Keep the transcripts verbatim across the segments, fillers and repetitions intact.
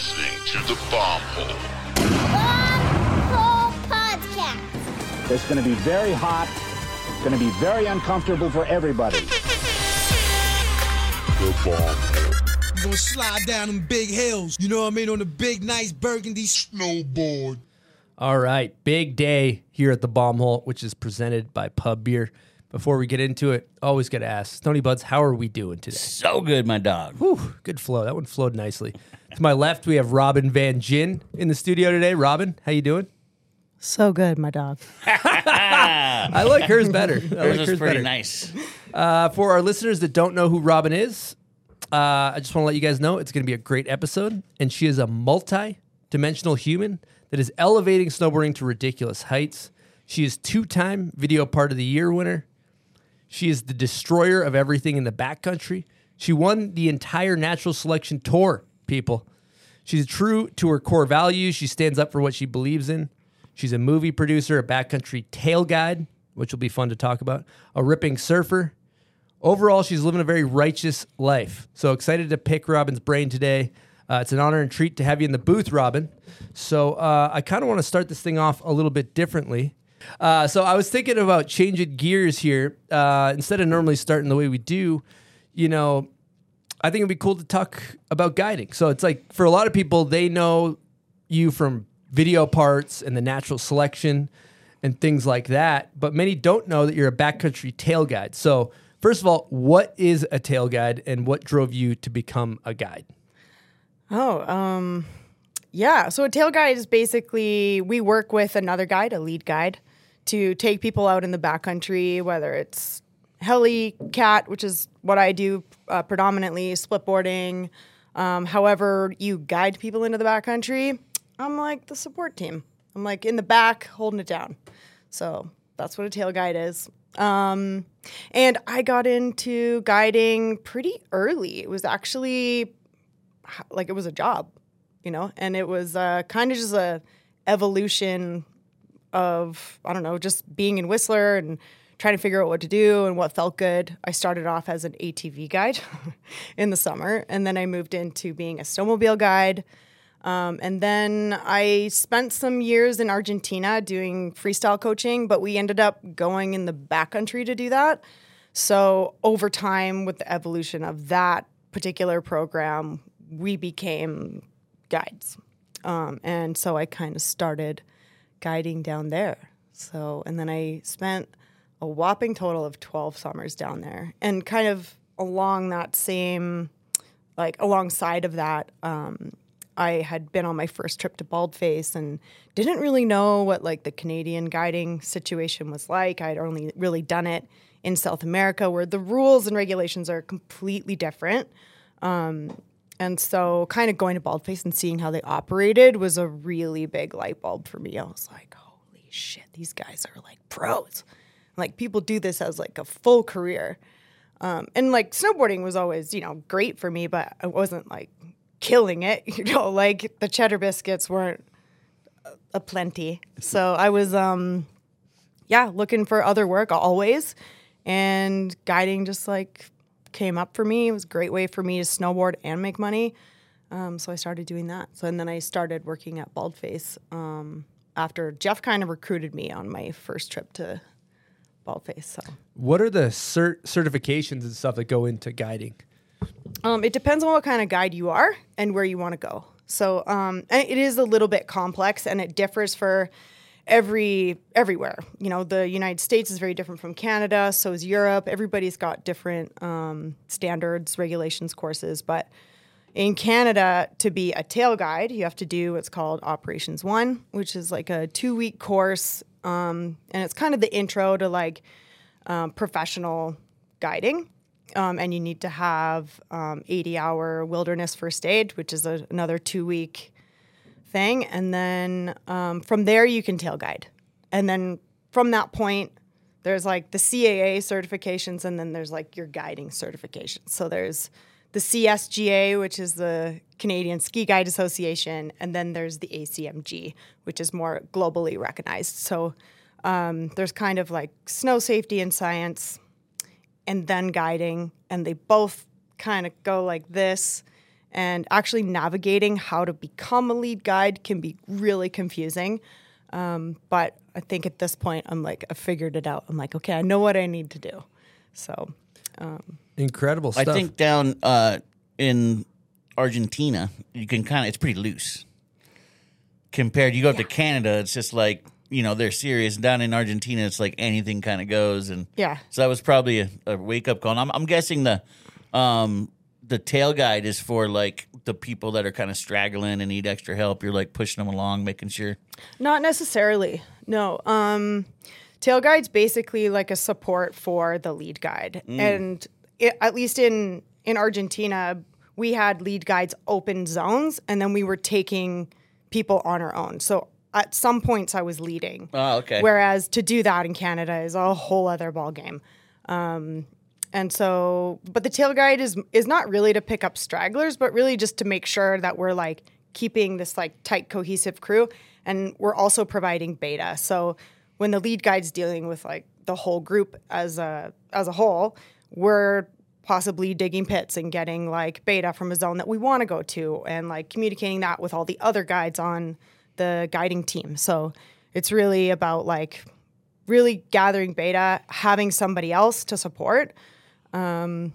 listening to The Bomb Hole. Bomb Hole Podcast. It's going to be very hot. It's going to be very uncomfortable for everybody. The Bomb Hole. You're going to slide down them big hills, you know what I mean, on the big, nice burgundy snowboard. All right, big day here at The Bomb Hole, which is presented by Pub Beer. Before we get into it, always got to ask, Stony Buds, how are we doing today? So good, my dog. Whew, good flow. That one flowed nicely. To my left, we have Robin Van Gyn in the studio today. Robin, how you doing? So good, my dog. I like hers better. I hers like was hers pretty better. Nice. Uh, for our listeners that don't know who Robin is, uh, I just want to let you guys know it's going to be a great episode, and she is a multi-dimensional human that is elevating snowboarding to ridiculous heights. She is two-time Video Part of the Year winner. She is the destroyer of everything in the backcountry. She won the entire Natural Selection Tour, people. She's true to her core values. She stands up for what she believes in. She's a movie producer, a backcountry tail guide, which will be fun to talk about, a ripping surfer. Overall, she's living a very righteous life. So excited to pick Robin's brain today. Uh, it's an honor and treat to have you in the booth, Robin. So uh, I kind of want to start this thing off a little bit differently. Uh, so I was thinking about changing gears here. Uh, instead of normally starting the way we do, you know, I think it'd be cool to talk about guiding. So it's like for a lot of people, they know you from video parts and the natural selection and things like that. But many don't know that you're a backcountry tail guide. So first of all, what is a tail guide and what drove you to become a guide? Oh, um, yeah. So a tail guide is basically we work with another guide, a lead guide, to take people out in the backcountry, whether it's heli, cat, which is what I do uh, predominantly, split boarding, um, however you guide people into the backcountry. I'm like the support team. I'm like in the back holding it down. So that's what a tail guide is. Um, and I got into guiding pretty early. It was actually like it was a job, you know, and it was uh, kind of just a evolution of, I don't know, just being in Whistler and trying to figure out what to do and what felt good. I started off as an A T V guide in the summer, and then I moved into being a snowmobile guide. Um, and then I spent some years in Argentina doing freestyle coaching, but we ended up going in the backcountry to do that. So over time, with the evolution of that particular program, we became guides. Um, and so I kind of started guiding down there. So, and then I spent a whopping total of twelve summers down there, and kind of along that same, like alongside of that, um, I had been on my first trip to Baldface and didn't really know what like the Canadian guiding situation was like. I'd only really done it in South America, where the rules and regulations are completely different. Um, And so kind of going to Baldface and seeing how they operated was a really big light bulb for me. I was like, holy shit, these guys are like pros. Like people do this as like a full career. Um, and like snowboarding was always, you know, great for me, but I wasn't like killing it. You know, like the cheddar biscuits weren't a plenty. So I was, um, yeah, looking for other work always. And guiding just like came up for me. It was a great way for me to snowboard and make money. Um, so I started doing that. So and then I started working at Baldface um, after Jeff kind of recruited me on my first trip to Baldface. So what are the cert- certifications and stuff that go into guiding? Um, it depends on what kind of guide you are and where you want to go. So um, it is a little bit complex, and it differs for Every everywhere, you know, the United States is very different from Canada. So is Europe. Everybody's got different um, standards, regulations, courses. But in Canada, to be a tail guide, you have to do what's called Operations One, which is like a two-week course, um, and it's kind of the intro to like um, professional guiding. Um, and you need to have um, eighty-hour wilderness first aid, which is a, another two-week. Thing. And then um, from there, you can tail guide. And then from that point, there's like the C A A certifications, and then there's like your guiding certification. So there's the C S G A, which is the Canadian Ski Guide Association, and then there's the A C M G, which is more globally recognized. So um, there's kind of like snow safety and science, and then guiding, and they both kind of go like this. And actually navigating how to become a lead guide can be really confusing. Um, but I think at this point, I'm like, I figured it out. I'm like, okay, I know what I need to do. So um, incredible stuff. I think down uh, in Argentina, you can kind of, it's pretty loose. Compared, you go yeah. up to Canada, it's just like, you know, they're serious. Down in Argentina, it's like anything kind of goes. And yeah. So that was probably a, a wake-up call. And I'm, I'm guessing the um, the tail guide is for, like, the people that are kind of straggling and need extra help. You're, like, pushing them along, making sure. Not necessarily. No. Um, tail guide's basically, like, a support for the lead guide. Mm. And it, at least in, in Argentina, we had lead guides open zones, and then we were taking people on our own. So at some points I was leading. Oh, okay. Whereas to do that in Canada is a whole other ballgame. Um, and so, but the tail guide is is not really to pick up stragglers, but really just to make sure that we're like keeping this like tight, cohesive crew. And we're also providing beta. So when the lead guide's dealing with like the whole group as a as a whole, we're possibly digging pits and getting like beta from a zone that we want to go to and like communicating that with all the other guides on the guiding team. So it's really about like really gathering beta, having somebody else to support. Um,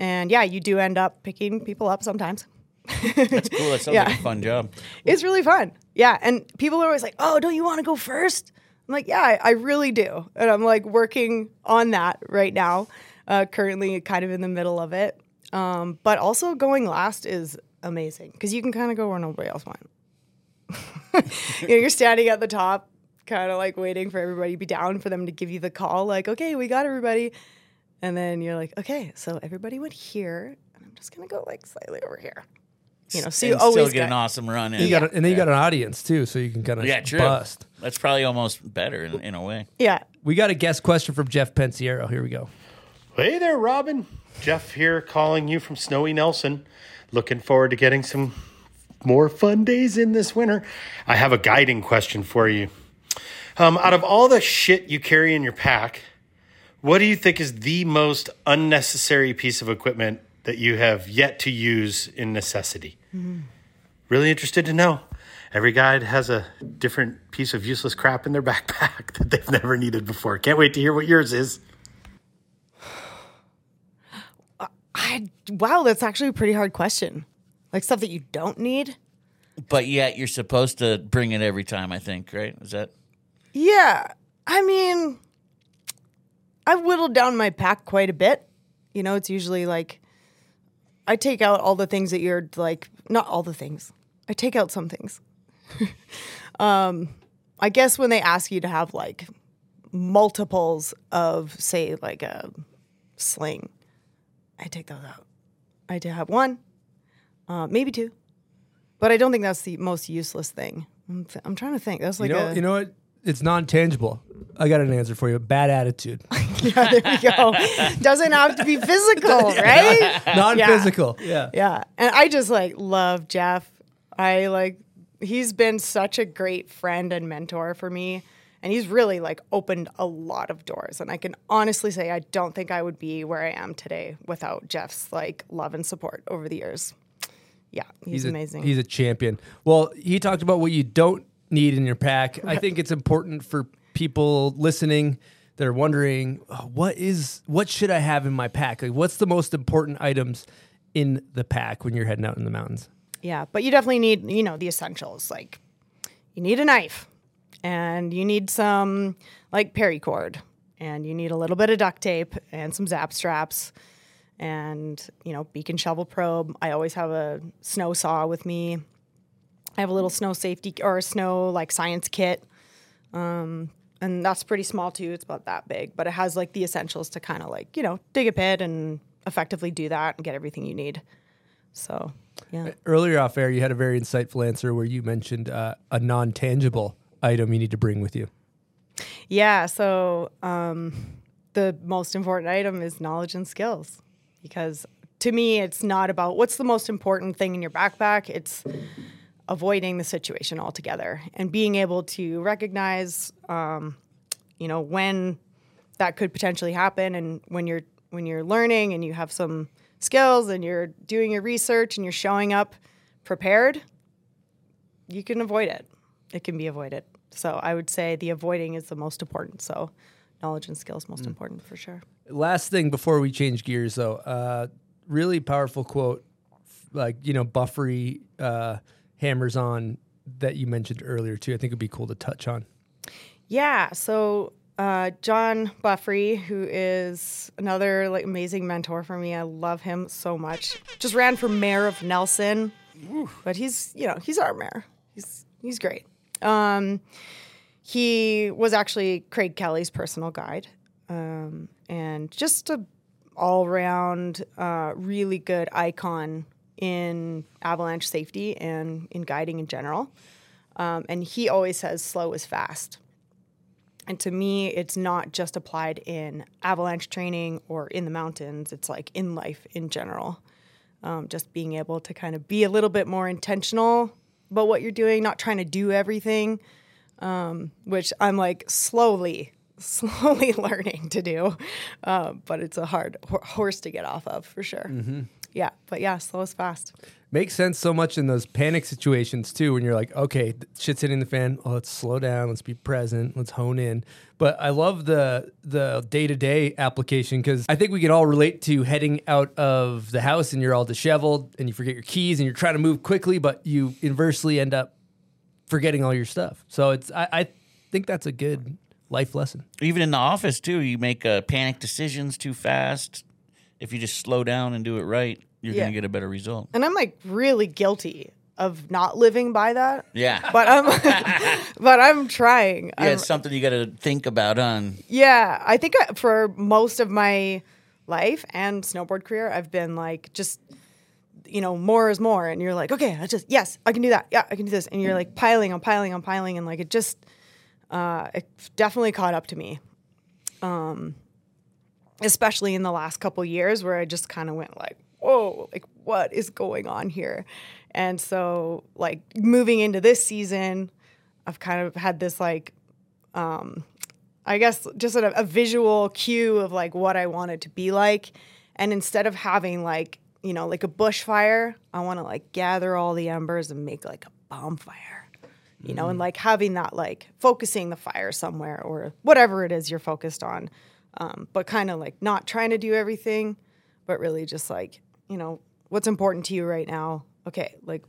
and yeah, you do end up picking people up sometimes. That's cool. That sounds yeah. like a fun job. It's really fun. Yeah. And people are always like, oh, don't you want to go first? I'm like, yeah, I, I really do. And I'm like working on that right now. Uh, currently kind of in the middle of it. Um, but also going last is amazing because you can kind of go where nobody else went. You know, you're standing at the top, kind of like waiting for everybody to be down for them to give you the call, like, okay, we got everybody. And then you're like, okay, so everybody went here, and I'm just going to go like slightly over here. You know, so you always still get an awesome run in. You got a, and then yeah. you got an audience too, so you can kind of yeah, true. bust. That's probably almost better in, in a way. Yeah. We got a guest question from Jeff Pensiero. Here we go. Hey there, Robin. Jeff here calling you from snowy Nelson. Looking forward to getting some more fun days in this winter. I have a guiding question for you. Um, out of all the shit you carry in your pack, what do you think is the most unnecessary piece of equipment that you have yet to use in necessity? Mm-hmm. Really interested to know. Every guide has a different piece of useless crap in their backpack that they've never needed before. Can't wait to hear what yours is. I, wow, that's actually a pretty hard question. Like stuff that you don't need. But yet you're supposed to bring it every time, I think, right? Is that? Yeah. I mean, I've whittled down my pack quite a bit. You know, it's usually like I take out all the things that you're like, not all the things. I take out some things. um, I guess when they ask you to have like multiples of, say, like a sling. I take those out. I do have one, uh, maybe two, but I don't think that's the most useless thing. I'm, th- I'm trying to think. That's like you know, a- you know what? It's non-tangible. I got an answer for you. Bad attitude. Yeah, there we go. Doesn't have to be physical, right? Non-physical. Yeah. yeah, yeah. And I just like love Jeff. I like he's been such a great friend and mentor for me. And he's really, like, opened a lot of doors. And I can honestly say I don't think I would be where I am today without Jeff's, like, love and support over the years. Yeah, he's, he's a, amazing. He's a champion. Well, he talked about what you don't need in your pack. I think it's important for people listening that are wondering, oh, what is what should I have in my pack? Like, what's the most important items in the pack when you're heading out in the mountains? Yeah, but you definitely need, you know, the essentials. Like, you need a knife. And you need some, like, paracord. And you need a little bit of duct tape and some zap straps and, you know, beacon shovel probe. I always have a snow saw with me. I have a little snow safety or a snow, like, science kit. Um, and that's pretty small, too. It's about that big. But it has, like, the essentials to kind of, like, you know, dig a pit and effectively do that and get everything you need. So, yeah. Earlier off air, you had a very insightful answer where you mentioned uh, a non-tangible item you need to bring with you. Yeah, so um, the most important item is knowledge and skills, because to me it's not about what's the most important thing in your backpack. It's avoiding the situation altogether and being able to recognize, um, you know, when that could potentially happen, and when you're when you're learning and you have some skills and you're doing your research and you're showing up prepared, you can avoid it. It can be avoided. So I would say the avoiding is the most important. So knowledge and skills most mm. important for sure. Last thing before we change gears, though, uh, really powerful quote, like, you know, buffery uh, hammers on that you mentioned earlier, too. I think it'd be cool to touch on. Yeah. So uh, John Buffery, who is another like amazing mentor for me. I love him so much. Just ran for mayor of Nelson. Ooh. But he's, you know, he's our mayor. He's he's great. Um, he was actually Craig Kelly's personal guide, um, and just a all-round, uh, really good icon in avalanche safety and in guiding in general. Um, and he always says slow is fast. And to me, it's not just applied in avalanche training or in the mountains. It's like in life in general. Um, just being able to kind of be a little bit more intentional about what you're doing, not trying to do everything, um, which I'm like slowly, slowly learning to do. Uh, but it's a hard ho- horse to get off of for sure. Mm-hmm. Yeah, but yeah, slow is fast. Makes sense so much in those panic situations too, when you're like, okay, shit's hitting the fan. Oh, let's slow down. Let's be present. Let's hone in. But I love the the day-to-day application, because I think we can all relate to heading out of the house and you're all disheveled and you forget your keys and you're trying to move quickly, but you inversely end up forgetting all your stuff. So it's I, I think that's a good life lesson. Even in the office too, you make uh, panic decisions too fast. If you just slow down and do it right, you're yeah. going to get a better result. And I'm like really guilty of not living by that. Yeah. But I'm but I'm trying. Yeah, I'm, it's something you got to think about on. Yeah, I think I, for most of my life and snowboard career, I've been like just, you know, more is more. And you're like, okay, I just, yes, I can do that. Yeah, I can do this. And you're like piling on, piling on, piling. And like it just, uh, it definitely caught up to me. Um. Especially in the last couple years where I just kind of went like, whoa, like what is going on here? And so like moving into this season, I've kind of had this like, um, I guess just sort of a visual cue of like what I want it to be like. And instead of having like, you know, like a bushfire, I want to like gather all the embers and make like a bonfire, you mm. know, and like having that, like focusing the fire somewhere or whatever it is you're focused on. Um, but kind of like not trying to do everything, but really just like, you know, what's important to you right now? Okay, like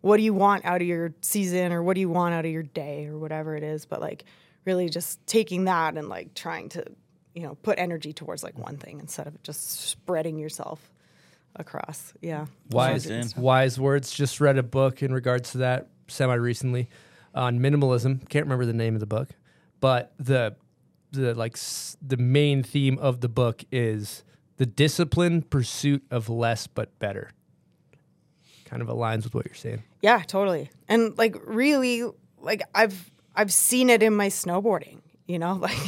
what do you want out of your season or what do you want out of your day or whatever it is? But like really just taking that and like trying to, you know, put energy towards like one thing instead of just spreading yourself across. Yeah. Wise, wise words. Just read a book in regards to that semi-recently on minimalism. Can't remember the name of the book, but the... the like s- the main theme of the book is the disciplined pursuit of less but better. Kind of aligns with what you're saying. Yeah, totally. And like really, like I've I've seen it in my snowboarding. You know, like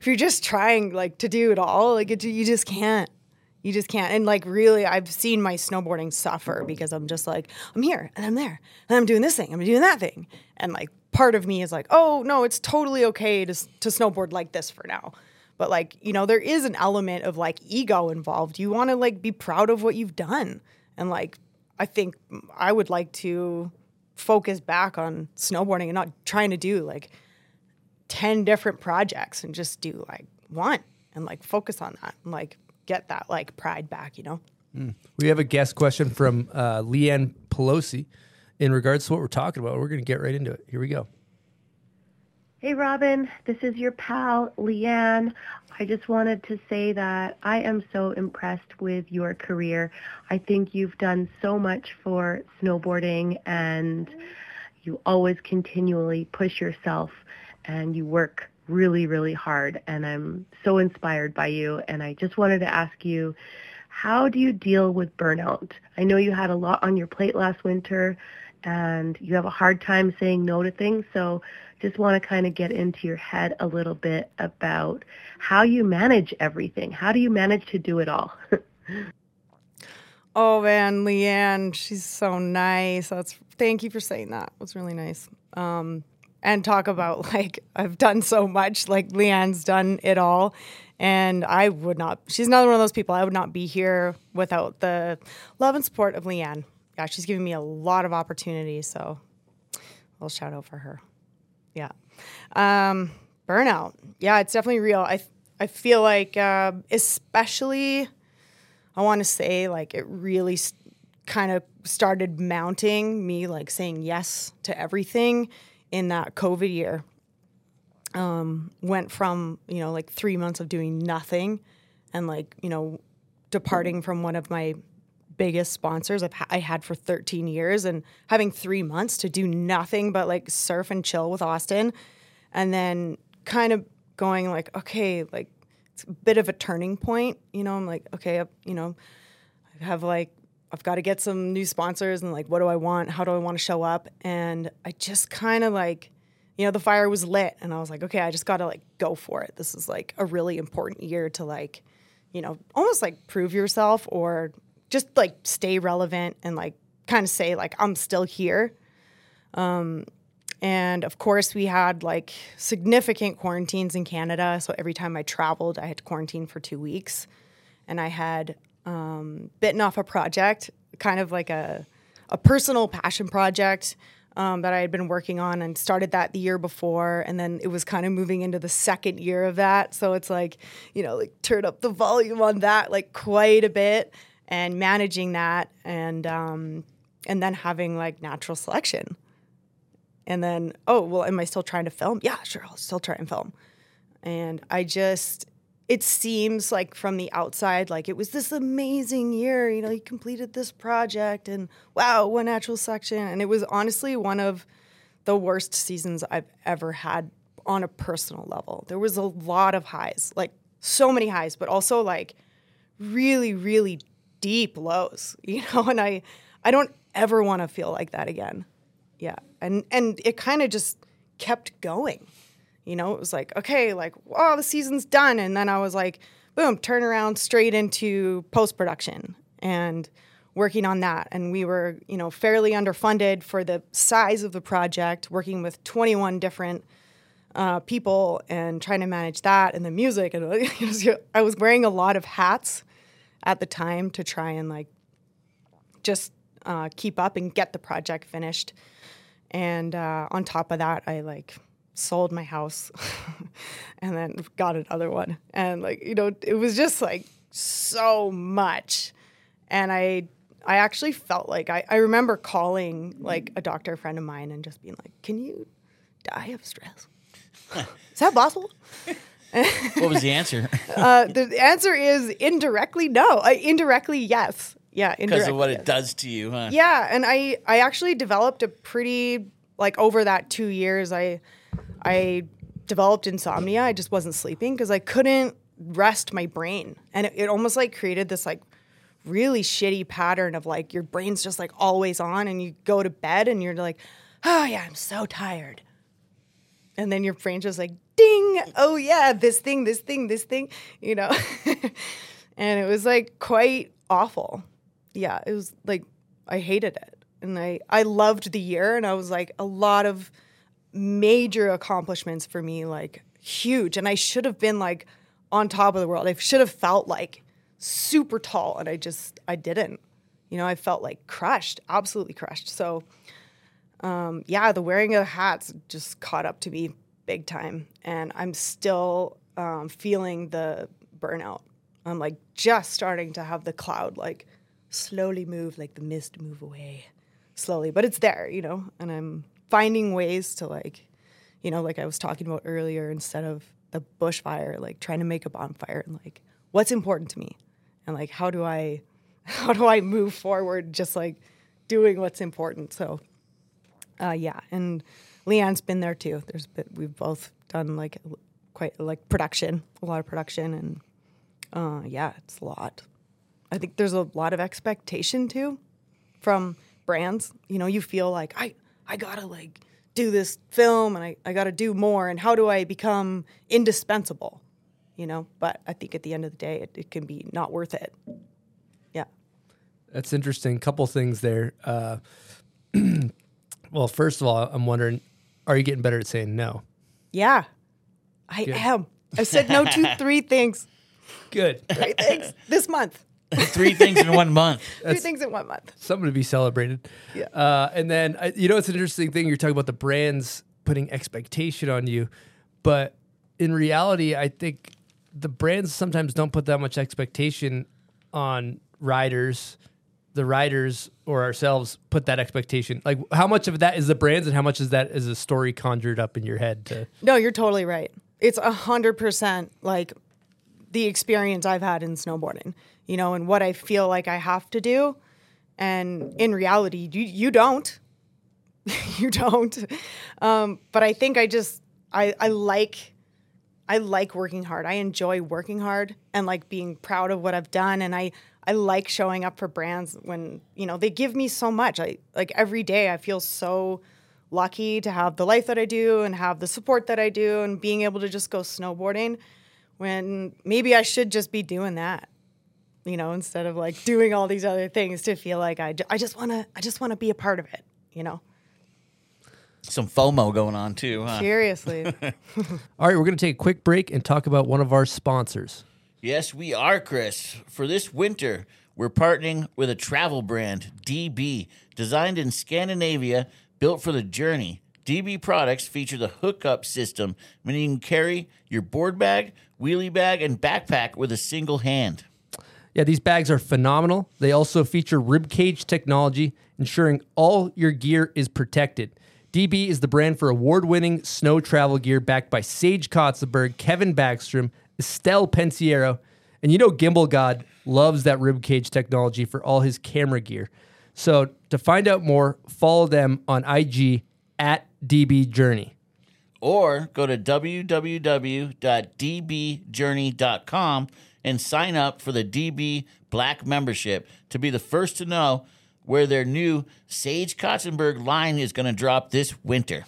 if you're just trying like to do it all, like it, you just can't. You just can't. And like really, I've seen my snowboarding suffer because I'm just like I'm here and I'm there and I'm doing this thing, I'm doing that thing, and like. Part of me is like, oh, no, it's totally okay to to snowboard like this for now. But, like, you know, there is an element of, like, ego involved. You want to, like, be proud of what you've done. And, like, I think I would like to focus back on snowboarding and not trying to do, like, ten different projects and just do, like, one and, like, focus on that and, like, get that, like, pride back, you know? Mm. We have a guest question from uh, Leanne Pelosi. In regards to what we're talking about, we're going to get right into it. Here we go. Hey, Robin. This is your pal, Leanne. I just wanted to say that I am so impressed with your career. I think you've done so much for snowboarding, and you always continually push yourself, and you work really, really hard, and I'm so inspired by you, and I just wanted to ask you, how do you deal with burnout? I know you had a lot on your plate last winter, and you have a hard time saying no to things, so just want to kind of get into your head a little bit about how you manage everything. How do you manage to do it all? Oh, man, Leanne, she's so nice. That's thank you for saying that. That's really nice. Um, and talk about, like, I've done so much. Like, Leanne's done it all. And I would not, she's another one of those people, I would not be here without the love and support of Leanne. Yeah, she's given me a lot of opportunities, so I'll shout out for her. Yeah. Um, burnout. Yeah, it's definitely real. I I feel like uh, especially, I want to say, like, it really st- kind of started mounting me, like, saying yes to everything in that COVID year. Um, went from, you know, like three months of doing nothing and, like, you know, departing from one of my biggest sponsors I've ha- I had for thirteen years and having three months to do nothing but, like, surf and chill with Austin. And then kind of going like, okay, like, it's a bit of a turning point. You know, I'm like, okay, I've, you know, I have like, I've got to get some new sponsors and, like, what do I want? How do I want to show up? And I just kind of, like, you know, the fire was lit, and I was like, okay, I just got to, like, go for it. This is, like, a really important year to, like, you know, almost, like, prove yourself or just, like, stay relevant and, like, kind of say, like, I'm still here. Um, and, of course, we had, like, significant quarantines in Canada. So every time I traveled, I had to quarantine for two weeks. And I had um, bitten off a project, kind of like a, a personal passion project, Um, that I had been working on, and started that the year before, and then it was kind of moving into the second year of that. So it's like, you know, like, turn up the volume on that, like, quite a bit, and managing that, and um, and then having, like, Natural Selection, and then, oh, well, am I still trying to film? Yeah, sure, I'll still try and film. And I just, it seems like from the outside, like, it was this amazing year, you know, you completed this project and wow, one Natural Selection. And it was honestly one of the worst seasons I've ever had on a personal level. There was a lot of highs, like, so many highs, but also, like, really, really deep lows, you know, and I, I don't ever want to feel like that again. Yeah. And, and it kind of just kept going. You know, it was like, okay, like, wow, the season's done. And then I was like, boom, turn around straight into post-production and working on that. And we were, you know, fairly underfunded for the size of the project, working with twenty-one different uh, people and trying to manage that and the music. And it was, I was wearing a lot of hats at the time to try and, like, just uh, keep up and get the project finished. And uh, on top of that, I, like, sold my house and then got another one. And, like, you know, it was just, like, so much. And I I actually felt like I, I remember calling, like, a doctor friend of mine and just being like, can you die of stress? Is that possible? What was the answer? uh, the answer is indirectly no. Uh, indirectly, yes. Yeah, indirectly. Because of what yes. it does to you, huh? Yeah, and I, I actually developed a pretty, like, over that two years, I... I developed insomnia. I just wasn't sleeping because I couldn't rest my brain. And it, it almost, like, created this, like, really shitty pattern of, like, your brain's just, like, always on, and you go to bed and you're like, oh yeah, I'm so tired. And then your brain's just like, ding, oh yeah, this thing, this thing, this thing, you know. And it was, like, quite awful. Yeah, it was, like, I hated it. And I, I loved the year, and I was, like, a lot of major accomplishments for me, like, huge. And I should have been, like, on top of the world. I should have felt, like, super tall, and I just, I didn't. You know, I felt, like, crushed, absolutely crushed. So, um, yeah, the wearing of hats just caught up to me big time. And I'm still um, feeling the burnout. I'm, like, just starting to have the cloud, like, slowly move, like the mist move away slowly. But it's there, you know, and I'm finding ways to, like, you know, like I was talking about earlier, instead of the bushfire, like, trying to make a bonfire and, like, what's important to me, and, like, how do I, how do I move forward, just, like, doing what's important. So, uh, yeah, and Leanne's been there too. There's been, we've both done, like, quite, like, production, a lot of production, and uh, yeah, it's a lot. I think there's a lot of expectation too from brands. You know, you feel like I. I gotta, like, do this film, and I, I gotta do more, and how do I become indispensable, you know? But I think at the end of the day, it, it can be not worth it. Yeah. That's interesting. Couple things there. Uh, well, first of all, I'm wondering, are you getting better at saying no? Yeah, I Good. am. I've said no to three things. Good. Three things this month. Three things in one month. That's Three things in one month. Something to be celebrated. Yeah. Uh, and then, I, you know, it's an interesting thing. You're talking about the brands putting expectation on you. But in reality, I think the brands sometimes don't put that much expectation on riders. The riders or ourselves put that expectation. Like, how much of that is the brands and how much is that is a story conjured up in your head? To... No, you're totally right. It's one hundred percent like the experience I've had in snowboarding. You know, and what I feel like I have to do. And in reality, you, you don't. you don't. Um, but I think I just, I, I like, I like working hard. I enjoy working hard and like being proud of what I've done. And I, I like showing up for brands when, you know, they give me so much. I like every day I feel so lucky to have the life that I do and have the support that I do and being able to just go snowboarding when maybe I should just be doing that. You know, instead of like doing all these other things to feel like I, I just want to, I just want to be a part of it, you know? Some FOMO going on too, huh? Seriously. All right, we're going to take a quick break and talk about one of our sponsors. Yes, we are, Chris. For this winter, we're partnering with a travel brand, D B, designed in Scandinavia, built for the journey. D B products feature the hookup system, meaning you can carry your board bag, wheelie bag, and backpack with a single hand. Yeah, these bags are phenomenal. They also feature ribcage technology, ensuring all your gear is protected. D B is the brand for award-winning snow travel gear backed by Sage Kotzeberg, Kevin Backstrom, Estelle Pensiero, and you know Gimbal God loves that ribcage technology for all his camera gear. So to find out more, follow them on I G at D B Journey. Or go to w w w dot d b journey dot com and sign up for the D B Black membership to be the first to know where their new Sage Kotzeberg line is going to drop this winter.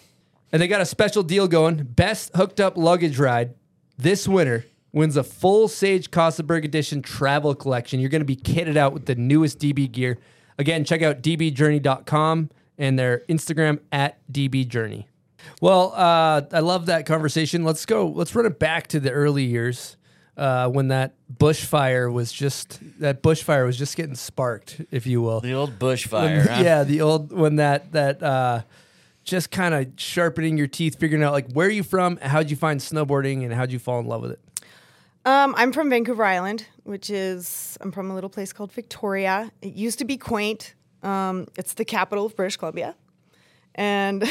And they got a special deal going. Best hooked up luggage ride this winter wins a full Sage Kotzeberg edition travel collection. You're going to be kitted out with the newest D B gear. Again, check out d b journey dot com and their Instagram at d b journey. Well, uh, I love that conversation. Let's go. Let's run it back to the early years. Uh, when that bushfire was just that bushfire was just getting sparked, if you will. The old bushfire, when, huh? Yeah, the old when that that uh, just kind of sharpening your teeth, figuring out like where are you from, how'd you find snowboarding, and how'd you fall in love with it. Um, I'm from Vancouver Island, which is I'm from a little place called Victoria. It used to be quaint. Um, it's the capital of British Columbia, and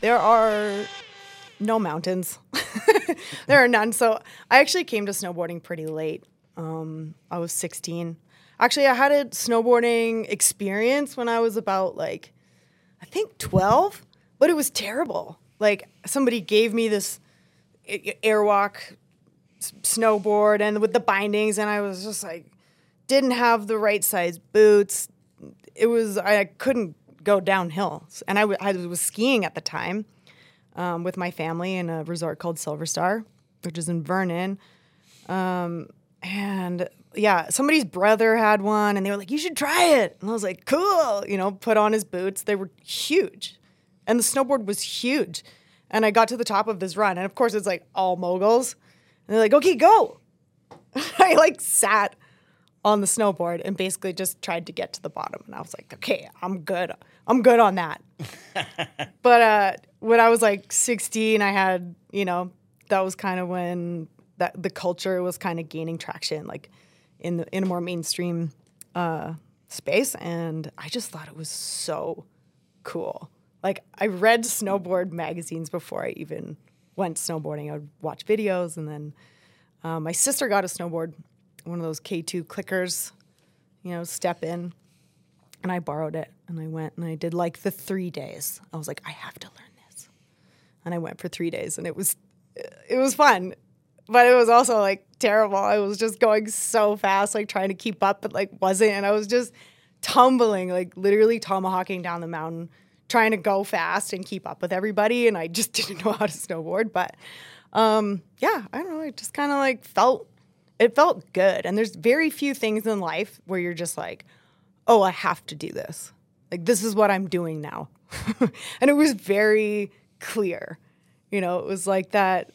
there are no mountains. There are none. So I actually came to snowboarding pretty late. Um, I was sixteen. Actually, I had a snowboarding experience when I was about like, I think twelve, but it was terrible. Like somebody gave me this airwalk s- snowboard and with the bindings. And I was just like, didn't have the right size boots. It was, I couldn't go downhill. And I, w- I was skiing at the time. Um, with my family in a resort called Silver Star, which is in Vernon. Um, and yeah, somebody's brother had one and they were like, you should try it. And I was like, cool, you know, put on his boots. They were huge. And the snowboard was huge. And I got to the top of this run. And of course it's like all moguls. And they're like, okay, go. I like sat on the snowboard and basically just tried to get to the bottom. And I was like, okay, I'm good. I'm good on that. But, uh, when I was like sixteen, I had, you know, that was kind of when that the culture was kind of gaining traction, like in the, in a more mainstream uh, space. And I just thought it was so cool. Like I read snowboard magazines before I even went snowboarding. I would watch videos. And then um, my sister got a snowboard, one of those K two clickers, you know, step in. And I borrowed it and I went and I did like the three days. I was like, I have to learn. And I went for three days, and it was it was fun, but it was also, like, terrible. I was just going so fast, like, trying to keep up, but, like, wasn't. And I was just tumbling, like, literally tomahawking down the mountain, trying to go fast and keep up with everybody, and I just didn't know how to snowboard. But, um, yeah, I don't know. It just kind of, like, felt – it felt good. And there's very few things in life where you're just like, oh, I have to do this. Like, this is what I'm doing now. And it was very – clear, you know, it was like that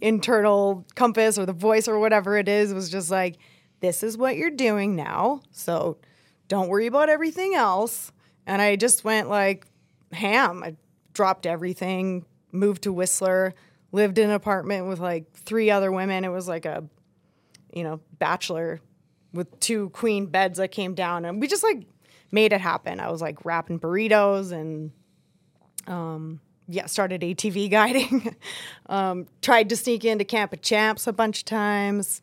internal compass or the voice or whatever it is was just like, this is what you're doing now, so don't worry about everything else. And I just went like ham. I dropped everything, moved to Whistler, lived in an apartment with like three other women. It was like a, you know, bachelor with two queen beds that came down, and we just like made it happen. I was like wrapping burritos and um yeah, started A T V guiding. um, tried to sneak into Camp of Champs a bunch of times.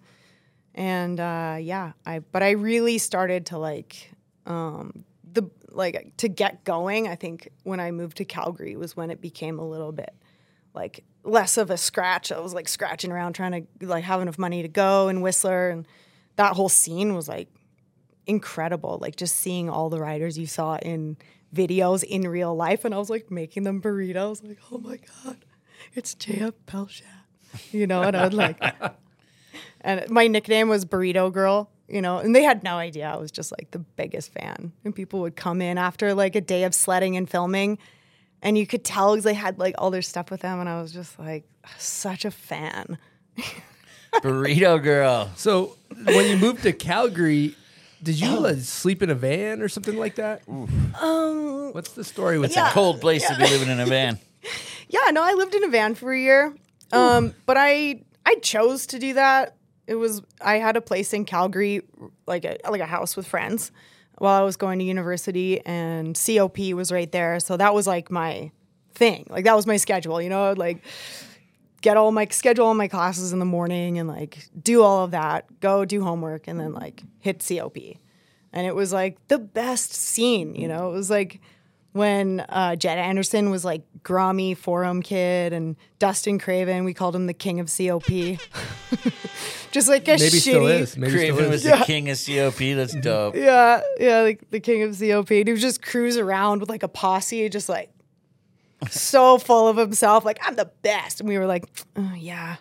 And uh, yeah, I but I really started to like um, the like to get going. I think when I moved to Calgary was when it became a little bit like less of a scratch. I was like scratching around trying to like have enough money to go in Whistler, and that whole scene was like incredible. Like just seeing all the riders you saw in videos in real life, and I was like making them burritos, like, oh my god, it's Jeff Pensiero, you know. And I was like, and my nickname was Burrito Girl, you know, and they had no idea I was just like the biggest fan. And people would come in after like a day of sledding and filming, and you could tell because they had like all their stuff with them, and I was just like such a fan. Burrito Girl. So when you moved to Calgary, did you like, sleep in a van or something like that? Oof. Um, What's the story with yeah, that? It's a cold place yeah. to be living in a van. Yeah, no, I lived in a van for a year. Um, but I I chose to do that. It was I had a place in Calgary, like a, like a house with friends, while I was going to university, and C O P was right there. So that was like my thing. Like that was my schedule, you know? I would like get all my schedule all my classes in the morning and like do all of that, go do homework, and then like hit C O P. And it was like the best scene, you know. It was like when uh, Jed Anderson was like Grammy Forum Kid, and Dustin Craven, we called him the king of C O P. Just like a Maybe shitty. Still is. Maybe Craven still is. was yeah. the king of C O P. That's dope. Yeah, yeah, like the king of C O P. He would just cruise around with like a posse, just like. So full of himself, like, I'm the best. And we were like, oh, yeah,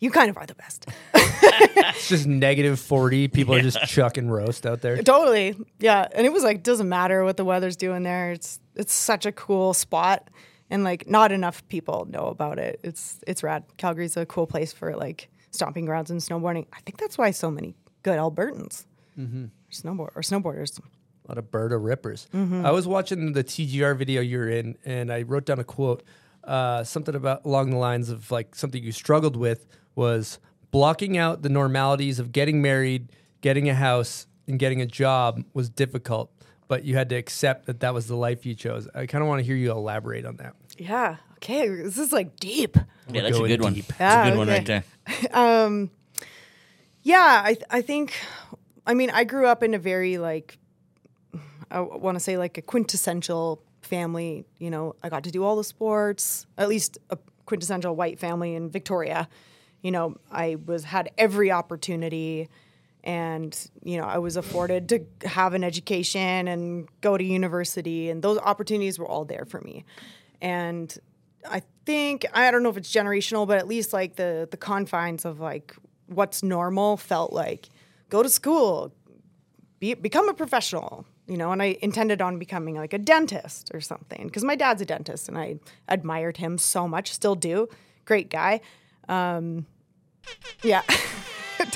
you kind of are the best. It's just negative forty. People yeah. are just chucking roast out there. Totally. Yeah. And it was like, doesn't matter what the weather's doing there. It's it's such a cool spot. And like, not enough people know about it. It's it's rad. Calgary's a cool place for like stomping grounds and snowboarding. I think that's why so many good Albertans mm-hmm. snowboard or snowboarders. A lot of Berta rippers. Mm-hmm. I was watching the T G R video you're in, and I wrote down a quote, uh, something about along the lines of like something you struggled with was blocking out the normalities of getting married, getting a house, and getting a job was difficult, but you had to accept that that was the life you chose. I kind of want to hear you elaborate on that. Yeah. Okay. This is like deep. Yeah, that's a good one. That's yeah, a good okay. one right there. um, yeah, I th- I think, I mean, I grew up in a very like, I want to say like a quintessential family, you know, I got to do all the sports, at least a quintessential white family in Victoria. You know, I was had every opportunity, and, you know, I was afforded to have an education and go to university, and those opportunities were all there for me. And I think, I don't know if it's generational, but at least like the, the confines of like what's normal felt like go to school, be, become a professional. You know, and I intended on becoming like a dentist or something because my dad's a dentist, and I admired him so much, still do. Great guy. Um, yeah.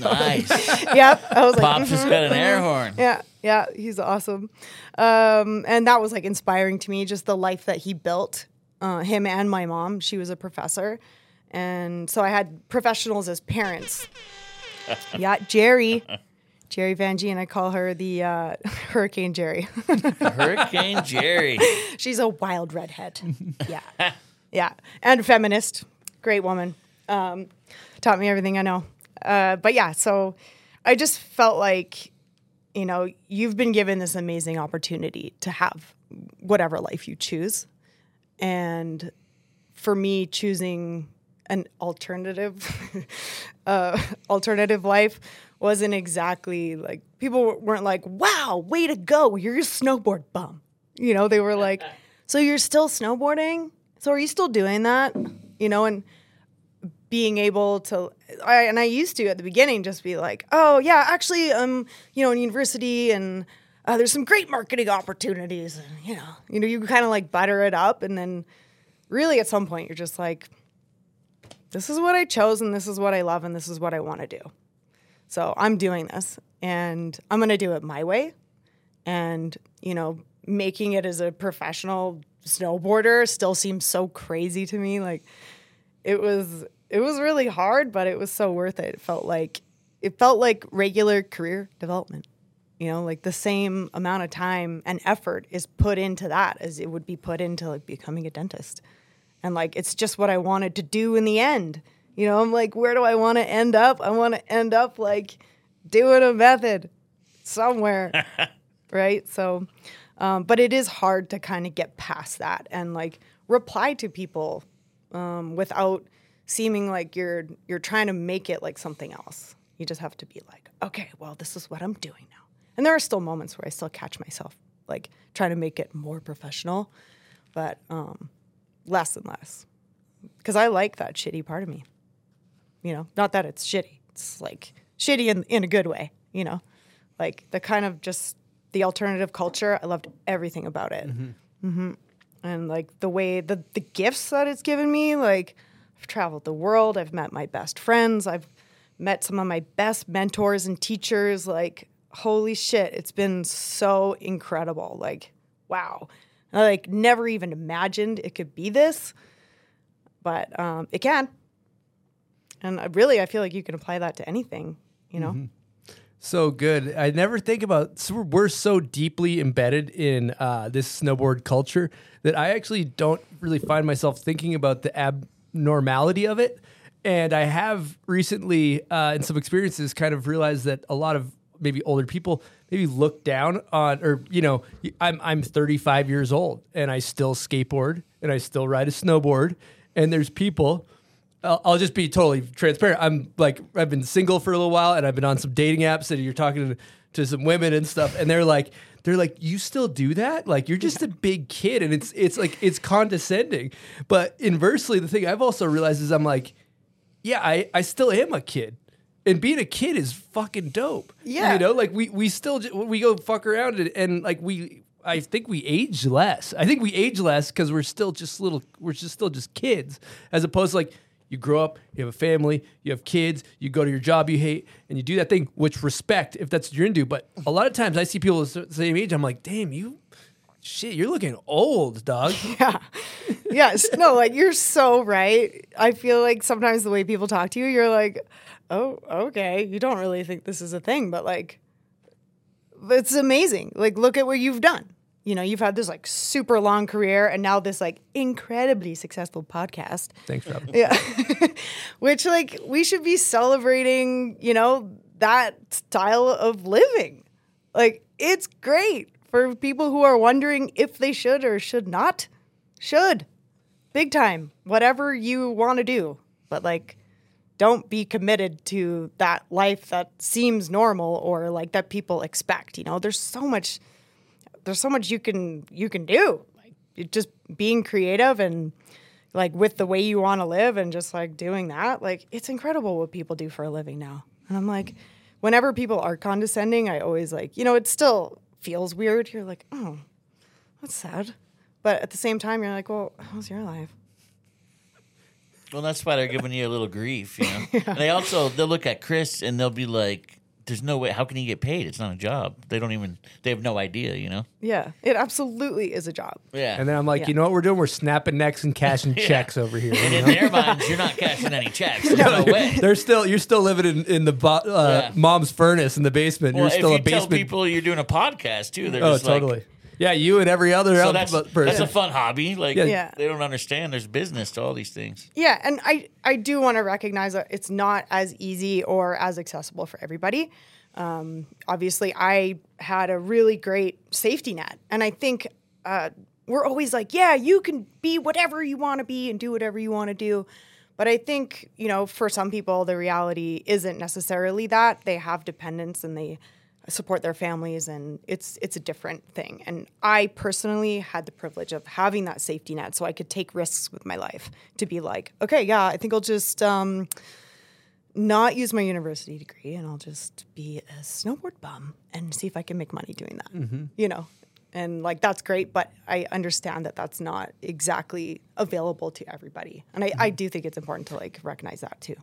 Nice. Yep. I was Pops like, Pops has mm-hmm, got an mm-hmm. air horn. Yeah. Yeah. He's awesome. Um, and that was like inspiring to me, just the life that he built, uh, him and my mom. She was a professor. And so I had professionals as parents. Yeah. Jerry. Jerry Van Gyn, and I call her the uh, Hurricane Jerry. Hurricane Jerry. She's a wild redhead. Yeah. Yeah. And feminist. Great woman. Um, taught me everything I know. Uh, but yeah, so I just felt like, you know, you've been given this amazing opportunity to have whatever life you choose. And for me, choosing an alternative, uh, alternative life wasn't exactly like people weren't like, wow, way to go. You're a snowboard bum. You know, they were like, so you're still snowboarding? So are you still doing that? You know, and being able to, I, and I used to at the beginning just be like, oh yeah, actually, um, you know, in university and uh, there's some great marketing opportunities. And, you know, you know, you kind of like butter it up. And then really at some point you're just like, this is what I chose and this is what I love and this is what I want to do. So I'm doing this and I'm going to do it my way. And, you know, making it as a professional snowboarder still seems so crazy to me. Like it was, it was really hard, but it was so worth it. It felt like, it felt like regular career development. You know, like the same amount of time and effort is put into that as it would be put into like becoming a dentist. And like, it's just what I wanted to do in the end. You know, I'm like, where do I want to end up? I want to end up like doing a method somewhere. Right. So, um, but it is hard to kind of get past that and like reply to people um, without seeming like you're, you're trying to make it like something else. You just have to be like, okay, well, this is what I'm doing now. And there are still moments where I still catch myself, like, trying to make it more professional, but um, less and less. Because I like that shitty part of me. You know, not that it's shitty. It's, like, shitty in, in a good way, you know? Like, the kind of just the alternative culture, I loved everything about it. Mm-hmm. Mm-hmm. And, like, the way, the, the gifts that it's given me, like, I've traveled the world. I've met my best friends. I've met some of my best mentors and teachers, like... Holy shit, it's been so incredible. Like, wow. I, like, never even imagined it could be this, but um, it can. And I really, I feel like you can apply that to anything, you know? Mm-hmm. So good. I never think about, so we're so deeply embedded in uh, this snowboard culture that I actually don't really find myself thinking about the abnormality of it. And I have recently, uh, in some experiences, kind of realized that a lot of maybe older people maybe look down on, or, you know, I'm, I'm thirty-five years old and I still skateboard and I still ride a snowboard. And there's people, I'll, I'll just be totally transparent. I'm like, I've been single for a little while and I've been on some dating apps and you're talking to, to some women and stuff. And they're like, they're like, you still do that? Like, you're just a big kid. And it's, it's like, it's condescending. But inversely, the thing I've also realized is I'm like, yeah, I, I still am a kid. And being a kid is fucking dope. Yeah. You know, like we, we still, we go fuck around and, and like we, I think we age less. I think we age less because we're still just little, we're just still just kids. As opposed to like you grow up, you have a family, you have kids, you go to your job you hate and you do that thing, which respect if that's what you're into. But a lot of times I see people the same age, I'm like, damn, you, shit, you're looking old, dog. Yeah. Yes. No, like you're so right. I feel like sometimes the way people talk to you, you're like, oh, okay, you don't really think this is a thing, but, like, it's amazing. Like, look at what you've done. You know, you've had this, like, super long career and now this, like, incredibly successful podcast. Thanks, Robin. Yeah. Which, like, we should be celebrating, you know, that style of living. Like, it's great for people who are wondering if they should or should not. Should. Big time. Whatever you want to do. But, like... don't be committed to that life that seems normal or like that people expect. You know, there's so much, there's so much you can, you can do. Like just being creative and like with the way you want to live and just like doing that. Like it's incredible what people do for a living now. And I'm like, whenever people are condescending, I always like, you know, it still feels weird. You're like, oh, that's sad. But at the same time, you're like, well, how's your life? Well, that's why they're giving you a little grief, you know. Yeah. They also, they'll look at Chris and they'll be like, there's no way, how can he get paid? It's not a job. They don't even, they have no idea, you know. Yeah, it absolutely is a job. Yeah. And then I'm like, yeah. You know what we're doing? We're snapping necks and cashing yeah. checks over here. And in know? their minds, you're not cashing any checks. There's no, no way. They're still, you're still living in, in the bo- uh, yeah. mom's furnace in the basement. Well, you're still if you a basement. Tell people you're doing a podcast too. They're oh, just totally. Like, yeah, you and every other so that's, person. That's a fun hobby. Like yeah. They don't understand there's business to all these things. Yeah, and I, I do want to recognize that it's not as easy or as accessible for everybody. Um, obviously, I had a really great safety net. And I think uh, we're always like, yeah, you can be whatever you want to be and do whatever you want to do. But I think, you know, for some people, the reality isn't necessarily that. They have dependents and they... support their families, and it's it's a different thing. And I personally had the privilege of having that safety net, so I could take risks with my life to be like, okay, yeah, I think I'll just um, not use my university degree, and I'll just be a snowboard bum and see if I can make money doing that. Mm-hmm. You know, And like, that's great, but I understand that that's not exactly available to everybody. And I, I do think it's important to like recognize that too.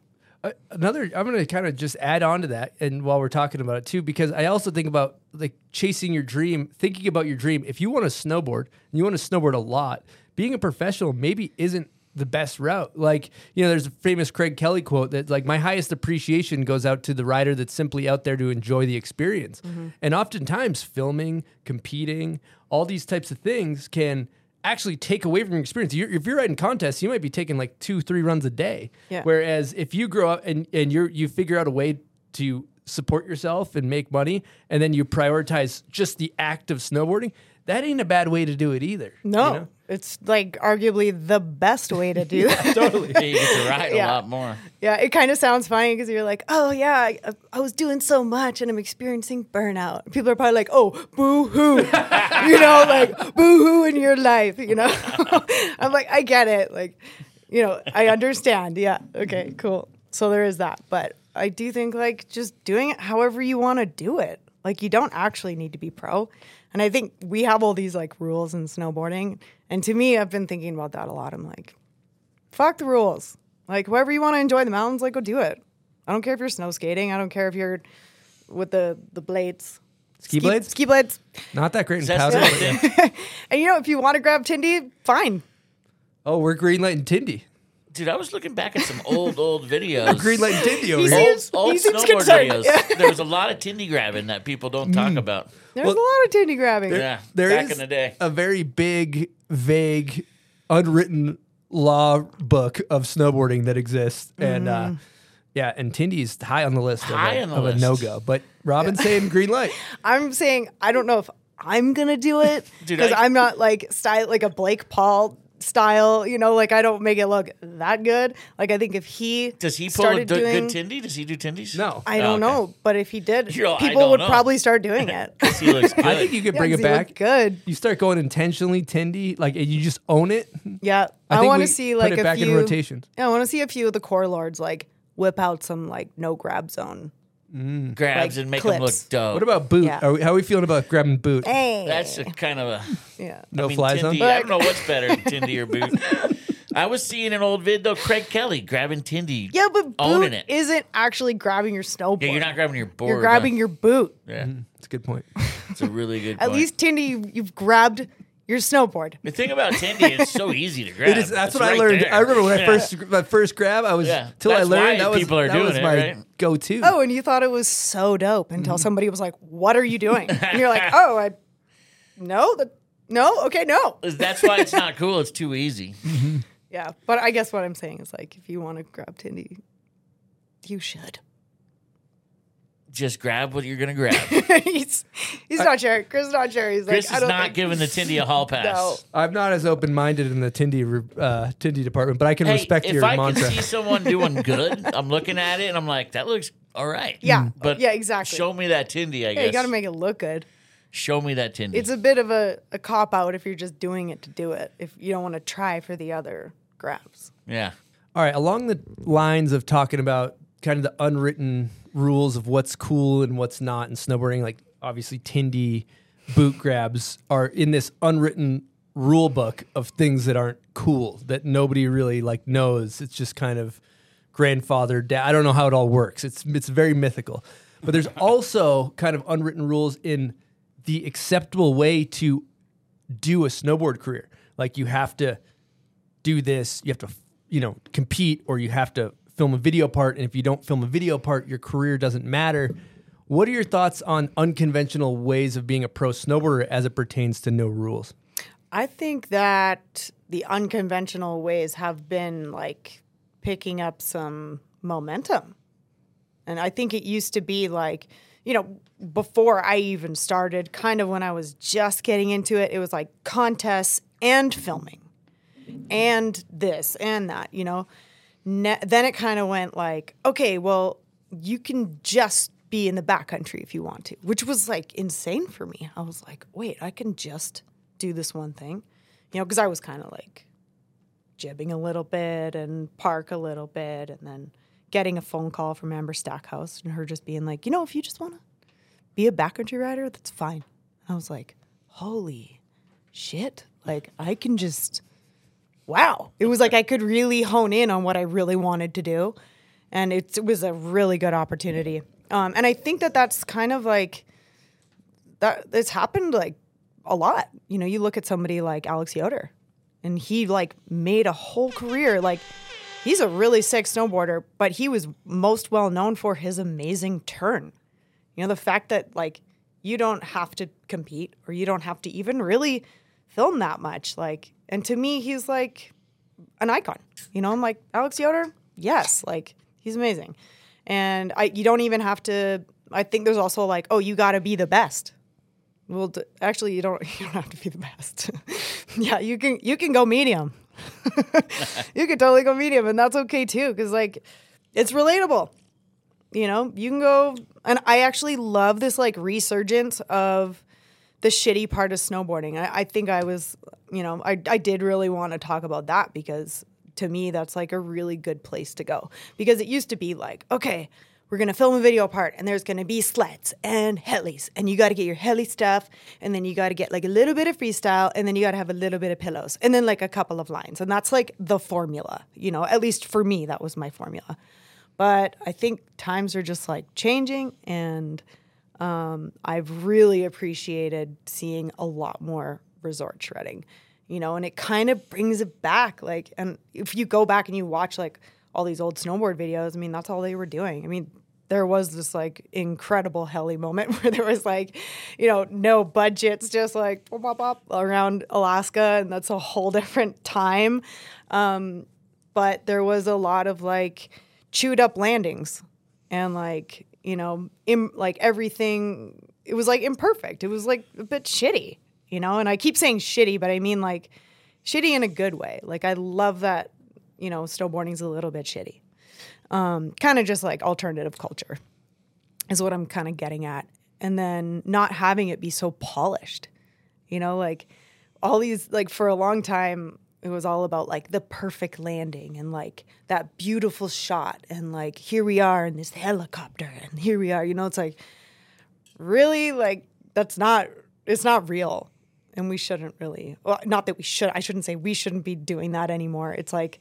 Uh, another, I'm going to kind of just add on to that. And while we're talking about it too, because I also think about like chasing your dream, thinking about your dream. If you want to snowboard and you want to snowboard a lot, being a professional maybe isn't the best route. Like, you know, there's a famous Craig Kelly quote that like, my highest appreciation goes out to the rider that's simply out there to enjoy the experience. Mm-hmm. And oftentimes filming, competing, all these types of things can actually take away from your experience. You're, if you're riding contests, you might be taking like two, three runs a day. Yeah. Whereas if you grow up and, and you're, you figure out a way to support yourself and make money, and then you prioritize just the act of snowboarding, that ain't a bad way to do it either. No, you know? It's like arguably the best way to do yeah, it. Totally. Yeah, you get to ride yeah. a lot more. Yeah, it kind of sounds funny because you're like, oh yeah, I, I was doing so much and I'm experiencing burnout. People are probably like, oh, boo-hoo. You know, like boo-hoo in your life, you know? I'm like, I get it. Like, you know, I understand. Yeah, okay, cool. So there is that. But I do think like just doing it however you want to do it. Like you don't actually need to be pro. And I think we have all these like rules in snowboarding. And to me, I've been thinking about that a lot. I'm like, fuck the rules. Like whoever you want to enjoy the mountains, like go do it. I don't care if you're snow skating. I don't care if you're with the, the blades. Ski, ski blades? Ski blades. Not that great in powder. And you know, if you want to grab Tindy, fine. Oh, we're greenlighting Tindy. Dude, I was looking back at some old, old videos. Greenlight and Tindy over here. Old, old snowboard videos. Yeah. There was a lot of Tindy grabbing that people don't talk mm. about. There's well, a lot of Tindy grabbing. There, yeah, there back is in the day. A very big, vague, unwritten law book of snowboarding that exists. Mm. And uh, yeah, and Tindy's high on the list high of, a, on the of list. a no-go. But Robin's yeah. saying green light. I'm saying I don't know if I'm going to do it because I- I'm not like style like a Blake Paul style, you know, like I don't make it look that good. Like I think if he does he pull a d- doing, good Tindy? Does he do Tindies? No, I don't oh, okay. know. But if he did, all, people would know. probably start doing it. He looks good. I think you could bring yeah, it back. Good. You start going intentionally Tindy, like and you just own it. Yeah, I, I want to see like put it a back few in rotation. Yeah, I want to see a few of the core lords like whip out some like no grab zone. Mm. Grabs like and make clips. Them look dope. What about boot? Yeah. Are we, how are we feeling about grabbing boot? Hey. That's a kind of a yeah. no I mean, fly zone. I don't know what's better, Tindy or boot. I was seeing an old vid though, Craig Kelly grabbing Tindy. Yeah, but boot it. Isn't actually grabbing your snowboard. Yeah, you're not grabbing your board. You're grabbing huh? your boot. Yeah, mm-hmm. That's a good point. It's a really good. At point. At least Tindy, you've, you've grabbed your snowboard. The thing about Tindy, it's so easy to grab. It is, that's it's what right I learned. There. I remember when yeah. I first my first grab, I was yeah. till that's I learned that was, that was it, my right? go-to. Oh, and you thought it was so dope until mm. somebody was like, "What are you doing?" And you're like, "Oh, I no, the, no, okay, no." That's why it's not cool. It's too easy. Mm-hmm. Yeah, but I guess what I'm saying is like, if you want to grab Tindy, you should. Just grab what you're going to grab. he's he's not sharing. Chris is not sharing. He's Chris like, is I don't not think... giving the Tindy a hall pass. No. I'm not as open-minded in the Tindy uh, Tindy department, but I can hey, respect your I mantra. If I can see someone doing good, I'm looking at it, and I'm like, that looks all right. Yeah, but yeah, exactly. Show me that Tindy, I yeah, guess. You got to make it look good. Show me that Tindy. It's a bit of a, a cop-out if you're just doing it to do it, if you don't want to try for the other grabs. Yeah. All right, along the lines of talking about kind of the unwritten rules of what's cool and what's not in snowboarding, like obviously Tindy, boot grabs are in this unwritten rule book of things that aren't cool, that nobody really like knows. It's just kind of grandfathered down. I don't know how it all works. It's it's very mythical. But there's also kind of unwritten rules in the acceptable way to do a snowboard career. Like you have to do this, you have to, you know, compete, or you have to film a video part, and if you don't film a video part, your career doesn't matter. What are your thoughts on unconventional ways of being a pro snowboarder as it pertains to no rules? I think that the unconventional ways have been like picking up some momentum. And I think it used to be like, you know, before I even started, kind of when I was just getting into it, it was like contests and filming and this and that, you know. Ne- then it kind of went like, okay, well, you can just be in the backcountry if you want to, which was like insane for me. I was like, wait, I can just do this one thing, you know, because I was kind of like jibbing a little bit and park a little bit, and then getting a phone call from Amber Stackhouse and her just being like, you know, if you just want to be a backcountry rider, that's fine. I was like, holy shit, like I can just, wow. It was like I could really hone in on what I really wanted to do. And it, it was a really good opportunity. Um, and I think that that's kind of like, that it's happened like a lot. You know, you look at somebody like Alex Yoder and he like made a whole career. Like he's a really sick snowboarder, but he was most well known for his amazing turn. You know, the fact that like you don't have to compete or you don't have to even really film that much. Like, and to me, he's like an icon, you know, I'm like Alex Yoder. Yes. Like he's amazing. And I, you don't even have to, I think there's also like, oh, you got to be the best. Well, d- actually you don't, you don't have to be the best. Yeah. You can, you can go medium. You can totally go medium and that's okay too. Cause like it's relatable, you know, you can go. And I actually love this like resurgence of the shitty part of snowboarding. I, I think I was, you know, I, I did really want to talk about that because to me, that's like a really good place to go because it used to be like, okay, we're going to film a video part and there's going to be sleds and helis and you got to get your heli stuff. And then you got to get like a little bit of freestyle and then you got to have a little bit of pillows and then like a couple of lines. And that's like the formula, you know, at least for me, that was my formula. But I think times are just like changing and um, I've really appreciated seeing a lot more resort shredding, you know, and it kind of brings it back. Like, and if you go back and you watch like all these old snowboard videos, I mean, that's all they were doing. I mean, there was this like incredible heli moment where there was like, you know, no budgets, just like pop, pop, pop around Alaska. And that's a whole different time. Um, but there was a lot of like chewed up landings and like, you know, im- like everything, it was like imperfect. It was like a bit shitty. You know, and I keep saying shitty, but I mean like shitty in a good way. Like I love that, you know, snowboarding's a little bit shitty. Um, kind of just like alternative culture is what I'm kind of getting at. And then not having it be so polished, you know, like all these, like for a long time, it was all about like the perfect landing and like that beautiful shot. And like, here we are in this helicopter and here we are, you know, it's like really like, that's not, it's not real. And we shouldn't really, well, not that we should, I shouldn't say we shouldn't be doing that anymore. It's like,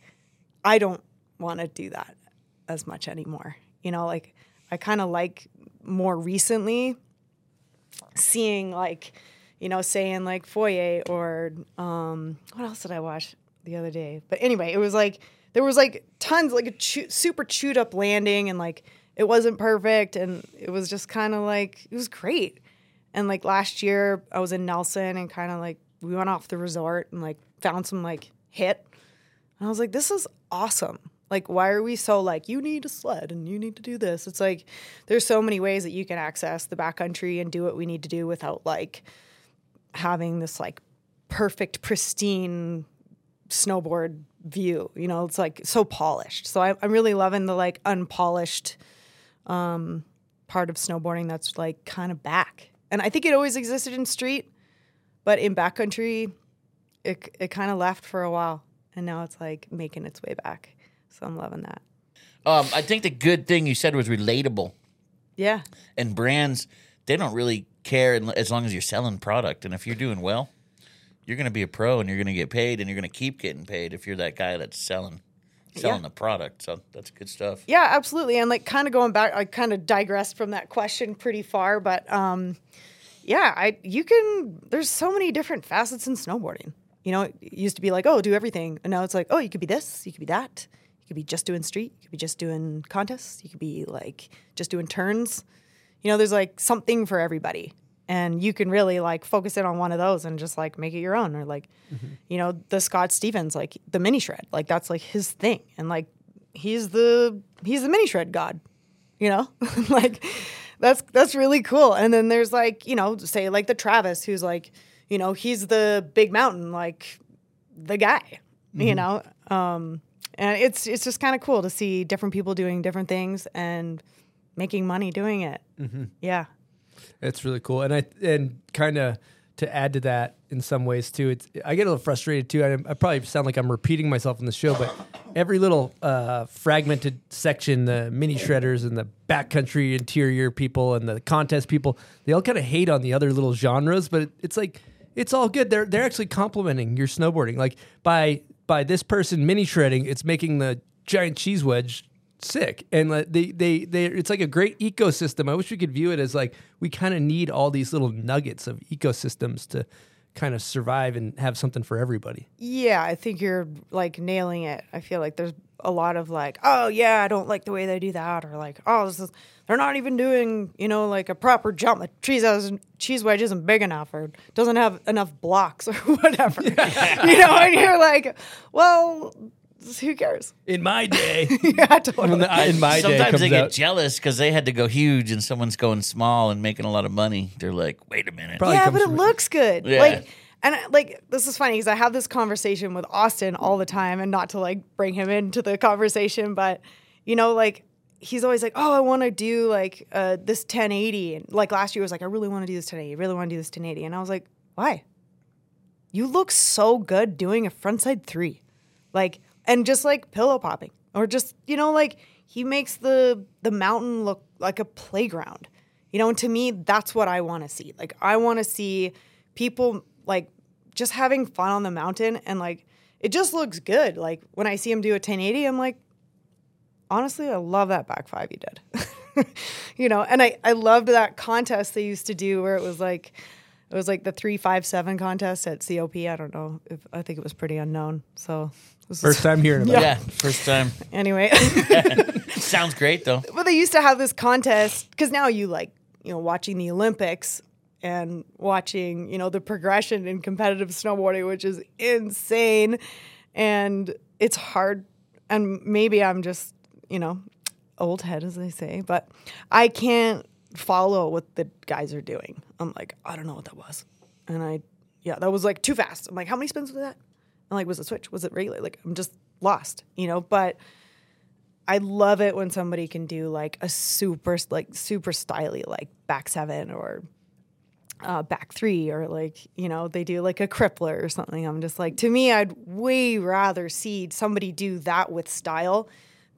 I don't want to do that as much anymore. You know, like I kind of like more recently seeing like, you know, saying like Foyer or, um, what else did I watch the other day? But anyway, it was like, there was like tons, like a chew, super chewed up landing and like, it wasn't perfect. And it was just kind of like, it was great. And, like, last year I was in Nelson and kind of, like, we went off the resort and, like, found some, like, hit. And I was like, this is awesome. Like, why are we so, like, you need a sled and you need to do this? It's like there's so many ways that you can access the backcountry and do what we need to do without, like, having this, like, perfect, pristine snowboard view. You know, it's, like, so polished. So I, I'm really loving the, like, unpolished um, part of snowboarding that's, like, kind of back. And I think it always existed in street, but in backcountry, it it kind of left for a while, and now it's like making its way back. So I'm loving that. Um, I think the good thing you said was relatable. Yeah. And brands, they don't really care as long as you're selling product, and if you're doing well, you're going to be a pro, and you're going to get paid, and you're going to keep getting paid if you're that guy that's selling. Selling yeah. the product, so that's good stuff. Yeah, absolutely. And like kind of going back, I kind of digressed from that question pretty far, but um, yeah, I you can. There's so many different facets in snowboarding. You know, it used to be like, oh, do everything, and now it's like, oh, you could be this, you could be that, you could be just doing street, you could be just doing contests, you could be like just doing turns. You know, there's like something for everybody, and you can really like focus in on one of those and just like make it your own. Or like, mm-hmm. you know, the Scott Stevens, like the mini shred, like that's like his thing. And like, he's the, he's the mini shred god, you know, like that's, that's really cool. And then there's like, you know, say like the Travis, who's like, you know, he's the big mountain, like the guy, mm-hmm. you know? Um, and it's, it's just kind of cool to see different people doing different things and making money doing it. Mm-hmm. Yeah. It's really cool, and I and kind of to add to that in some ways too. It's I get a little frustrated too. I, I probably sound like I'm repeating myself in the show, but every little uh, fragmented section, the mini shredders and the backcountry interior people and the contest people, they all kind of hate on the other little genres. But it, it's like it's all good. They're they're actually complimenting your snowboarding. Like by by this person mini shredding, it's making the giant cheese wedge sick. And they they they it's like a great ecosystem. I wish we could view it as like we kind of need all these little nuggets of ecosystems to kind of survive and have something for everybody. Yeah, I think you're like nailing it. I feel like there's a lot of like, oh yeah, I don't like the way they do that, or like, oh, this is, they're not even doing, you know, like a proper jump. The cheese isn't, cheese wedge isn't big enough, or doesn't have enough blocks, or whatever. Yeah. You know, and you're like, well, who cares? In my day, yeah, totally. the, I, in my sometimes day comes they get out. jealous because they had to go huge, and someone's going small and making a lot of money. They're like, wait a minute, Probably yeah, but it looks good, yeah. like. And, like, this is funny because I have this conversation with Austin all the time, and not to, like, bring him into the conversation, but, you know, like, he's always like, oh, I want to do, like, uh, this ten eighty. And, like, last year I was like, I really want to do this ten eighty. I really want to do this ten eighty. And I was like, why? You look so good doing a frontside three. Like, and just, like, pillow popping. Or just, you know, like, he makes the the mountain look like a playground. You know, and to me, that's what I want to see. Like, I want to see people... like just having fun on the mountain, and like it just looks good. Like when I see him do a ten eighty, I'm like, honestly, I love that back five he did. You know, and I, I loved that contest they used to do where it was like it was like the three five seven contest at C O P. I don't know if I think it was pretty unknown. So this first is, time hearing about yeah. it. Yeah, first time. Anyway. Sounds great though. Well, they used to have this contest because now you like, you know, watching the Olympics and watching, you know, the progression in competitive snowboarding, which is insane. And it's hard. And maybe I'm just, you know, old head, as they say, but I can't follow what the guys are doing. I'm like, I don't know what that was. And I, yeah, that was like too fast. I'm like, how many spins was that? I'm like, was it switch? Was it regular? Like, I'm just lost, you know, but I love it when somebody can do like a super, like super styly, like back seven or Uh, back three, or like, you know, they do like a crippler or something. I'm just like, to me, I'd way rather see somebody do that with style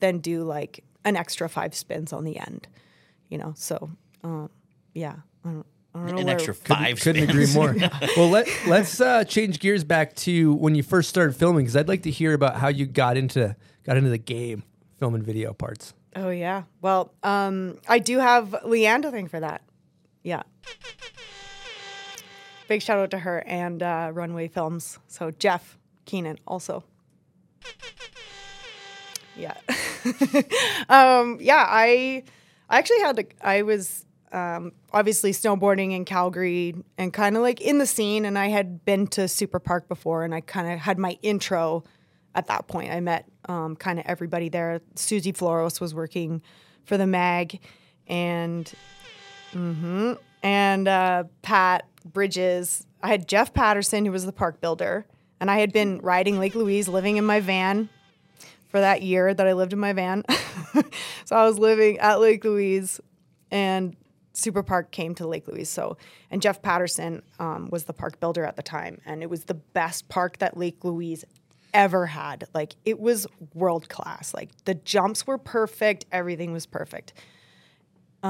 than do like an extra five spins on the end, you know? So, um, yeah, I don't, I don't know. An extra five spins. Couldn't agree more. Well, let, let's uh, change gears back to when you first started filming, because I'd like to hear about how you got into got into the game, film and video parts. Oh, yeah. Well, um, I do have Leanne to thank for that. Yeah. Big shout out to her and uh, Runway Films. So Jeff Keenan also. Yeah. um, yeah, I I actually had to, I was um, obviously snowboarding in Calgary and kind of like in the scene, and I had been to Superpark before, and I kind of had my intro at that point. I met um, kind of everybody there. Susie Floros was working for the mag, and mm-hmm, and uh, Pat Bridges. I had Jeff Patterson, who was the park builder, and I had been riding Lake Louise, living in my van for that year that I lived in my van. So I was living at Lake Louise, and Superpark came to Lake Louise. So, and Jeff Patterson um, was the park builder at the time, and it was the best park that Lake Louise ever had. Like, it was world class. Like, the jumps were perfect, everything was perfect.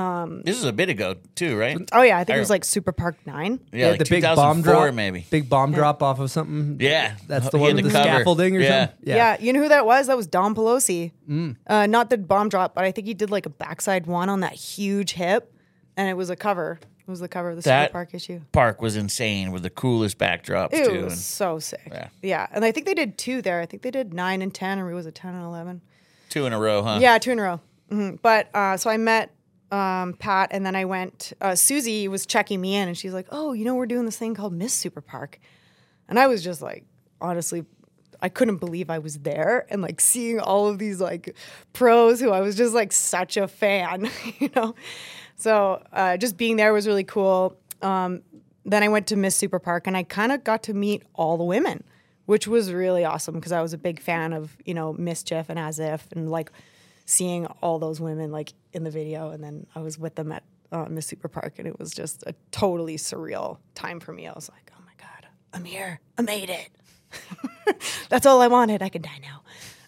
Um, this is a bit ago too, right? Oh yeah, I think I it was like Superpark nine. Yeah, like the big bomb drop, maybe big bomb yeah. drop off of something. Yeah, that's the he one with the, the scaffolding or yeah. something. Yeah. yeah, you know who that was? That was Don Pelosi. Mm. Uh, not the bomb drop, but I think he did like a backside one on that huge hip, and it was a cover. It was the cover of the that Superpark issue. Park was insane with the coolest backdrops. It too. was and, so sick. Yeah. yeah, and I think they did two there. I think they did nine and ten, or it was a ten and eleven. Two in a row, huh? Yeah, two in a row. Mm-hmm. But uh, so I met. Um, Pat, and then I went, uh, Susie was checking me in, and she's like, oh, you know, we're doing this thing called Miss Superpark. And I was just like, honestly, I couldn't believe I was there, and like seeing all of these like pros who I was just like such a fan, you know? So uh, just being there was really cool. Um, then I went to Miss Superpark, and I kind of got to meet all the women, which was really awesome because I was a big fan of, you know, Mischief and As If, and like seeing all those women like in the video, and then I was with them at uh, Miss Superpark, and it was just a totally surreal time for me. I was like, oh my God, I'm here. I made it. That's all I wanted. I can die now.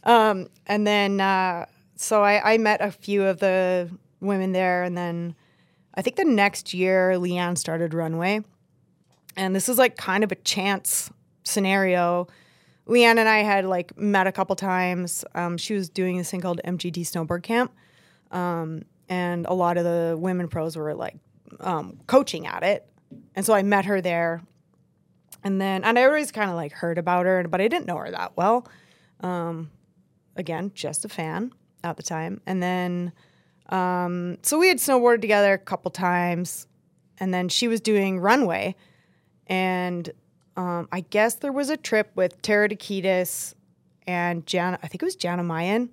Um, and then, uh, so I, I met a few of the women there, and then I think the next year Leanne started Runway, And this is like kind of a chance scenario. Leanne and I had like met a couple times. Um, she was doing this thing called M G D Snowbird Camp. Um, and a lot of the women pros were like um, coaching at it. And so I met her there. And then, and I always kind of like heard about her, but I didn't know her that well. Um, again, just a fan at the time. And then, um, so we had snowboarded together a couple times. And then she was doing runway. And um, I guess there was a trip with Tara Dakides and Jana, I think it was Jana Mayan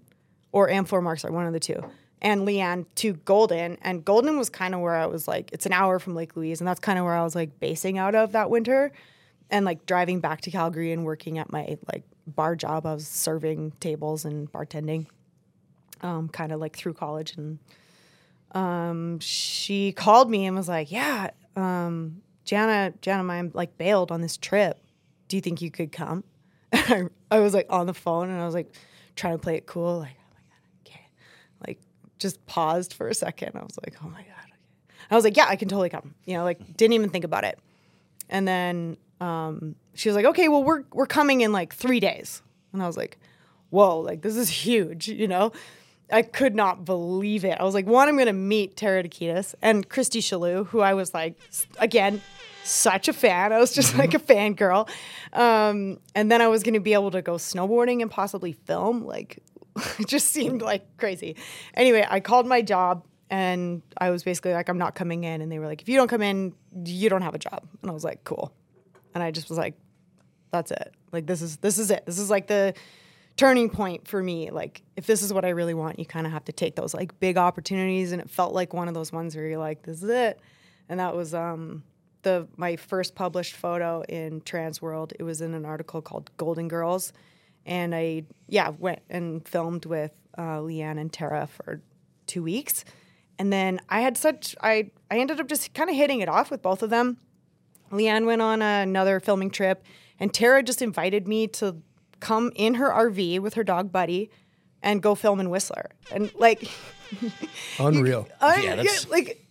or Amfor Marksler, one of the two, and Leanne to Golden. And Golden was kind of where I was like, it's an hour from Lake Louise. And that's kind of where I was like basing out of that winter and like driving back to Calgary and working at my like bar job. I was serving tables and bartending um, kind of like through college. And um, she called me and was like, yeah, um, Jana, Jana, I'm like bailed on this trip. Do you think you could come? I, I was like on the phone and I was like trying to play it cool. Like, oh my God, okay. Like just paused for a second. I was like, oh my God. Okay. I was like, yeah, I can totally come. You know, like didn't even think about it. And then um, she was like, okay, well, we're, we're coming in like three days. And I was like, whoa, like this is huge. You know, I could not believe it. I was like, one, I'm going to meet Tara Dakides and Christy Chaloux, who I was like, again, such a fan. I was just like a fangirl. Um, and then I was going to be able to go snowboarding and possibly film. Like, it just seemed like crazy. Anyway, I called my job and I was basically like, I'm not coming in. And they were like, if you don't come in, you don't have a job. And I was like, cool. And I just was like, that's it. Like, this is, this is it. This is like the turning point for me. Like, if this is what I really want, you kind of have to take those like big opportunities. And it felt like one of those ones where you're like, this is it. And that was um the my first published photo in TransWorld. It was in an article called Golden Girls, and I yeah went and filmed with uh Leanne and Tara for two weeks. And then I had such I I ended up just kind of hitting it off with both of them. Leanne went on another filming trip, and Tara just invited me to come in her R V with her dog Buddy and go film in Whistler. And like unreal. I, yeah, that's... like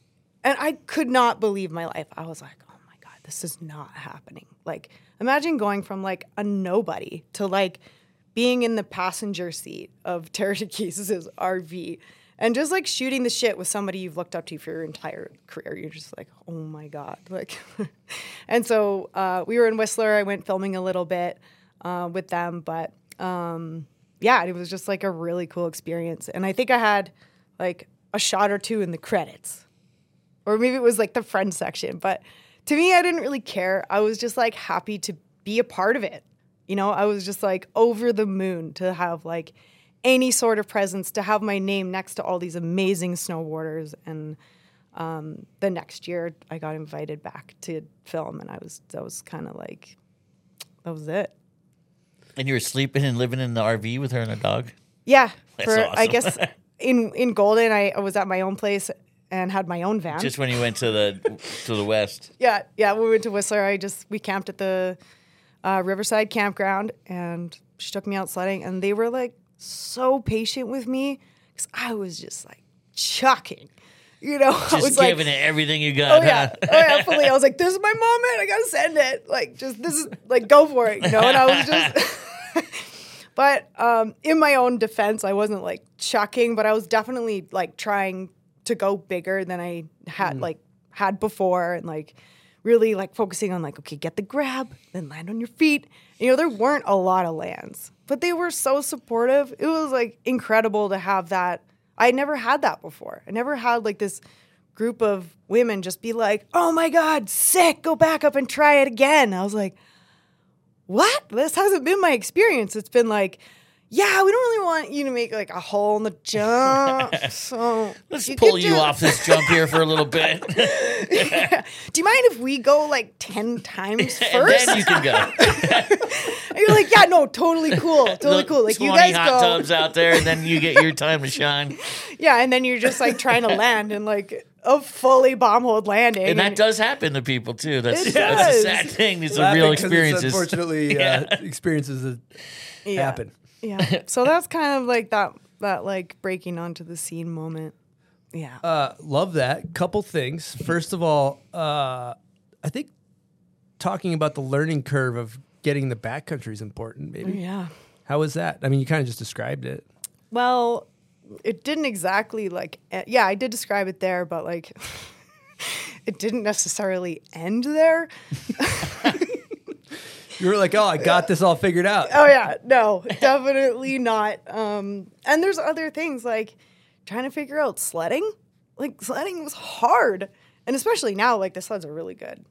and I could not believe my life. I was like, oh my God, this is not happening. Like, imagine going from like a nobody to like being in the passenger seat of Tara Dakides' R V and just like shooting the shit with somebody you've looked up to for your entire career. You're just like, oh my God. Like and so uh, we were in Whistler. I went filming a little bit Uh, with them, but um, yeah, it was just like a really cool experience. And I think I had like a shot or two in the credits, or maybe it was like the friend section. But to me, I didn't really care. I was just like happy to be a part of it. You know, I was just like over the moon to have like any sort of presence, to have my name next to all these amazing snowboarders. And um, the next year, I got invited back to film, and I was that was kind of like that was it. And you were sleeping and living in the R V with her and her dog? Yeah. That's for, awesome. I guess in, in Golden, I, I was at my own place and had my own van. Just when you went to the to the west. Yeah, yeah. We went to Whistler. I just we camped at the uh, Riverside Campground, and she took me out sledding, and they were like so patient with me because I was just like chucking. You know, just I was giving like, it everything you got. Oh yeah, huh? oh yeah, fully. I was like, "This is my moment. I gotta send it. Like, just this is like, go for it." You know, and I was just. But um, in my own defense, I wasn't like chucking, but I was definitely like trying to go bigger than I had mm. like had before, and like really like focusing on like, okay, get the grab, then land on your feet. You know, there weren't a lot of lands, but they were so supportive. It was like incredible to have that. I never had that before. I never had like this group of women just be like, oh my God, sick, go back up and try it again. I was like, what? This hasn't been my experience. It's been like, yeah, we don't really want you to make like a hole in the jump. So let's you pull you do- off this jump here for a little bit. Yeah. Do you mind if we go like ten times first? And then you can go. And you're like, yeah, no, totally cool. Totally cool. Like you guys hot go. Tubs out there, and then you get your time to shine. Yeah, and then you're just like trying to land and like a fully bomb hold landing. And that and does happen to people too. That's it that's does. A sad thing. These are real experiences. It's unfortunately, yeah. uh, experiences that yeah. happen. Yeah. So that's kind of like that that like breaking onto the scene moment. Yeah. Uh, love that. Couple things. First of all, uh, I think talking about the learning curve of getting the backcountry is important, maybe. Yeah. How was that? I mean, you kind of just described it. Well, it didn't exactly like, yeah, I did describe it there, but like it didn't necessarily end there. You were like, oh, I got this all figured out. Oh, yeah. No, definitely not. Um, and there's other things like trying to figure out sledding. Like sledding was hard. And especially now, like the sleds are really good.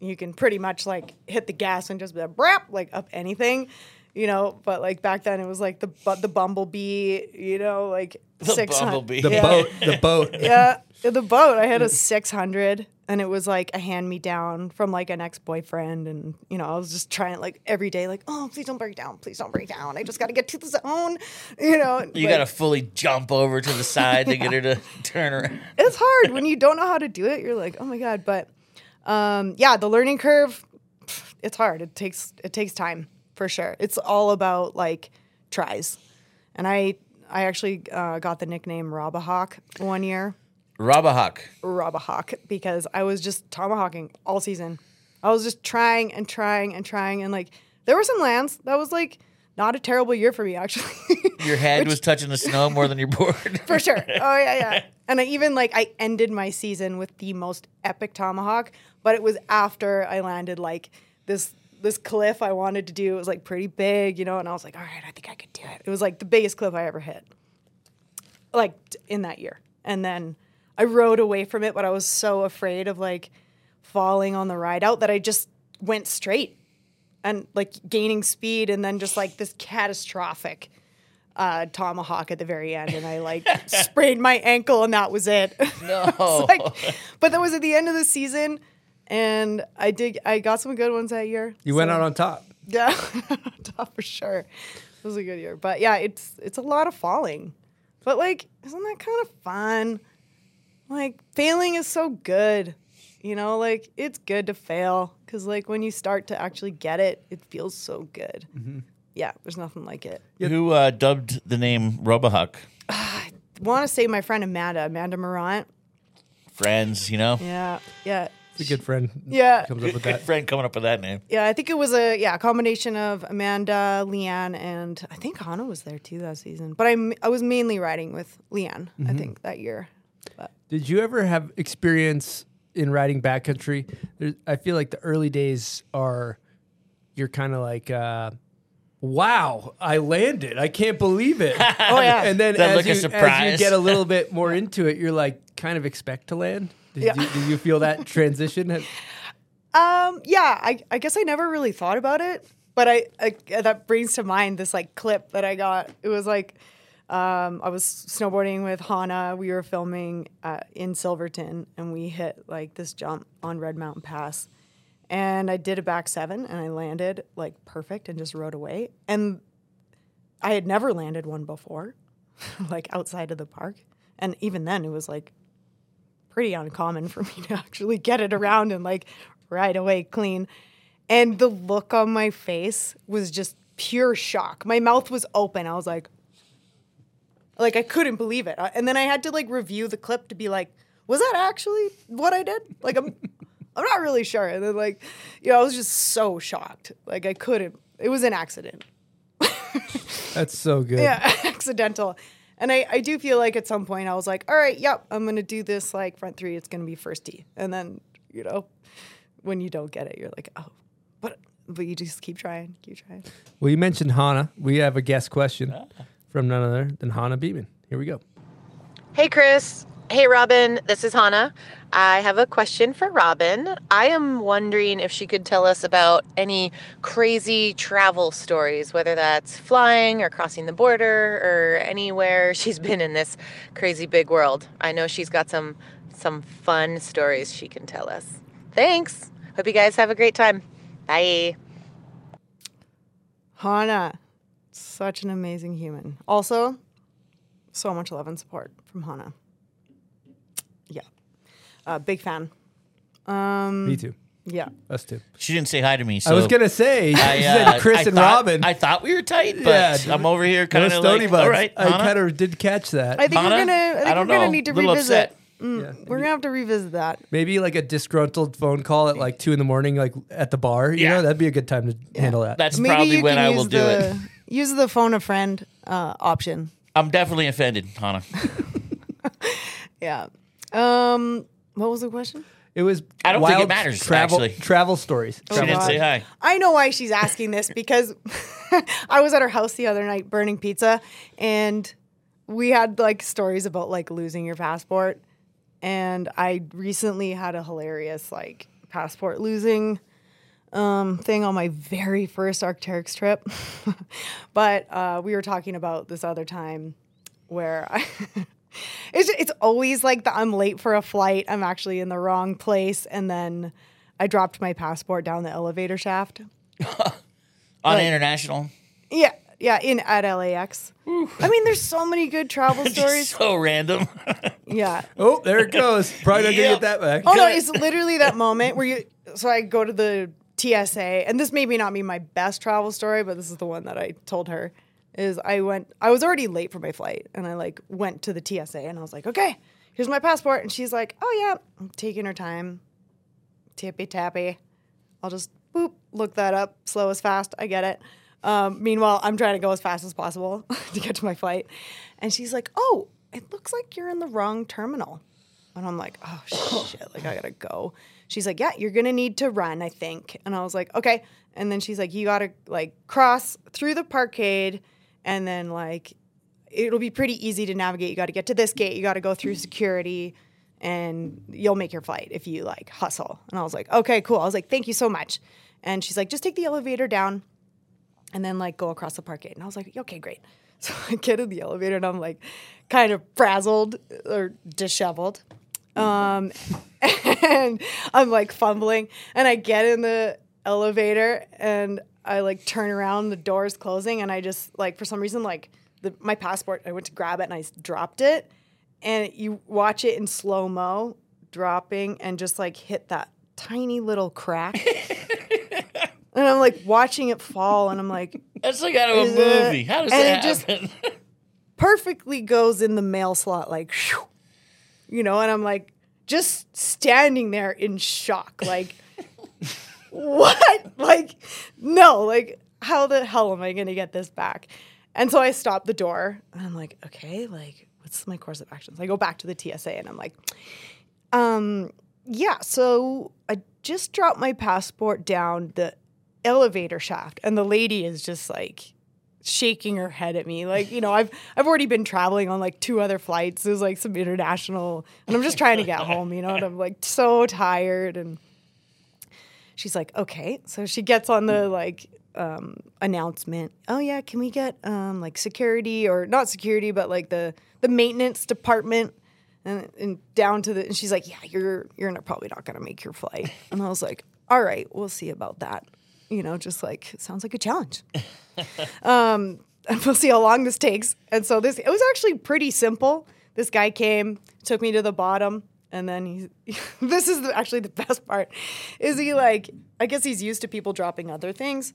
You can pretty much like hit the gas and just be like, brap, like up anything, you know. But like back then, it was like the bu- the bumblebee, you know, like the six hundred. The yeah. boat, the boat. Yeah, the boat. I had a six hundred, and it was like a hand me down from like an ex boyfriend, and you know, I was just trying like every day, like, oh, please don't break down, please don't break down. I just got to get to the zone, you know. You got to fully jump over to the side yeah. to get her to turn around. It's hard when you don't know how to do it. You're like, oh my god, but. Um, yeah, the learning curve, it's hard. It takes it takes time for sure. It's all about like tries, and I I actually uh, got the nickname Robahawk one year. Robahawk. Robahawk, because I was just tomahawking all season. I was just trying and trying and trying, and like there were some lands that was like not a terrible year for me actually. Your head Which, was touching the snow more than your board. For sure. Oh yeah, yeah. And I even like I ended my season with the most epic tomahawk. But it was after I landed, like, this this cliff I wanted to do. It was, like, pretty big, you know, and I was like, all right, I think I could do it. It was, like, the biggest cliff I ever hit, like, in that year. And then I rode away from it, but I was so afraid of, like, falling on the ride out that I just went straight and, like, gaining speed and then just, like, this catastrophic uh, tomahawk at the very end. And I, like, sprained my ankle, and that was it. No. was like, but that was at the end of the season. And I did. I got some good ones that year. You so. went out on top. Yeah, on top for sure. It was a good year, but yeah, it's it's a lot of falling, but like, isn't that kind of fun? Like, failing is so good, you know. Like, it's good to fail because like when you start to actually get it, it feels so good. Mm-hmm. Yeah, there's nothing like it. Who uh, dubbed the name Robahawk? I want to say my friend Amanda, Amanda Morant. Friends, you know. Yeah. Yeah. It's a good friend. Yeah. Comes up with good, that. Good friend coming up with that name. Yeah, I think it was a yeah a combination of Amanda, Leanne, and I think Hannah was there too that season. But I I was mainly riding with Leanne, mm-hmm. I think, that year. But. Did you ever have experience in riding backcountry? There's, I feel like the early days are, you're kind of like, uh, wow, I landed. I can't believe it. Oh, yeah. And then as you, as you get a little bit more into it, you're like, kind of expect to land. Did, yeah. you, did you feel that transition? um, yeah, I, I guess I never really thought about it, but I, I that brings to mind this like clip that I got. It was like um, I was snowboarding with Hannah. We were filming uh, in Silverton, and we hit like this jump on Red Mountain Pass, and I did a back seven, and I landed like perfect and just rode away. And I had never landed one before, like outside of the park, and even then it was like. Pretty uncommon for me to actually get it around and like ride away clean. And the look on my face was just pure shock. My mouth was open. I was like, like I couldn't believe it. And then I had to like review the clip to be like, was that actually what I did? Like, I'm, I'm not really sure. And then like, you know, I was just so shocked. Like I couldn't, it was an accident. That's so good. Yeah. Accidental. And I, I do feel like at some point I was like, all right, yep, I'm going to do this, like, front three. It's going to be first tee. And then, you know, when you don't get it, you're like, oh. But but you just keep trying, keep trying. Well, you mentioned Hannah. We have a guest question ah. from none other than Hannah Beeman. Here we go. Hey, Chris. Hey, Robin. This is Hannah. I have a question for Robin. I am wondering if she could tell us about any crazy travel stories, whether that's flying or crossing the border or anywhere she's been in this crazy big world. I know she's got some some fun stories she can tell us. Thanks. Hope you guys have a great time. Bye. Hannah, such an amazing human. Also, so much love and support from Hannah. Yeah. Uh, big fan. Um, me too. Yeah. Us too. She didn't say hi to me. So I was going to say, I, uh, she said Chris I and thought, Robin. I thought we were tight, but yeah, I'm over here kind of no like, all right, Hannah? I kind of did catch that. I think Hannah? We're going to need to revisit. Upset. Mm, yeah. We're going to have to revisit that. Maybe like a disgruntled phone call at like two in the morning, like at the bar. You yeah. know, that'd be a good time to yeah. handle that. That's maybe probably when I will do the, it. Use the phone a friend uh, option. I'm definitely offended, Hannah. yeah. Um, what was the question? It was. I don't wild think it matters. Travel, actually. Travel stories. Oh, she didn't say hi. I know why she's asking this because I was at her house the other night burning pizza, and we had like stories about like losing your passport, and I recently had a hilarious like passport losing um, thing on my very first Arc'teryx trip. But uh, we were talking about this other time where I. It's just, it's always like the I'm late for a flight. I'm actually in the wrong place, and then I dropped my passport down the elevator shaft on like, international. Yeah, yeah, in at L A X. Ooh. I mean, there's so many good travel stories. So random. yeah. Oh, there it goes. Probably not yep. gonna get that back. Oh no, it's literally that moment where you. So I go to the T S A, and this may be not be my best travel story, but this is the one that I told her. Is I went, I was already late for my flight, and I like went to the T S A, and I was like, okay, here's my passport. And she's like, oh yeah, I'm taking her time, tippy tappy. I'll just boop, look that up, slow as fast, I get it. Um, meanwhile, I'm trying to go as fast as possible to get to my flight. And she's like, oh, it looks like you're in the wrong terminal. And I'm like, oh shit, like I gotta go. She's like, yeah, you're gonna need to run, I think. And I was like, okay. And then she's like, you gotta like cross through the parkade. And then, like, it'll be pretty easy to navigate. You got to get to this gate. You got to go through security, and you'll make your flight if you, like, hustle. And I was like, okay, cool. I was like, thank you so much. And she's like, just take the elevator down and then, like, go across the parkade. And I was like, okay, great. So I get in the elevator, and I'm, like, kind of frazzled or disheveled. Um, and I'm, like, fumbling. And I get in the elevator, and I like turn around, the door's closing, and I just like for some reason like the, my passport. I went to grab it and I dropped it, and you watch it in slow mo dropping and just like hit that tiny little crack. And I'm like watching it fall, and I'm like, that's like out of a movie. It? How does and that it happen? Just perfectly goes in the mail slot, like, shoo, you know. And I'm like just standing there in shock, like. What? Like, no, like, how the hell am I going to get this back? And so I stopped the door, and I'm like, okay, like, what's my course of action? So I go back to the T S A, and I'm like, um, yeah, so I just dropped my passport down the elevator shaft, and the lady is just, like, shaking her head at me. Like, you know, I've I've already been traveling on, like, two other flights. It was, like, some international, and I'm just trying to get home, you know, and I'm, like, so tired, and... She's like, okay. So she gets on the, like, um, announcement. Oh, yeah, can we get, um, like, security or not security, but, like, the, the maintenance department and, and down to the – and she's like, yeah, you're you're not, probably not going to make your flight. And I was like, all right, we'll see about that. You know, just, like, sounds like a challenge. um, and we'll see how long this takes. And so this – it was actually pretty simple. This guy came, took me to the bottom. And then he, this is the, actually the best part, is he like, I guess he's used to people dropping other things.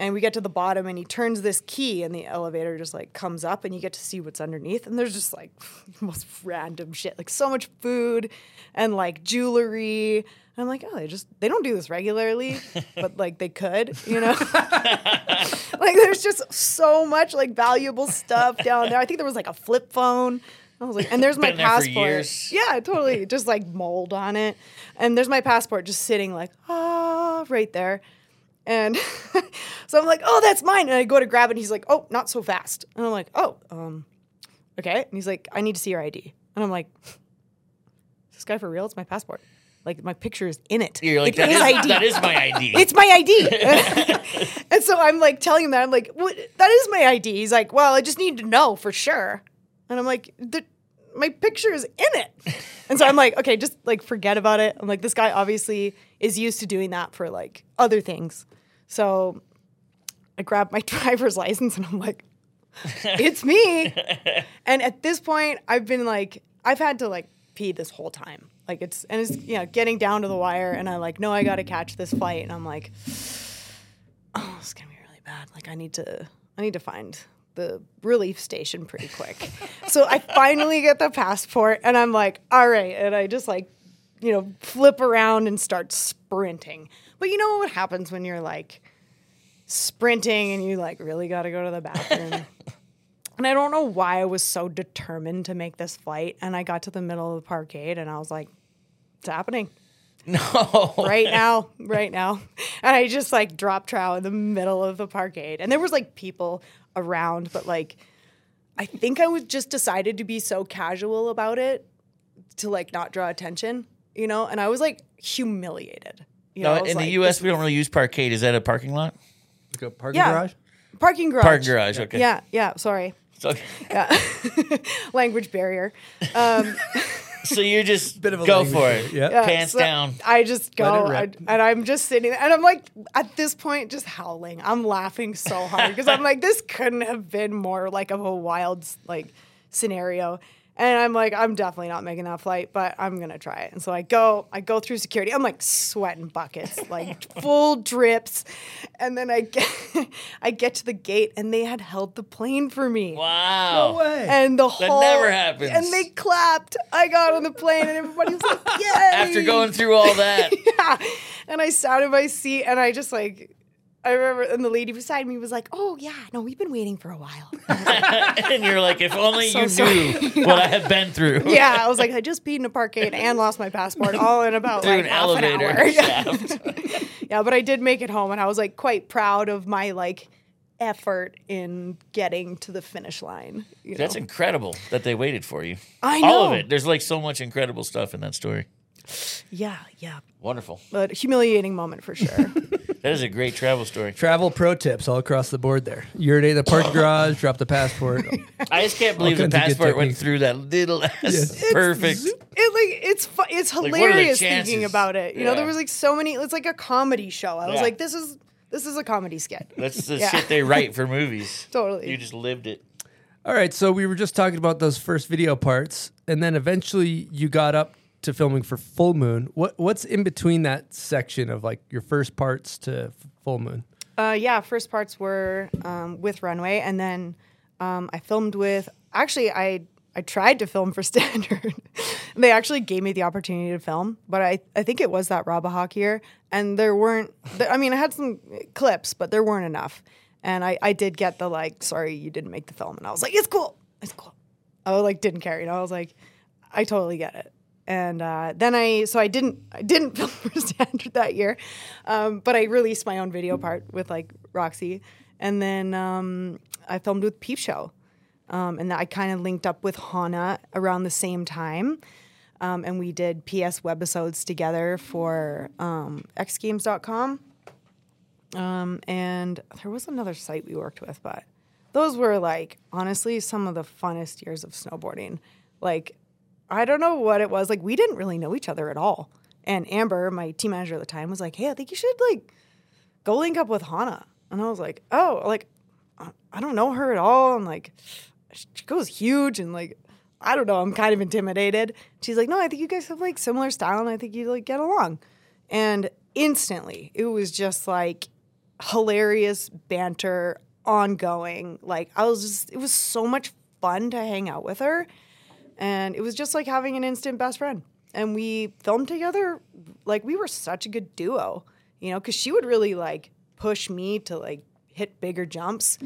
And we get to the bottom, and he turns this key, and the elevator just like comes up, and you get to see what's underneath. And there's just like the most random shit, like so much food and like jewelry. And I'm like, oh, they just, they don't do this regularly, but like they could, you know? Like there's just so much like valuable stuff down there. I think there was like a flip phone. I was like, and there's my been passport. Yeah, totally. Just like mold on it. And there's my passport just sitting like, ah, right there. And so I'm like, oh, that's mine. And I go to grab it. And he's like, oh, not so fast. And I'm like, oh, um, okay. And he's like, I need to see your I D. And I'm like, is this guy for real? It's my passport. Like my picture is in it. You're like, it that, is, I D. That is my I D. It's my I D. And so I'm like telling him that. I'm like, what? That is my I D. He's like, well, I just need to know for sure. And I'm like, the, my picture is in it. And so I'm like, okay, just like forget about it. I'm like, this guy obviously is used to doing that for like other things. So I grabbed my driver's license and I'm like, it's me. And at this point, I've been like, I've had to like pee this whole time. Like it's, and it's, you know, getting down to the wire. And I like, no, I got to catch this flight. And I'm like, oh, it's going to be really bad. Like I need to, I need to find the relief station pretty quick. So I finally get the passport, and I'm like, all right. And I just, like, you know, flip around and start sprinting. But you know what happens when you're, like, sprinting and you, like, really got to go to the bathroom? And I don't know why I was so determined to make this flight. And I got to the middle of the parkade, and I was like, it's happening. No. Right now. Right now. And I just, like, dropped trow in the middle of the parkade. And there was, like, people around. But, like, I think I was just decided to be so casual about it to, like, not draw attention, you know? And I was, like, humiliated. You no, know? In like, the U S, we don't really use parkade. Is that a parking lot? Like a parking yeah. garage? Parking garage. Parking garage, okay. Yeah, yeah, sorry. It's okay. Yeah. Language barrier. Um, so you just Bit of a go language. for it. Yep. Yeah, Pants so down. I just go, I, and I'm just sitting there. And I'm like, at this point, just howling. I'm laughing so hard because I'm like, this couldn't have been more like of a wild like scenario. And I'm like, I'm definitely not making that flight, but I'm going to try it. And so I go, I go through security. I'm like sweating buckets, like full drips. And then I get, I get to the gate, and they had held the plane for me. Wow. No way. And the whole, that never happens. And they clapped. I got on the plane, and everybody was like, yay. After going through all that. Yeah. And I sat in my seat, and I just like... I remember, and the lady beside me was like, oh, yeah, no, we've been waiting for a while. And you're like, if only so you sorry. knew what I have been through. Yeah, I was like, I just peed in a parkade and lost my passport all in about Through like an half elevator an hour. Shaft. Yeah, but I did make it home, and I was like quite proud of my like effort in getting to the finish line. You That's know? incredible that they waited for you. I know. All of it. There's like so much incredible stuff in that story. Yeah, yeah. Wonderful. But humiliating moment for sure. That is a great travel story. Travel pro tips all across the board there. Urinate the park garage, drop the passport. I just can't believe the passport went through that little ass. Yes. Perfect. It's, it, like, it's, fu- it's hilarious like, thinking about it. You yeah. know, there was like so many, it's like a comedy show. I yeah. was like, this is this is a comedy skit. That's the yeah. shit they write for movies. Totally. You just lived it. All right, so we were just talking about those first video parts, and then eventually you got up to filming for Full Moon. What what's in between that section of like your first parts to f- Full Moon? Uh, yeah, first parts were um, with Runway, and then um, I filmed with. Actually, I I tried to film for Standard. They actually gave me the opportunity to film, but I I think it was that Rabahawk year, and there weren't. There, I mean, I had some clips, but there weren't enough. And I I did get the like, sorry, you didn't make the film, and I was like, it's cool, it's cool. I like didn't care, you know. I was like, I totally get it. And uh, then I, so I didn't, I didn't film for Standard that year, um, but I released my own video part with like Roxy, and then um, I filmed with Peep Show, um, and I kind of linked up with Hannah around the same time, um, and we did P S webisodes together for um, X Games dot com, um, and there was another site we worked with, but those were like honestly some of the funnest years of snowboarding, like. I don't know what it was. Like, we didn't really know each other at all. And Amber, my team manager at the time, was like, hey, I think you should, like, go link up with Hannah. And I was like, oh, like, I don't know her at all. And, like, she goes huge. And, like, I don't know. I'm kind of intimidated. She's like, no, I think you guys have, like, similar style. And I think you, like, get along. And instantly, it was just, like, hilarious banter ongoing. Like, I was just, it was so much fun to hang out with her. And it was just like having an instant best friend. And we filmed together. Like, we were such a good duo, you know, because she would really, like, push me to, like, hit bigger jumps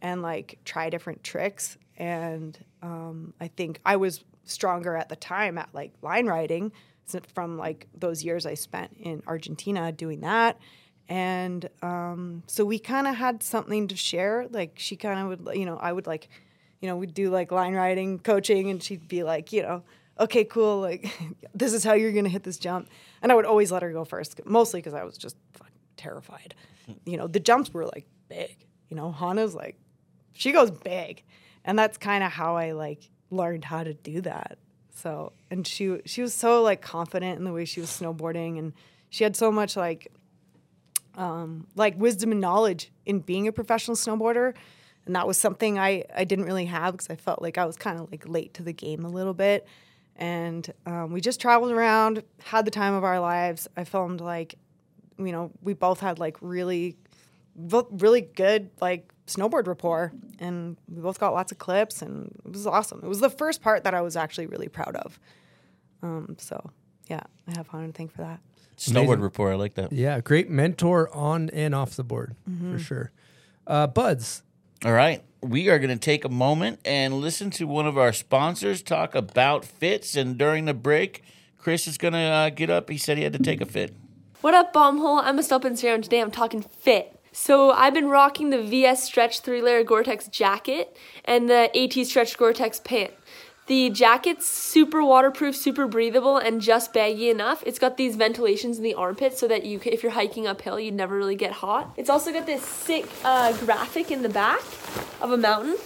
and, like, try different tricks. And um, I think I was stronger at the time at, like, line riding from, like, those years I spent in Argentina doing that. And um, so we kind of had something to share. Like, she kind of would, you know, I would, like... You know, we'd do, like, line riding, coaching, and she'd be like, you know, okay, cool, like, this is how you're going to hit this jump. And I would always let her go first, mostly because I was just fucking terrified. You know, the jumps were, like, big. You know, Hannah's, like, she goes big. And that's kind of how I, like, learned how to do that. So, and she she was so, like, confident in the way she was snowboarding. And she had so much, like, um, like, wisdom and knowledge in being a professional snowboarder. And that was something I, I didn't really have because I felt like I was kind of like late to the game a little bit. And um, we just traveled around, had the time of our lives. I filmed like, you know, we both had like really, really good like snowboard rapport, and we both got lots of clips, and it was awesome. It was the first part that I was actually really proud of. Um, so, yeah, I have Hannah to thank for that. Snowboard rapport, I like that. Yeah, great mentor on and off the board, mm-hmm. for sure. Uh, Buds. All right. We are going to take a moment and listen to one of our sponsors talk about fits. And during the break, Chris is going to uh, get up. He said he had to take a fit. What up, Bombhole? I'm Jeff Pensiero, and today I'm talking fit. So I've been rocking the V S Stretch three-layer Gore-Tex jacket and the AT Stretch Gore-Tex pant. The jacket's super waterproof, super breathable, and just baggy enough. It's got these ventilations in the armpits so that you, if you're hiking uphill, you'd never really get hot. It's also got this sick uh, graphic in the back of a mountain.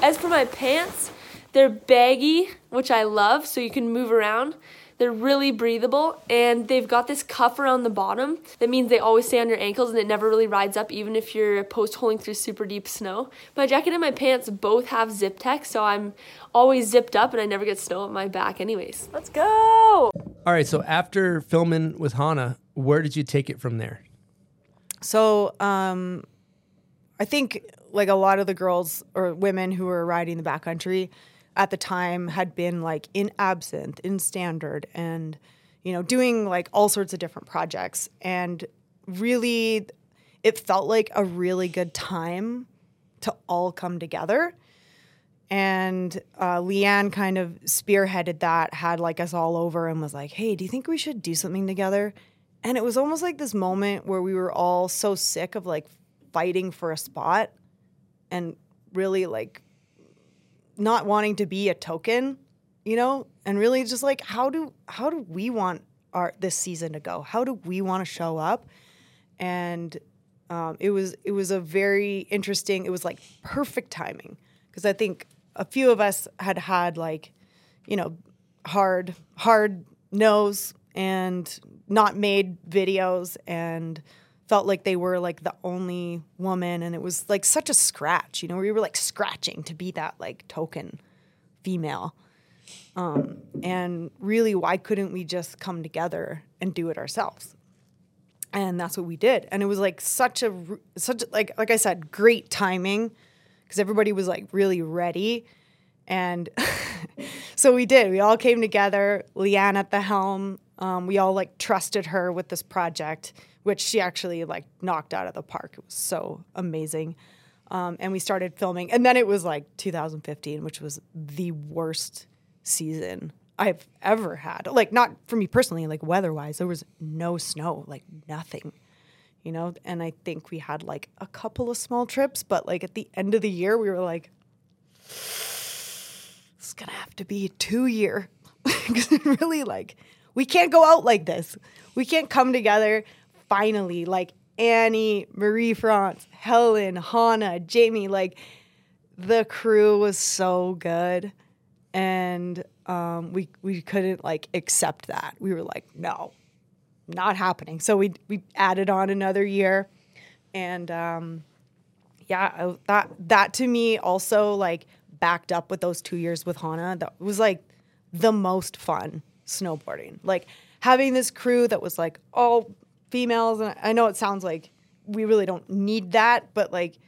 As for my pants, they're baggy, which I love, so you can move around. They're really breathable, and they've got this cuff around the bottom. That means they always stay on your ankles, and it never really rides up, even if you're post-holing through super deep snow. My jacket and my pants both have zip tech, so I'm always zipped up, and I never get snow on my back anyways. Let's go! All right, so after filming with Hannah, where did you take it from there? So um, I think like a lot of the girls or women who were riding the backcountry at the time had been like in Absinthe, in Standard, and, you know, doing like all sorts of different projects. And really, it felt like a really good time to all come together. And uh, Leanne kind of spearheaded that, had like us all over and was like, hey, do you think we should do something together? And it was almost like this moment where we were all so sick of like fighting for a spot and really like not wanting to be a token, you know, and really just like, how do how do we want our this season to go? How do we want to show up? And um, it was it was a very interesting, it was like perfect timing, because I think a few of us had had like, you know, hard hard no's and not made videos and felt like they were like the only woman, and it was like such a scratch, you know, we were like scratching to be that like token female. Um, and really, why couldn't we just come together and do it ourselves? And that's what we did. And it was like such a, such like, like I said, great timing, because everybody was like really ready. And so we did, we all came together, Leanne at the helm. Um, we all like trusted her with this project, which she actually like knocked out of the park. It was so amazing. Um, and we started filming. And then it was like two thousand fifteen, which was the worst season I've ever had. Like not for me personally, like weather-wise, there was no snow, like nothing, you know? And I think we had like a couple of small trips, but like at the end of the year, we were like, it's gonna have to be a two-year. Because really like, we can't go out like this. We can't come together. Finally, like Annie, Marie France, Helen, Hannah, Jamie, like the crew was so good. And um, we we couldn't like accept that. We were like, no, not happening. So we we added on another year. And um, yeah, I, that, that to me also like backed up with those two years with Hannah. That was like the most fun snowboarding. Like having this crew that was like all females, and I know it sounds like we really don't need that, but like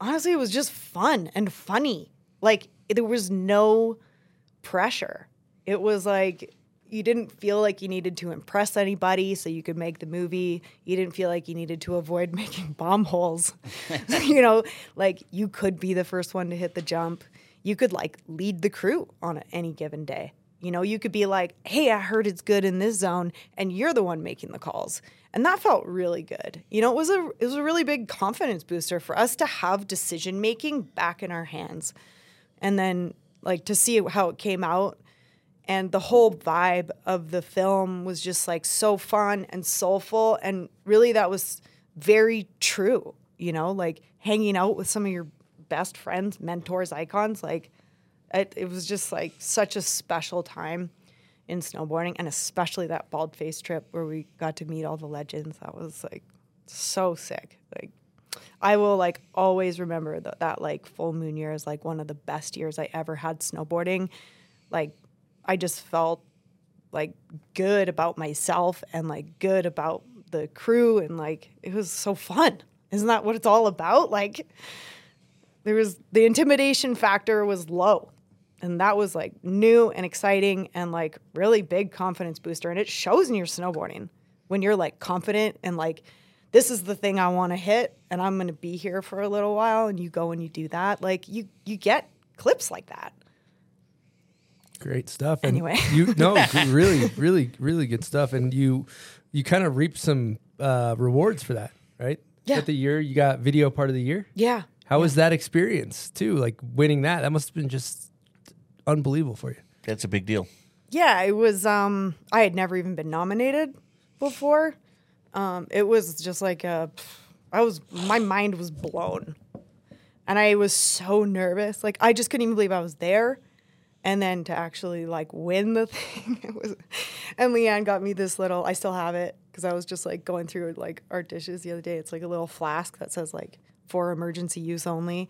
honestly, it was just fun and funny. Like there was no pressure. It was like you didn't feel like you needed to impress anybody so you could make the movie. You didn't feel like you needed to avoid making bomb holes. You know, like you could be the first one to hit the jump. You could like lead the crew on any given day. You know, you could be like, hey, I heard it's good in this zone, and you're the one making the calls. And that felt really good. You know, it was a it was a really big confidence booster for us to have decision-making back in our hands. And then, like, to see how it came out. And the whole vibe of the film was just, like, so fun and soulful. And really, that was very true, you know? Like, hanging out with some of your best friends, mentors, icons, like, It, it was just like such a special time in snowboarding, and especially that Baldface trip where we got to meet all the legends. That was like so sick. Like I will like always remember that, that like full moon year is like one of the best years I ever had snowboarding. Like I just felt like good about myself and like good about the crew, and like it was so fun. Isn't that what it's all about? Like, there was the intimidation factor was low. And that was like new and exciting and like really big confidence booster. And it shows in your snowboarding when you're like confident and like, this is the thing I want to hit and I'm going to be here for a little while. And you go and you do that. Like you, you get clips like that. Great stuff. And anyway. you No, really, really, really good stuff. And you, you kind of reap some uh, rewards for that, right? Yeah. At the year you got video part of the year. Yeah. How yeah. was that experience too? Like winning that, that must've been just unbelievable for you. That's a big deal. Yeah, it was, um, I had never even been nominated before. Um, it was just like, a, I was, my mind was blown and I was so nervous. Like I just couldn't even believe I was there. And then to actually like win the thing, it was, and Leanne got me this little, I still have it. Cause I was just like going through like our dishes the other day. It's like a little flask that says like for emergency use only.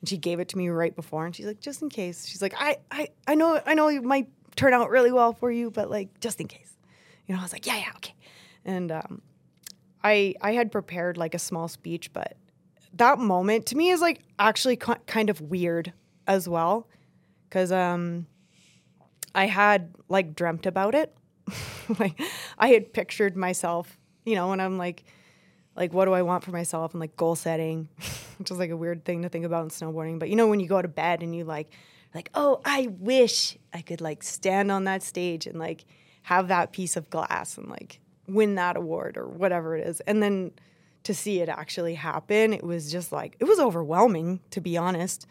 And she gave it to me right before. And she's like, just in case. She's like, I, I, I know, I know it might turn out really well for you, but like, just in case, you know, I was like, yeah, yeah. Okay. And, um, I, I had prepared like a small speech, but that moment to me is like actually co- kind of weird as well. Cause, um, I had like dreamt about it. Like I had pictured myself, you know, and I'm like, like, what do I want for myself? And like goal setting, which is like a weird thing to think about in snowboarding. But you know, when you go to bed and you like, like, oh, I wish I could like stand on that stage and like have that piece of glass and like win that award or whatever it is. And then to see it actually happen, it was just like, it was overwhelming, to be honest.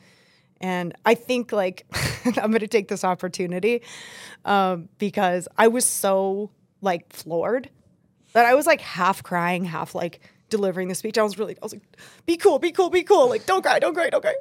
And I think like I'm going to take this opportunity um, because I was so like floored that I was like half crying, half like delivering the speech. I was really, I was like, be cool, be cool, be cool. Like, don't cry, don't cry, don't cry.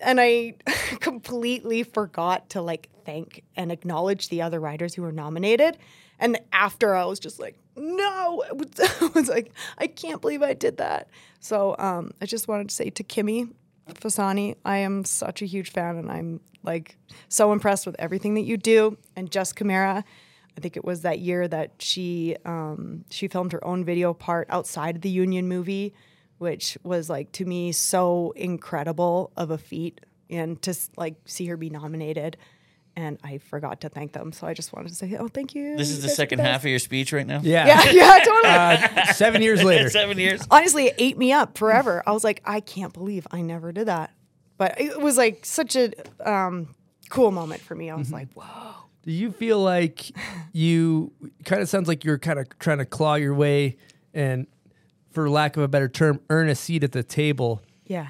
And I completely forgot to like thank and acknowledge the other riders who were nominated. And after I was just like, no, I was, I was like, I can't believe I did that. So um, I just wanted to say to Kimmy Fasani, I am such a huge fan and I'm like so impressed with everything that you do. And Jess Camara, I think it was that year that she um, she filmed her own video part outside of the Union movie, which was like to me so incredible of a feat, and to like see her be nominated. And I forgot to thank them, so I just wanted to say, oh, thank you. This is the second half of your speech right now? Yeah. Yeah, yeah, totally. Uh, seven years later. Seven years. Honestly, it ate me up forever. I was like, I can't believe I never did that. But it was like such a um, cool moment for me. I was mm-hmm. like, whoa. Do you feel like you kind of sounds like you're kind of trying to claw your way and, for lack of a better term, earn a seat at the table? Yeah.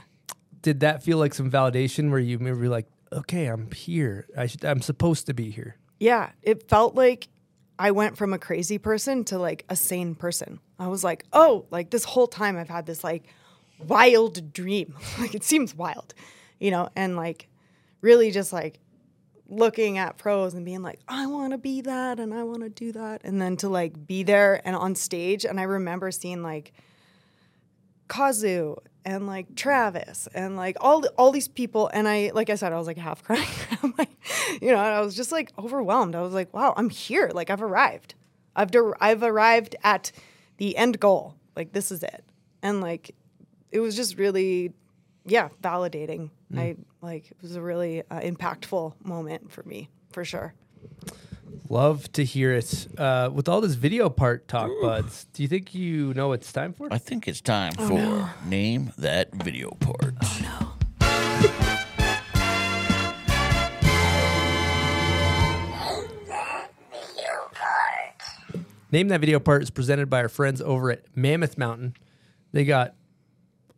Did that feel like some validation where you maybe like, okay, I'm here. I should, I'm supposed to be here. Yeah. It felt like I went from a crazy person to like a sane person. I was like, oh, like this whole time I've had this like wild dream. Like it seems wild, you know, and like really just like looking at pros and being like, I want to be that and I want to do that. And then to like be there and on stage. And I remember seeing like Kazu and like Travis and like all all these people, and I like I said I was like half crying. I'm like, you know, and I was just like overwhelmed. I was like, wow, I'm here. Like I've arrived. I've der- I've arrived at the end goal. Like this is it. And like it was just really, yeah, validating. Mm. I like it was a really uh, impactful moment for me for sure. Love to hear it. Uh, with all this video part talk, Ooh. buds, do you think you know what it's time for? I think it's time oh, for no. Name That Video Part. Oh, no. Name That Video Part. Name That Video Part is presented by our friends over at Mammoth Mountain. They got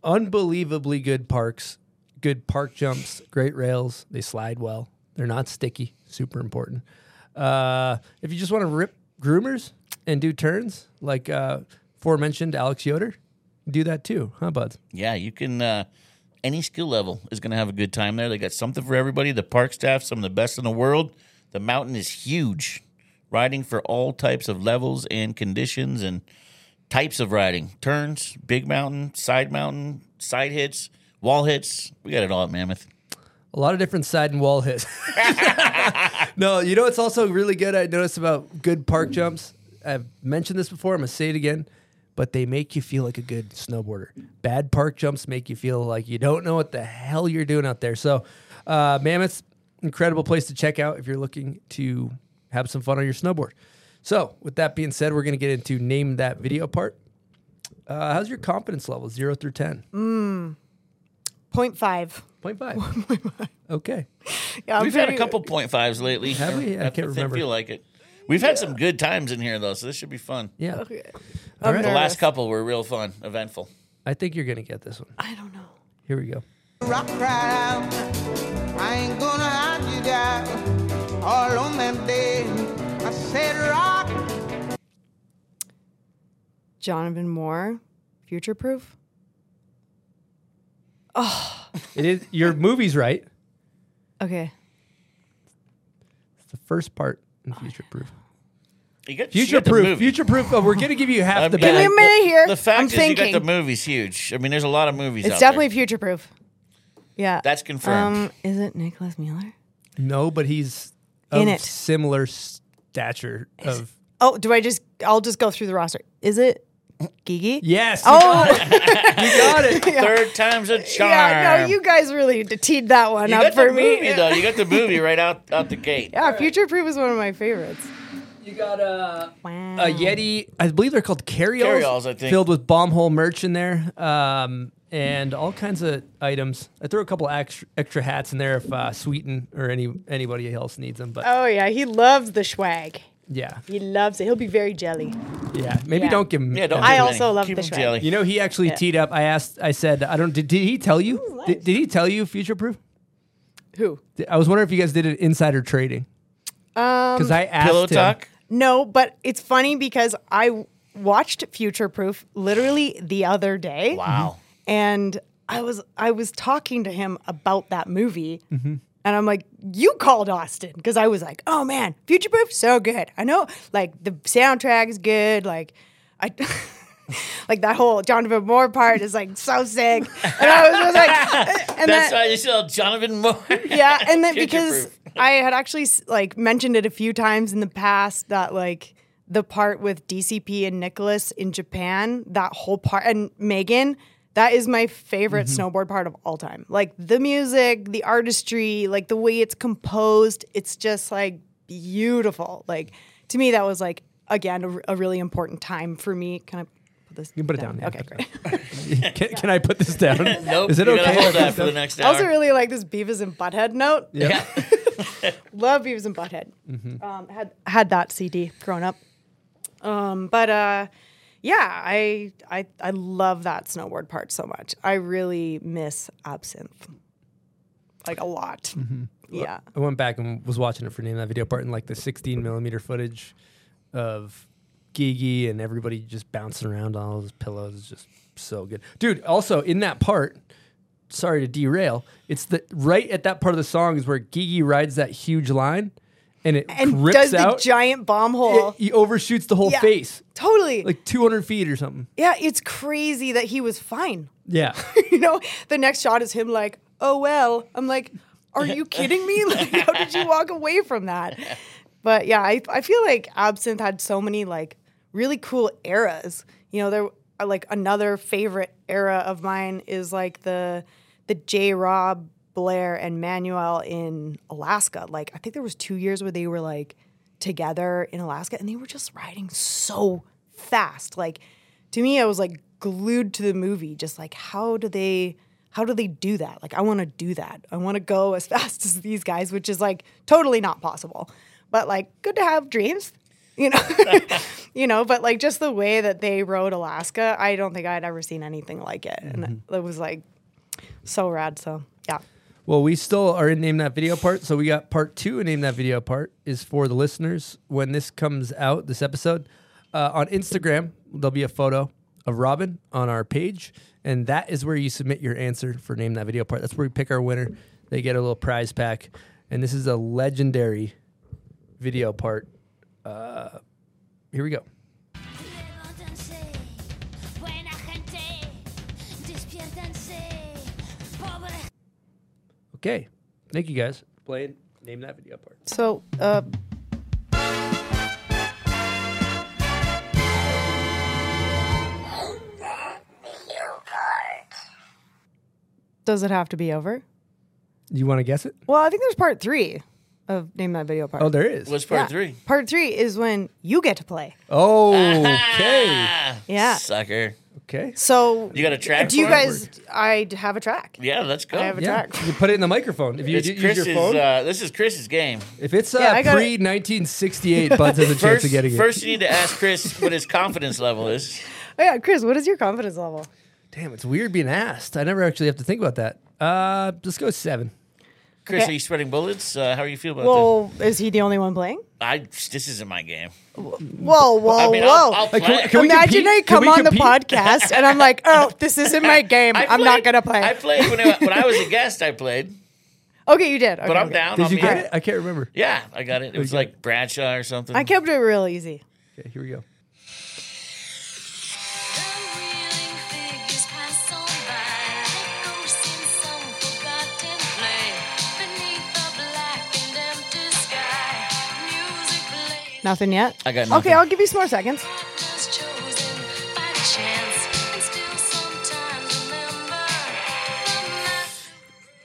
unbelievably good parks, good park jumps, great rails. They slide well. They're not sticky. Super important. Uh, if you just want to rip groomers and do turns, like uh, aforementioned Alex Yoder, do that too, huh, buds? Yeah, you can. Uh, any skill level is going to have a good time there. They got something for everybody. The park staff, some of the best in the world. The mountain is huge. Riding for all types of levels and conditions and types of riding. Turns, big mountain, side mountain, side hits, wall hits. We got it all at Mammoth. A lot of different side and wall hits. No, you know what's also really good I noticed about good park jumps? I've mentioned this before. I'm going to say it again. but they make you feel like a good snowboarder. Bad park jumps make you feel like you don't know what the hell you're doing out there. So uh, Mammoth's incredible place to check out if you're looking to have some fun on your snowboard. So with that being said, we're going to get into name that video part. Uh, how's your confidence level, zero through ten? Mm. point five. point five. Okay. Yeah, We've pretty, had a couple point fives lately. Have we? I, I can't remember. I feel like it. We've yeah. had some good times in here, though, so this should be fun. Yeah. Okay. All right. The last couple were real fun, eventful. I think you're going to get this one. I don't know. Here we go. Rock right out. I ain't going to have you down. All on them days. I said rock. Jonathan Moore, Future Proof. Oh. It is your movie's right. Okay. It's the first part in Future Proof. You got, future you got proof, future proof. Oh, we're gonna give you half I the. Mean, give me a minute here. The, the fact I'm is, thinking. You got the movie's huge. I mean, there's a lot of movies. It's out definitely there. Future Proof. Yeah, that's confirmed. Um, is it Nicholas Mueller? No, but he's in of it. Similar stature is of. It? Oh, do I just? I'll just go through the roster. Is it? Gigi? Yes. Oh, you got it. Yeah. Third time's a charm. Yeah, no, you guys really teed that one you up got for the me. Movie, yeah. though. You got the movie right out, out the gate. Yeah, Future Proof is one of my favorites. You got a, wow. a Yeti. I believe they're called carry-alls. Carry-alls, I think. Filled with bomb hole merch in there, um, and all kinds of items. I threw a couple extra, extra hats in there if uh, Sweeten or any anybody else needs them. But oh yeah, he loves the swag. Yeah. He loves it. He'll be very jelly. Yeah. Maybe yeah. don't give him... Yeah, don't give I him also any. Love Keep the shred. Jelly. You know, he actually yeah. teed up. I asked... I said... I don't... Did, did he tell you? Ooh, nice. did, did he tell you Future Proof? Who? I was wondering if you guys did it insider trading. Because um, I asked Pillow him, Talk? No, but it's funny because I watched Future Proof literally the other day. Wow. And I was I was talking to him about that movie. Mm-hmm. And I'm like, you called Austin. Because I was like, oh, man, Future Proof, so good. I know, like, the soundtrack is good. Like, I, like that whole Jonathan Moore part is, like, so sick. And I was, I was like... And That's that, why you said Jonathan Moore. Yeah, and then because proof. I had actually, like, mentioned it a few times in the past that, like, the part with D C P and Nicholas in Japan, that whole part, and Megan... That is my favorite mm-hmm. snowboard part of all time. Like the music, the artistry, like the way it's composed. It's just like beautiful. Like to me, that was like, again, a, a really important time for me. Can I put this You can put down? It down. Yeah, okay, great. Down. can, can I put this down? Nope. Is it okay? Hold that for the next hour. I also really like this Beavis and Butthead note. Yep. Yeah. Love Beavis and Butthead. Mm-hmm. Um, had, had that C D growing up. Um, but, uh, Yeah, I, I I love that snowboard part so much. I really miss Absinthe, like a lot. Mm-hmm. Yeah, I went back and was watching it for name that video part and like the sixteen millimeter footage of Gigi and everybody just bouncing around on all those pillows is just so good, dude. Also in that part, sorry to derail, it's the right at that part of the song is where Gigi rides that huge line. And it and rips does out. The giant bomb hole. It, he overshoots the whole yeah, face. Totally. Like two hundred feet or something. Yeah, it's crazy that he was fine. Yeah. You know, the next shot is him like, oh, well. I'm like, are you kidding me? Like, how did you walk away from that? But yeah, I, I feel like Absinthe had so many like really cool eras. You know, there like another favorite era of mine is like the the J-Rob Blair and Manuel in Alaska. Like, I think there was two years where they were, like, together in Alaska, and they were just riding so fast. Like, to me, I was, like, glued to the movie, just, like, how do they, how do they do that? Like, I want to do that. I want to go as fast as these guys, which is, like, totally not possible. But, like, good to have dreams, you know? You know, but, like, just the way that they rode Alaska, I don't think I'd ever seen anything like it. Mm-hmm. And it was, like, so rad, so, yeah. Well, we still are in Name That Video Part, so we got part two in Name That Video Part is for the listeners. When this comes out, this episode, uh, on Instagram, there'll be a photo of Robin on our page, and that is where you submit your answer for Name That Video Part. That's where we pick our winner. They get a little prize pack, and this is a legendary video part. Uh, here we go. Okay, thank you guys. Play Name That Video Part. So, uh... Does it have to be over? You want to guess it? Well, I think there's part three of Name That Video Park. Oh, there is. What's part yeah. three? Part three is when you get to play. Oh, okay. Yeah. Sucker. Okay. So you got a track? Do you guys? I have a track. Yeah, let's go. I have a yeah. track. You put it in the microphone. If you it's use Chris's, your phone, uh, this is Chris's game. If it's uh, yeah, pre nineteen sixty-eight, Buds has a chance first, of getting it. First, you need to ask Chris what his confidence level is. Oh yeah, Chris, what is your confidence level? Damn, it's weird being asked. I never actually have to think about that. Uh, let's go seven. Chris, okay. Are you spreading bullets? Uh, how do you feel about well, this? Well, is he the only one playing? I this isn't my game. Whoa, whoa, I mean, whoa! I'll, I'll like, can, can imagine I come on compete? the podcast and I'm like, "Oh, this isn't my game. Played, I'm not gonna play." I played when I, when I was a guest. I played. Okay, you did. Okay, but I'm okay. down. Did I'll you get it? it? I can't remember. Yeah, I got it. It was like Bradshaw or something. I kept it real easy. Okay, here we go. Nothing yet? I got nothing. Okay, I'll give you some more seconds. That's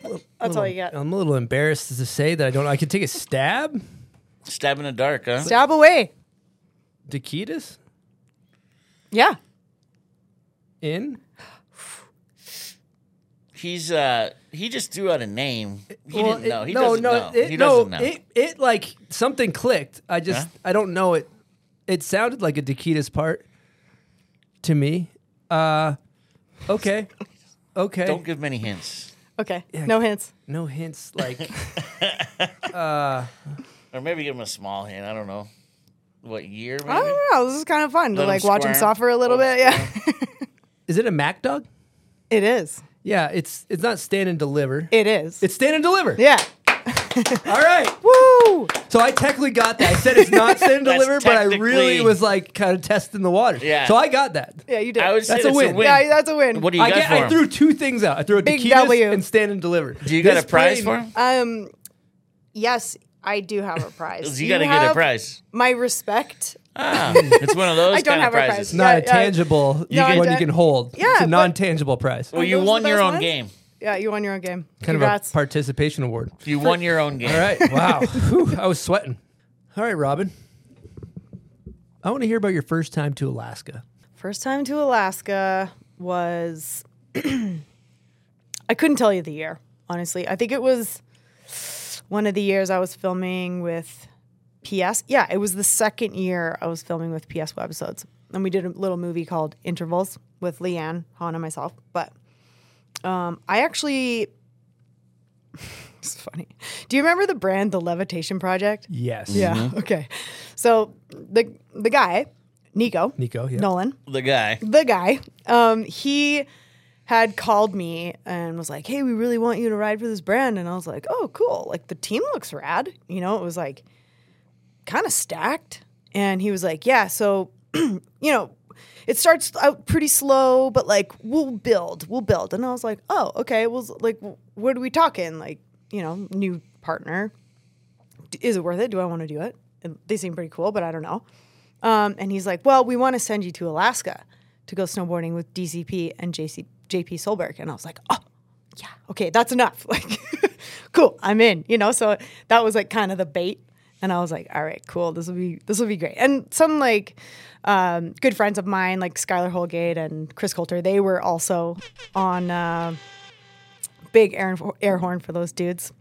little, all you got. I'm a little embarrassed to say that I don't know. I could take a stab. Stab in the dark, huh? Stab away. Dakides? Yeah. In? He's, uh... He just threw out a name. He well, didn't know. He it, doesn't no, know. It, he doesn't no, know. It, it, like, something clicked. I just, huh? I don't know it. It sounded like a Dakides part to me. Uh, okay. Okay. Don't give many hints. Okay. Yeah, no hints. No hints, like... uh, or maybe give him a small hint. I don't know. What year, maybe? I don't know. This is kind of fun Let to, like, squirm. watch him suffer a little Let bit. Yeah. Is it a Mac Dog? It is. Yeah, it's it's not Stand and Deliver. It is. It's Stand and Deliver. Yeah. All right. Woo! So I technically got that. I said it's not Stand and Deliver, but I really was like kind of testing the waters. Yeah. So I got that. Yeah, you did. I would that's say a, win. a win. Yeah, that's a win. What do you I got get, for him? I threw two things out. I threw a Dakides and Stand and Deliver. Do you this got a prize plane, for him? Um, yes, I do have a prize. you, you got to get a prize. My respect. Ah, it's one of those I don't kind have of prizes. Prize. It's not yeah, a tangible yeah. you no, one you can hold. Yeah, it's a non-tangible prize. Well, you won your own ones? game. Yeah, you won your own game. Kind Congrats. of a participation award. You won your own game. All right, wow. Whew, I was sweating. All right, Robin. I want to hear about your first time to Alaska. First time to Alaska was... I couldn't tell you the year, honestly. I think it was one of the years I was filming with... P S Yeah, it was the second year I was filming with P S Webisodes. And we did a little movie called Intervals with Leanne, Hannah, myself. But um, I actually... it's funny. Do you remember the brand The Levitation Project? Yes. Yeah, mm-hmm. Okay. So the the guy, Nico. Nico, yeah. Nolan. The guy. The guy. Um, he had called me and was like, hey, we really want you to ride for this brand. And I was like, oh, cool. Like, the team looks rad. You know, it was like... kind of stacked. And he was like, yeah, so, you know, it starts out pretty slow, but like, we'll build, we'll build. And I was like, oh, okay. Well, like, what are we talking? Like, you know, new partner. Is it worth it? Do I want to do it? And they seem pretty cool, but I don't know. Um, and he's like, well, we want to send you to Alaska to go snowboarding with D C P and J C, J P Solberg. And I was like, oh, yeah, okay, that's enough. Like, cool, I'm in, you know? So that was like kind of the bait. And I was like, all right, cool. This will be this will be great. And some like um, good friends of mine, like Skylar Holgate and Chris Coulter, they were also on uh, big air, air horn for those dudes.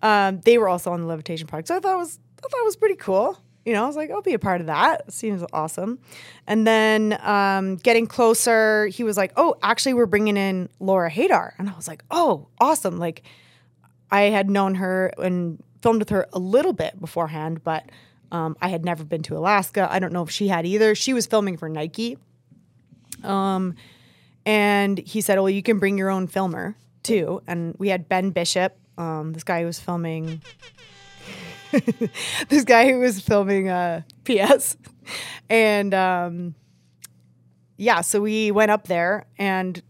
Um, they were also on the Levitation Project. So I thought it was I thought it was pretty cool. You know, I was like, I'll be a part of that. Seems awesome. And then um, getting closer, he was like, oh, actually, we're bringing in Laura Hadar. And I was like, oh, awesome. Like, I had known her and filmed with her a little bit beforehand, but um, I had never been to Alaska. I don't know if she had either. She was filming for Nike. Um, and he said, well, you can bring your own filmer too. And we had Ben Bishop, um, this guy who was filming, this guy who was filming uh, P S. And um, yeah, so we went up there and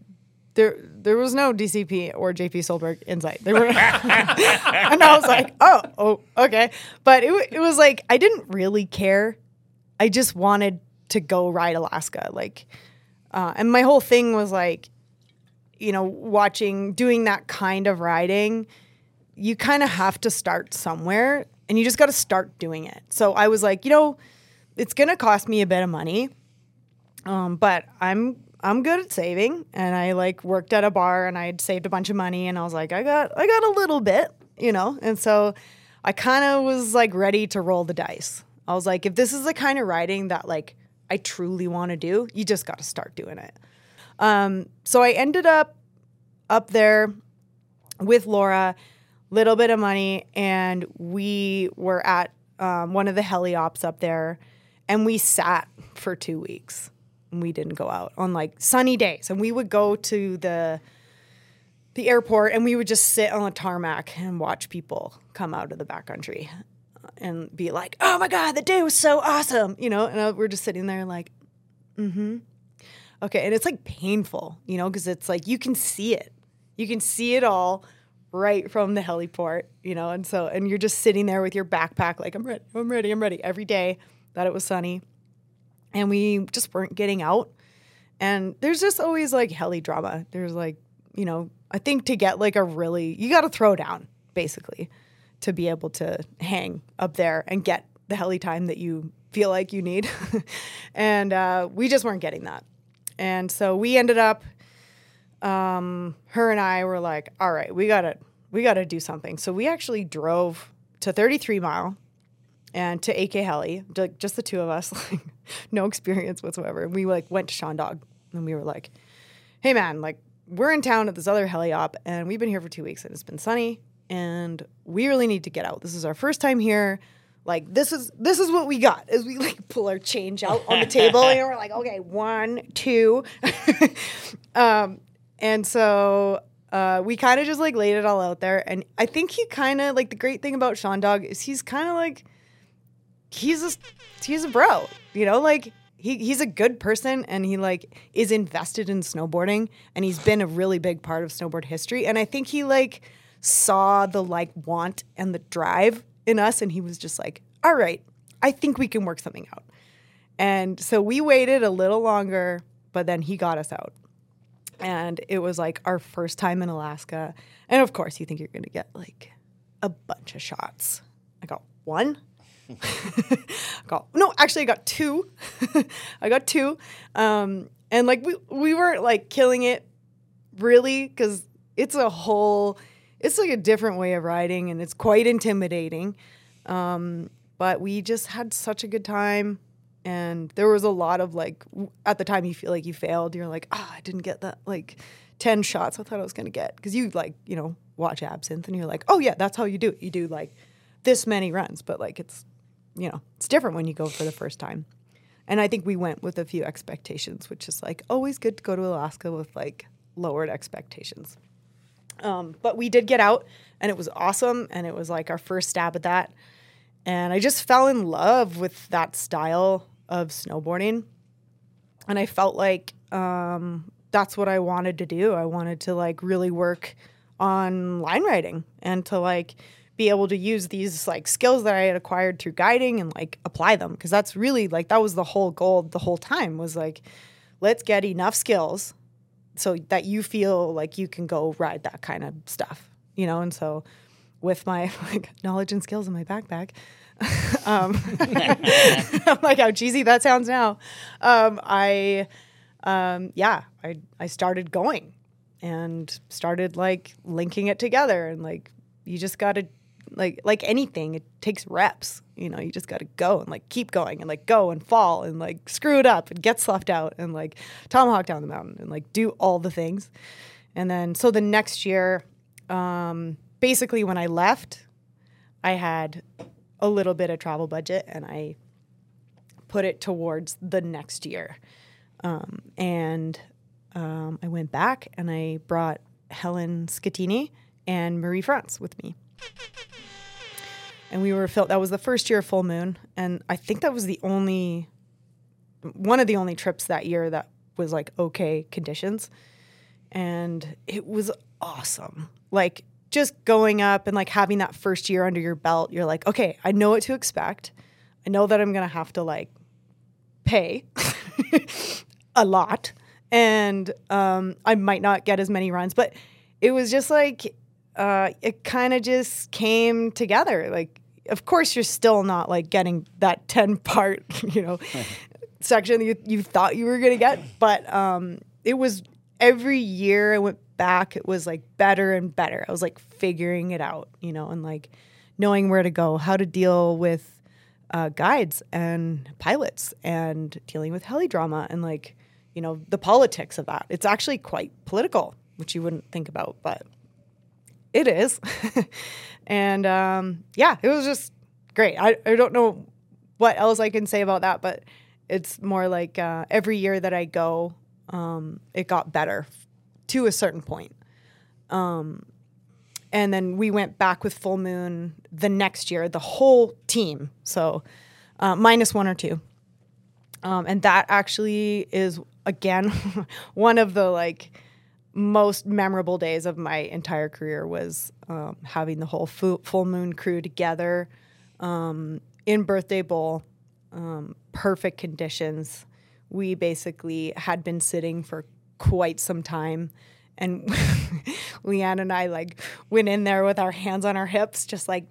There there was no D C P or J P Solberg in sight. There were, and I was like, oh, oh, okay. But it it was like, I didn't really care. I just wanted to go ride Alaska. Like, uh, and my whole thing was like, you know, watching, doing that kind of riding, you kind of have to start somewhere and you just got to start doing it. So I was like, you know, it's going to cost me a bit of money, um, but I'm I'm good at saving. And I like worked at a bar and I had saved a bunch of money and I was like, I got I got a little bit, you know. And so I kind of was like ready to roll the dice. I was like, if this is the kind of riding that like I truly want to do, you just got to start doing it. Um, so I ended up up there with Laura, little bit of money, and we were at um, one of the heliops up there, and we sat for two weeks. And we didn't go out on like sunny days, and we would go to the the airport, and we would just sit on a tarmac and watch people come out of the backcountry, and be like, "Oh my God, the day was so awesome," you know. And I, we're just sitting there like, "Mm-hmm." Okay, and it's like painful, you know, because it's like you can see it. You can see it all right from the heliport, you know, and so and you're just sitting there with your backpack like, I'm ready, I'm ready, I'm ready. Every day that it was sunny. And we just weren't getting out. And there's just always like heli drama. There's like, you know, I think to get like a really, you got to throw down basically to be able to hang up there and get the heli time that you feel like you need. And uh, we just weren't getting that. And so we ended up, um, her and I were like, all right, we gotta, we gotta do something. So we actually drove to thirty-three mile and to A K Heli, just the two of us, like no experience whatsoever. And we like went to Shondog and we were like, hey man, like we're in town at this other heliop and we've been here for two weeks and it's been sunny and we really need to get out. This is our first time here. Like, this is this is what we got, as we, like, pull our change out on the table, and we're like, okay, one, two. um, and so uh, we kind of just, like, laid it all out there. And I think he kind of, like, the great thing about Shondog is he's kind of, like, he's a, he's a bro, you know? Like, he he's a good person, and he, like, is invested in snowboarding, and he's been a really big part of snowboard history. And I think he, like, saw the, like, want and the drive in us, and he was just like, all right, I think we can work something out. And so we waited a little longer, but then he got us out. And it was like our first time in Alaska. And of course, you think you're going to get like a bunch of shots. I got one. I got, no, actually, I got two. I got two. Um, and like we, we weren't like killing it really, because it's a whole... It's like a different way of riding, and it's quite intimidating. Um, but we just had such a good time, and there was a lot of like, at the time you feel like you failed. You're like, ah, oh, I didn't get that like ten shots I thought I was gonna get, because you like, you know, watch Absinthe, and you're like, oh yeah, that's how you do it. You do like this many runs, but like it's, you know, it's different when you go for the first time. And I think we went with a few expectations, which is like always good to go to Alaska with like lowered expectations. Um, but we did get out, and it was awesome, and it was like our first stab at that. And I just fell in love with that style of snowboarding. And I felt like um, that's what I wanted to do. I wanted to like really work on line riding and to like be able to use these like skills that I had acquired through guiding and like apply them, because that's really like that was the whole goal the whole time, was like, let's get enough skills so that you feel like you can go ride that kind of stuff, you know? And so with my like knowledge and skills in my backpack, um, I'm like, how cheesy that sounds now. Um, I, um, yeah, I, I started going and started like linking it together. And like, you just gotta like, like anything, it takes reps, you know, you just gotta go and like keep going and like go and fall and like screw it up and get sloughed out and like tomahawk down the mountain and like do all the things. And then, so the next year, um, basically when I left, I had a little bit of travel budget and I put it towards the next year. Um, and um, I went back and I brought Helen Scattini and Marie France with me. And we were filled, that was the first year of Full Moon. And I think that was the only, one of the only trips that year that was like okay conditions. And it was awesome. Like just going up and like having that first year under your belt, you're like, okay, I know what to expect. I know that I'm going to have to like pay a lot and um, I might not get as many runs, but it was just like, uh, it kind of just came together. Like, of course you're still not like getting that ten part, you know, section that you, you thought you were going to get, but um, it was every year I went back, it was like better and better. I was like figuring it out, you know, and like knowing where to go, how to deal with uh, guides and pilots and dealing with heli drama and like, you know, the politics of that. It's actually quite political, which you wouldn't think about, but it is. And um, yeah, it was just great. I, I don't know what else I can say about that, but it's more like uh, every year that I go, um, it got better to a certain point. Um, and then we went back with Full Moon the next year, the whole team. So uh, minus one or two. Um, and that actually is, again, one of the like most memorable days of my entire career was um, having the whole fu- Full Moon crew together um, in Birthday Bowl, um, perfect conditions. We basically had been sitting for quite some time, and Leanne and I like went in there with our hands on our hips, just like,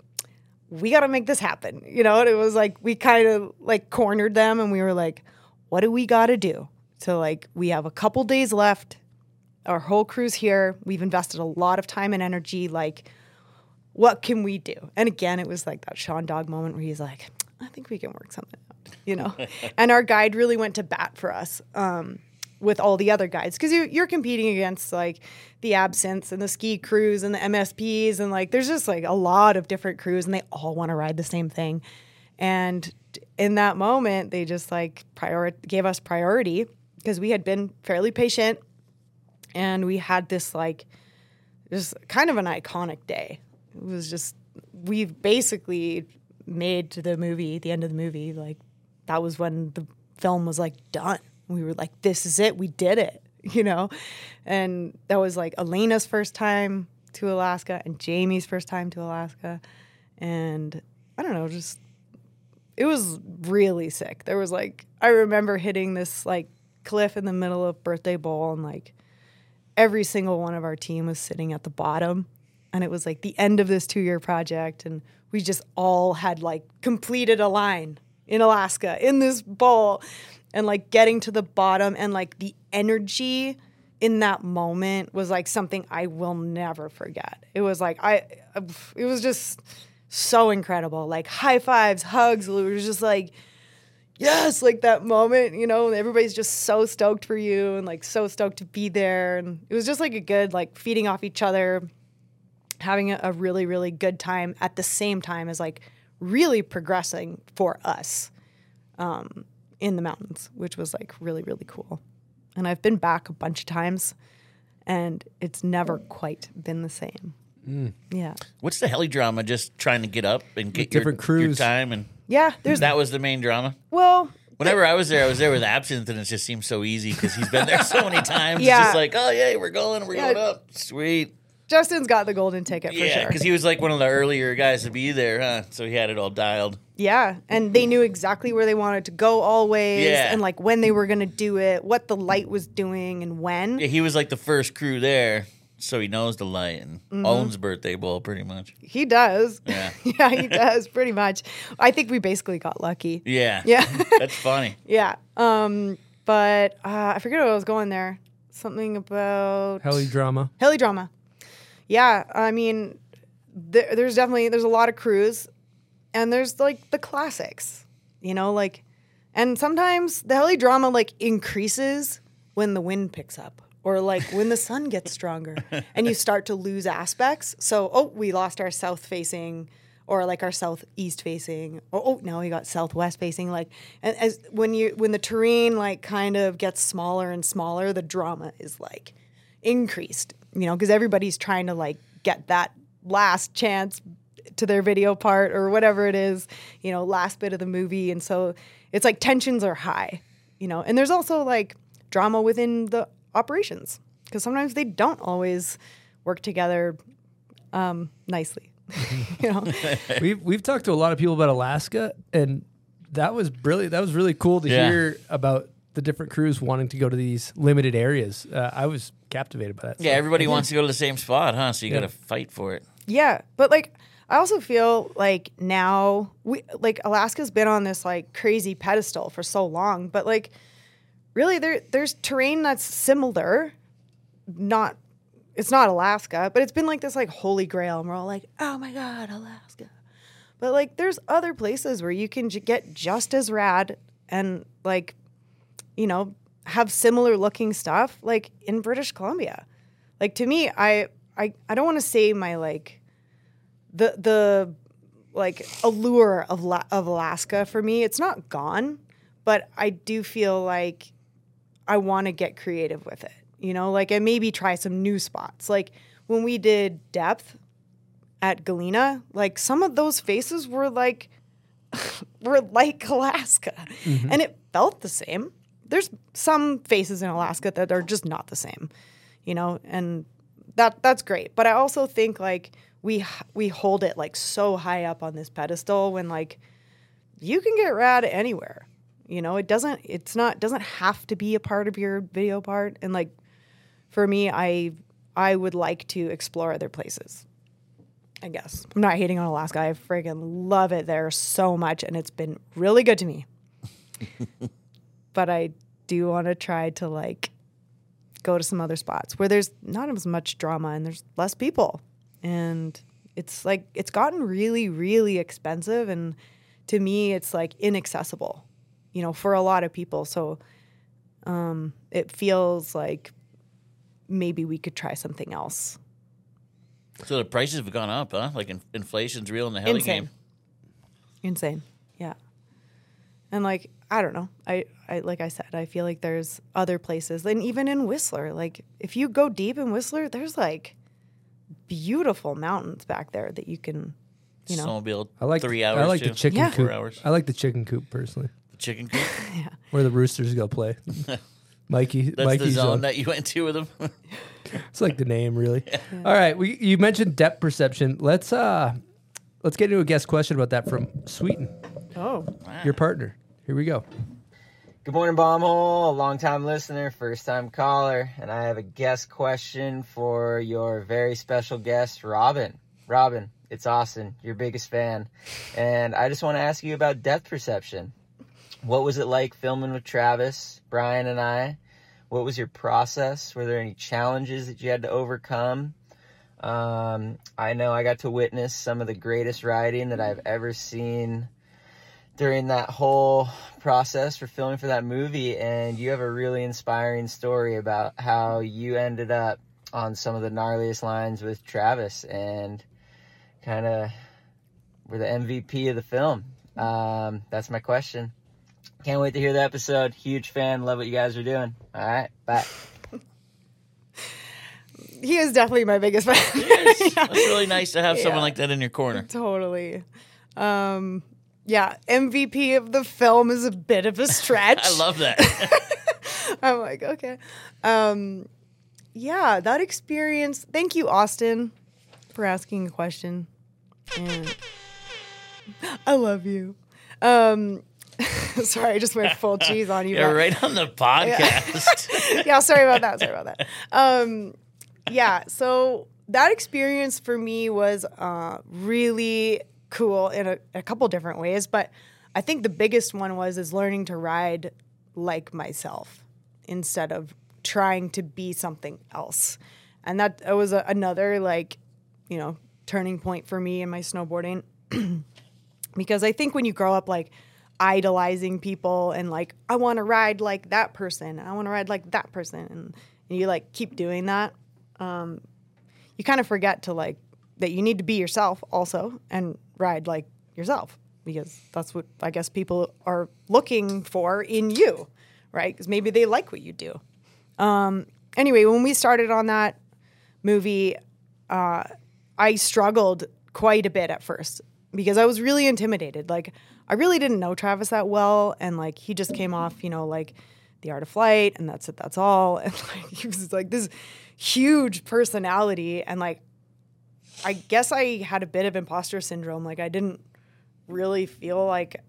we got to make this happen. You know, and it was like, we kind of like cornered them and we were like, what do we got to do? So like, we have a couple days left. Our whole crew's here. We've invested a lot of time and energy. Like, what can we do? And again, it was like that Sean Dog moment where he's like, I think we can work something out, you know? And our guide really went to bat for us um, with all the other guides. Cause you, you're competing against like the Absinthe and the ski crews and the M S Ps. And like, there's just like a lot of different crews and they all want to ride the same thing. And in that moment, they just like priori- gave us priority because we had been fairly patient and we had this like, just kind of an iconic day. It was just, we've basically made to the movie, the end of the movie, like that was when the film was like done. We were like, this is it. We did it, you know? And that was like Elena's first time to Alaska and Jamie's first time to Alaska. And I don't know, just, it was really sick. There was like, I remember hitting this like cliff in the middle of Birthday Bowl and like every single one of our team was sitting at the bottom. And it was like the end of this two year project. And we just all had like completed a line in Alaska in this bowl and like getting to the bottom and like the energy in that moment was like something I will never forget. It was like, I, it was just so incredible. Like high fives, hugs. It was just like, yes, like that moment, you know, everybody's just so stoked for you and like so stoked to be there. And it was just like a good, like feeding off each other, having a really, really good time at the same time as like really progressing for us um, in the mountains, which was like really, really cool. And I've been back a bunch of times and it's never quite been the same. Mm. Yeah. What's the heli drama? Just trying to get up and get different your, crews. Your time. And yeah, there's that was the main drama. Well, whenever I was there, I was there with Absinthe, and it just seemed so easy because he's been there so many times. Yeah. It's just like, oh, yeah, we're going, we're yeah. going up. Sweet. Justin's got the golden ticket for yeah, sure. Yeah, because he was like one of the earlier guys to be there, huh? So he had it all dialed. Yeah, and they knew exactly where they wanted to go always yeah. and like when they were going to do it, what the light was doing and when. Yeah, he was like the first crew there, so he knows the light and mm-hmm. owns Birthday Bowl pretty much. He does. Yeah. yeah, he does pretty much. I think we basically got lucky. Yeah. Yeah. That's funny. Yeah. Um, but uh, I forget where I was going there. Something about... Heli drama. Heli drama. Yeah, I mean, there, there's definitely, there's a lot of crews, and there's, like, the classics, you know, like, and sometimes the heli drama, like, increases when the wind picks up, or, like, when the sun gets stronger, and you start to lose aspects, so, oh, we lost our south-facing, or, like, our southeast-facing, or, oh, now we got southwest-facing, like, and as when you, when the terrain, like, kind of gets smaller and smaller, the drama is, like, increased. You know, because everybody's trying to, like, get that last chance to their video part or whatever it is, you know, last bit of the movie. And so it's like tensions are high, you know. And there's also, like, drama within the operations because sometimes they don't always work together um, nicely, you know. We've, we've talked to a lot of people about Alaska, and that was brilliant. That was really cool to yeah. hear about the different crews wanting to go to these limited areas. Uh, I was captivated by that. Yeah, so. Everybody wants to go to the same spot, huh? So you yeah. got to fight for it. Yeah, but like I also feel like now we like Alaska's been on this like crazy pedestal for so long, but like really there there's terrain that's similar, not it's not Alaska, but it's been like this like holy grail, and we're all like, oh my God, Alaska. But like there's other places where you can j- get just as rad and like, you know, have similar looking stuff like in British Columbia. Like to me, I I, I don't want to say my like the the like allure of La- of Alaska for me. It's not gone, but I do feel like I want to get creative with it. You know, like and maybe try some new spots. Like when we did Depth at Galena, like some of those faces were like were like Alaska, mm-hmm. and it felt the same. There's some faces in Alaska that are just not the same, you know, and that that's great. But I also think like we we hold it like so high up on this pedestal when like you can get rad anywhere. You know, it doesn't it's not doesn't have to be a part of your video part. And like for me, I I would like to explore other places, I guess. I'm not hating on Alaska. I friggin' love it there so much, and it's been really good to me. But I do want to try to like go to some other spots where there's not as much drama and there's less people. And it's like it's gotten really, really expensive, and to me it's like inaccessible, you know, for a lot of people. So um, it feels like maybe we could try something else. So the prices have gone up, huh? Like in- inflation's real in the heli game. Insane. Yeah. And like, I don't know. I, I, like I said, I feel like there's other places. And even in Whistler, like if you go deep in Whistler, there's like beautiful mountains back there that you can, you know. Snowmobile, I like three hours. I like too. the chicken yeah. coop. Four hours. I like the chicken coop personally. The chicken coop? Yeah. Where the roosters go play. Mikey, That's Mikey's the zone a, that you went to with him. It's like the name, really. Yeah. All right, we, you mentioned depth perception. Let's uh, let's get into a guest question about that from Sweeten. Oh, wow. Your partner. Here we go. Good morning, Bombhole. Long-time listener, first-time caller, and I have a guest question for your very special guest, Robin. Robin, it's Austin, your biggest fan, and I just want to ask you about depth perception. What was it like filming with Travis, Brian, and I? What was your process? Were there any challenges that you had to overcome? Um, I know I got to witness some of the greatest riding that I've ever seen during that whole process for filming for that movie, and you have a really inspiring story about how you ended up on some of the gnarliest lines with Travis and kind of were the M V P of the film. Um, that's my question. Can't wait to hear the episode. Huge fan. Love what you guys are doing. All right. Bye. He is definitely my biggest fan. Yes. Yeah. It's really nice to have yeah. someone like that in your corner. Totally. Um, yeah. M V P of the film is a bit of a stretch. I love that. I'm like, okay. Um, yeah. That experience. Thank you, Austin, for asking a question. And I love you. Um, sorry, I just went full cheese on you. Yeah, right on the podcast. Yeah. yeah, sorry about that. Sorry about that. Um, yeah, so that experience for me was uh, really cool in a, a couple different ways, but I think the biggest one was is learning to ride like myself instead of trying to be something else, and that was a, another like you know turning point for me in my snowboarding because I think when you grow up like idolizing people and like I want to ride like that person and I want to ride like that person and, and you like keep doing that, um you kind of forget to like that you need to be yourself also and ride like yourself, because that's what I guess people are looking for in you, right? Because maybe they like what you do. Um anyway, when we started on that movie, uh I struggled quite a bit at first because I was really intimidated. Like I really didn't know Travis that well, and like he just came off, you know, like The Art of Flight, and that's it, that's all. And like he was like this huge personality, and like I guess I had a bit of imposter syndrome. Like I didn't really feel like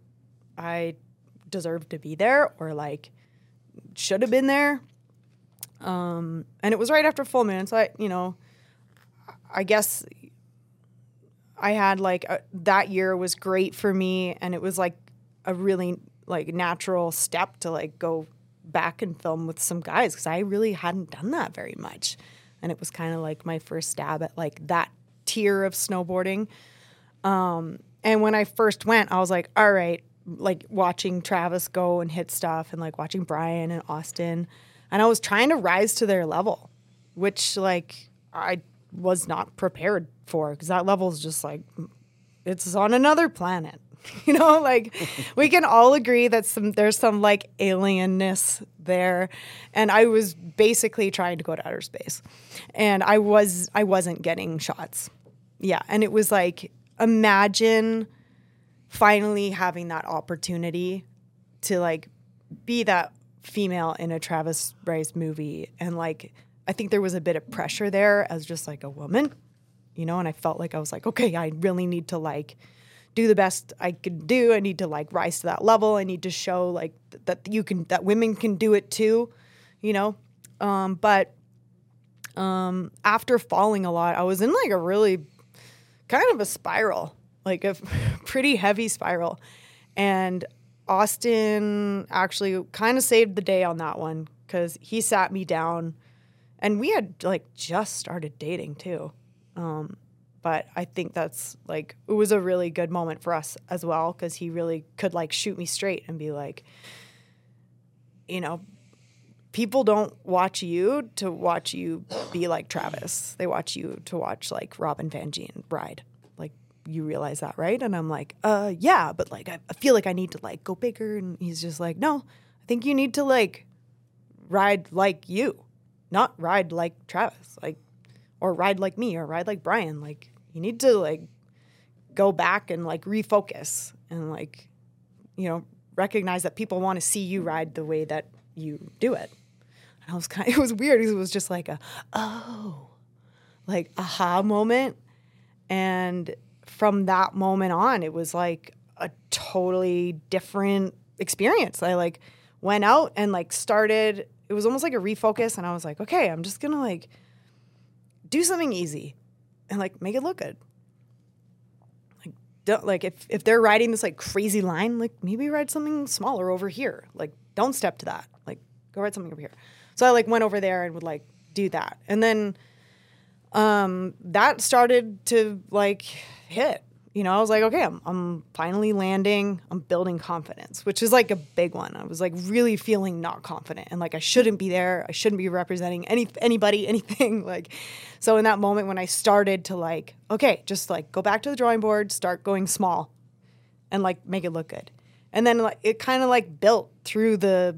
I deserved to be there, or like should have been there. Um, and it was right after full moon. So I, you know, I guess I had like a, that year was great for me. And it was like a really like natural step to like go back and film with some guys. Cause I really hadn't done that very much. And it was kind of like my first stab at like that tier of snowboarding. Um, and when I first went, I was like, all right, like watching Travis go and hit stuff and like watching Brian and Austin. And I was trying to rise to their level, which like I was not prepared for because that level is just like, it's on another planet. You know, like we can all agree that some there's some like alienness there. And I was basically trying to go to outer space. And I was I wasn't getting shots. Yeah. And it was like, imagine finally having that opportunity to like be that female in a Travis Rice movie. And like I think there was a bit of pressure there as just like a woman, you know, and I felt like I was like, okay, I really need to like do the best I could do. I need to like rise to that level. I need to show like th- that you can, that women can do it too, you know? Um, but um, after falling a lot, I was in like a really kind of a spiral, like a pretty heavy spiral. And Austin actually kind of saved the day on that one because he sat me down and we had like just started dating too. Um, But I think that's, like, it was a really good moment for us as well because he really could, like, shoot me straight and be like, you know, people don't watch you to watch you be like Travis. They watch you to watch, like, Robin Van Gyn ride. Like, you realize that, right? And I'm like, uh, yeah, but, like, I feel like I need to, like, go bigger. And he's just like, no, I think you need to, like, ride like you, not ride like Travis. Like, or ride like me or ride like Brian. Like, you need to, like, go back and, like, refocus and, like, you know, recognize that people want to see you ride the way that you do it. And I was kind of, it was weird. It was just like a, oh, like, aha moment. And from that moment on, it was, like, a totally different experience. I, like, went out and, like, started. It was almost like a refocus. And I was like, okay, I'm just going to, like, do something easy and, like, make it look good. Like, don't, like if, if they're riding this, like, crazy line, like, maybe ride something smaller over here. Like, don't step to that. Like, go ride something over here. So I, like, went over there and would, like, do that. And then um, that started to, like, hit. You know, I was like, okay, I'm, I'm finally landing. I'm building confidence, which is, like, a big one. I was, like, really feeling not confident. And, like, I shouldn't be there. I shouldn't be representing any anybody, anything. Like, so in that moment when I started to, like, okay, just, like, go back to the drawing board, start going small, and, like, make it look good. And then, like, it kind of, like, built through the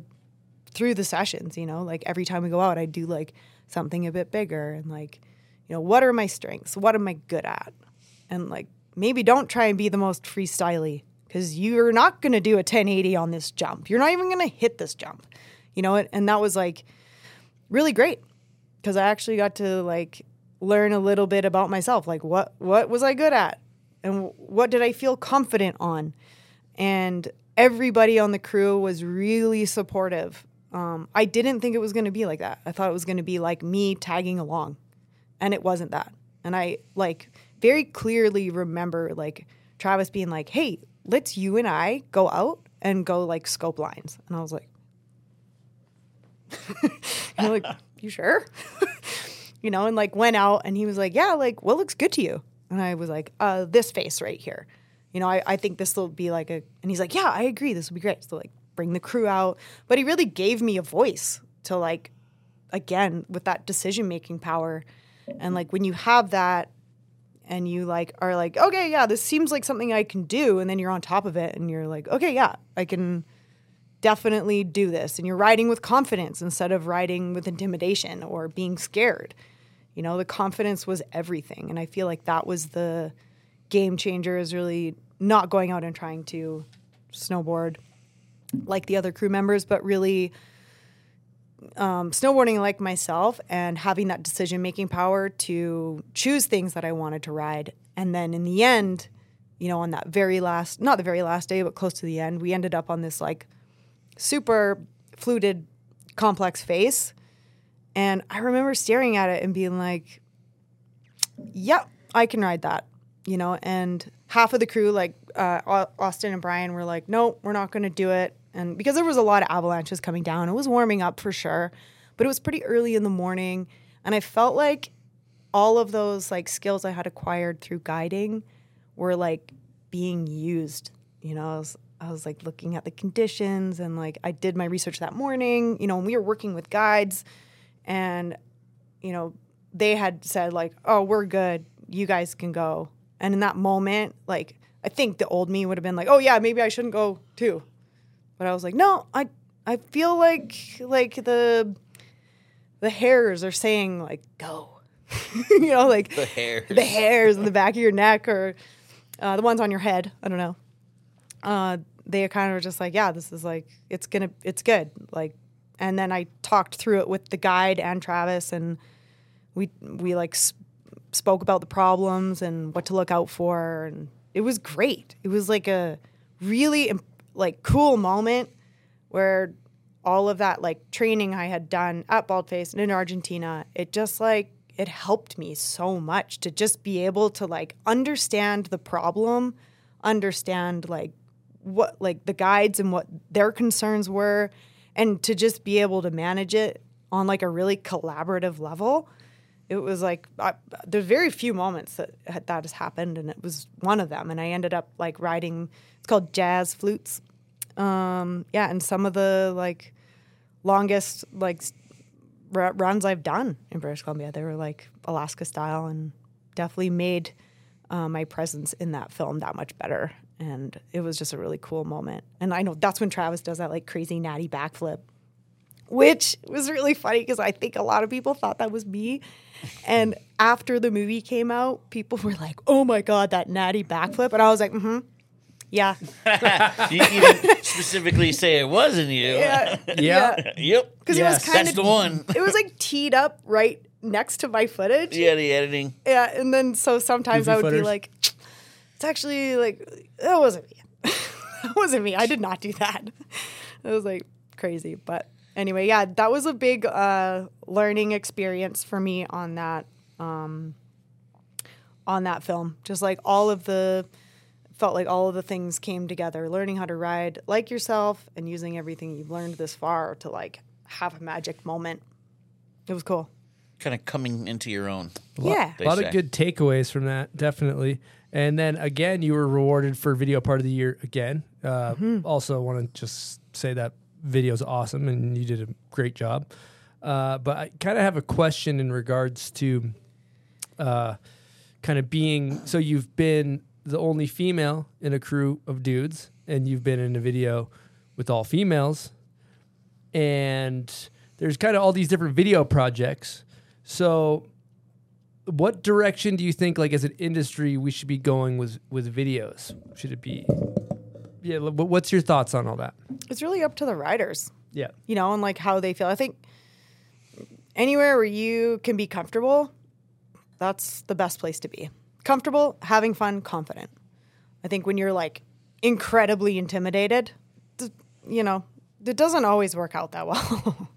through the sessions, you know? Like, every time we go out, I do, like, something a bit bigger. And, like, you know, what are my strengths? What am I good at? And, like, maybe don't try and be the most freestyle-y because you're not going to do a ten eighty on this jump. You're not even going to hit this jump, you know? And that was, like, really great because I actually got to, like, learn a little bit about myself. Like, what what was I good at? And what did I feel confident on? And everybody on the crew was really supportive. Um, I didn't think it was going to be like that. I thought it was going to be, like, me tagging along, and it wasn't that. And I, like... very clearly remember, like, Travis being like, hey, let's you and I go out and go, like, scope lines. And I was like, and like, you sure? You know, and, like, went out and he was like, yeah, like, what looks good to you? And I was like, uh, this face right here. You know, I, I think this will be like a, and he's like, yeah, I agree. This will be great. So, like, bring the crew out. But he really gave me a voice to, like, again, with that decision-making power. And, like, when you have that, and you, like, are like, okay, yeah, this seems like something I can do. And then you're on top of it and you're like, okay, yeah, I can definitely do this. And you're riding with confidence instead of riding with intimidation or being scared. You know, the confidence was everything. And I feel like that was the game changer, is really not going out and trying to snowboard like the other crew members, but really Um, snowboarding like myself and having that decision-making power to choose things that I wanted to ride. And then in the end, you know, on that very last, not the very last day, but close to the end, we ended up on this, like, super fluted complex face. And I remember staring at it and being like, yep, I can ride that, you know? And half of the crew, like uh, Austin and Brian, were like, no, we're not going to do it. And because there was a lot of avalanches coming down, it was warming up for sure, but it was pretty early in the morning. And I felt like all of those like skills I had acquired through guiding were like being used, you know, I was, I was like looking at the conditions and like I did my research that morning, you know, and we were working with guides and, you know, they had said like, oh, we're good. You guys can go. And in that moment, like, I think the old me would have been like, oh yeah, maybe I shouldn't go too. But I was like, no, I I feel like like the the hairs are saying like go, you know, like the hairs, the hairs in the back of your neck or uh, the ones on your head. I don't know. Uh, they kind of were just like, yeah, this is like it's gonna it's good. Like, and then I talked through it with the guide and Travis, and we we like sp- spoke about the problems and what to look out for, and it was great. It was like a really imp- like cool moment where all of that like training I had done at Baldface and in Argentina, it just like, it helped me so much to just be able to like understand the problem, understand like what, like the guides and what their concerns were, and to just be able to manage it on like a really collaborative level. It was like, I, there's very few moments that that has happened, and it was one of them. And I ended up like riding, it's called jazz flutes. Um, yeah, and some of the like longest like r- runs I've done in British Columbia, they were like Alaska style, and definitely made uh, my presence in that film that much better. And it was just a really cool moment. And I know that's when Travis does that like crazy natty backflip, which was really funny because I think a lot of people thought that was me. And after the movie came out, people were like, oh, my God, that natty backflip. And I was like, mm-hmm, yeah. you, you didn't specifically say it wasn't you. Yeah. yeah. Yep. Because yes. It was kind That's of, the one. It was like teed up right next to my footage. Yeah, the editing. Yeah, and then so sometimes Goofy I would footers. Be like, it's actually like, that wasn't me. That wasn't me. I did not do that. It was like crazy, but. Anyway, yeah, that was a big uh, learning experience for me on that um, on that film. Just like all of the, felt like all of the things came together. Learning how to ride like yourself and using everything you've learned this far to like have a magic moment. It was cool. Kind of coming into your own. Yeah. A lot of good takeaways from that, definitely. And then again, you were rewarded for Video Part of the Year again. Uh, mm-hmm. Also want to just say that video's awesome, and you did a great job. Uh, but I kind of have a question in regards to uh, kind of being, so you've been the only female in a crew of dudes, and you've been in a video with all females, and there's kind of all these different video projects. So what direction do you think, like as an industry, we should be going with, with videos? Should it be... Yeah, but what's your thoughts on all that? It's really up to the riders. Yeah. You know, and like how they feel. I think anywhere where you can be comfortable, that's the best place to be. Comfortable, having fun, confident. I think when you're like incredibly intimidated, you know, it doesn't always work out that well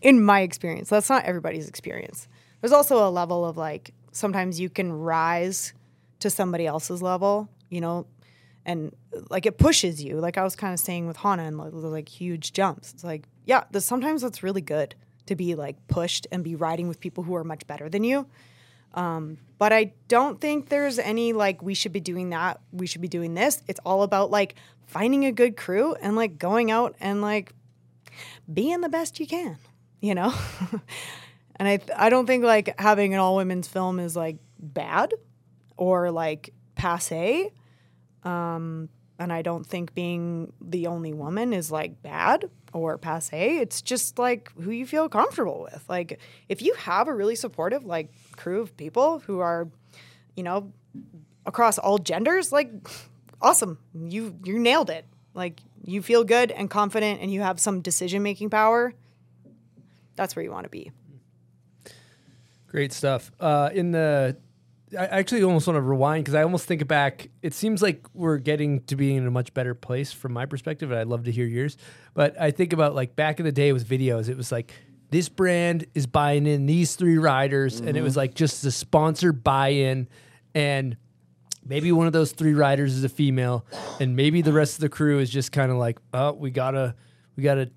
in my experience. That's not everybody's experience. There's also a level of like sometimes you can rise to somebody else's level, you know, and like it pushes you. Like I was kind of saying with Hannah and like, like huge jumps. It's like, yeah, the, sometimes that's really good to be like pushed and be riding with people who are much better than you. Um, but I don't think there's any like we should be doing that. We should be doing this. It's all about like finding a good crew and like going out and like being the best you can, you know? And I I don't think like having an all women's film is like bad or like passe. Um, and I don't think being the only woman is like bad or passe. It's just like who you feel comfortable with. Like if you have a really supportive like crew of people who are, you know, across all genders, like awesome. You, you nailed it. Like you feel good and confident and you have some decision-making power. That's where you want to be. Great stuff. Uh, in the I actually almost want to rewind because I almost think back. It seems like we're getting to being in a much better place from my perspective, and I'd love to hear yours. But I think about, like, back in the day with videos, it was like, this brand is buying in these three riders, mm-hmm. and it was like just the sponsor buy-in, and maybe one of those three riders is a female, and maybe the rest of the crew is just kind of like, oh, we gotta, we gotta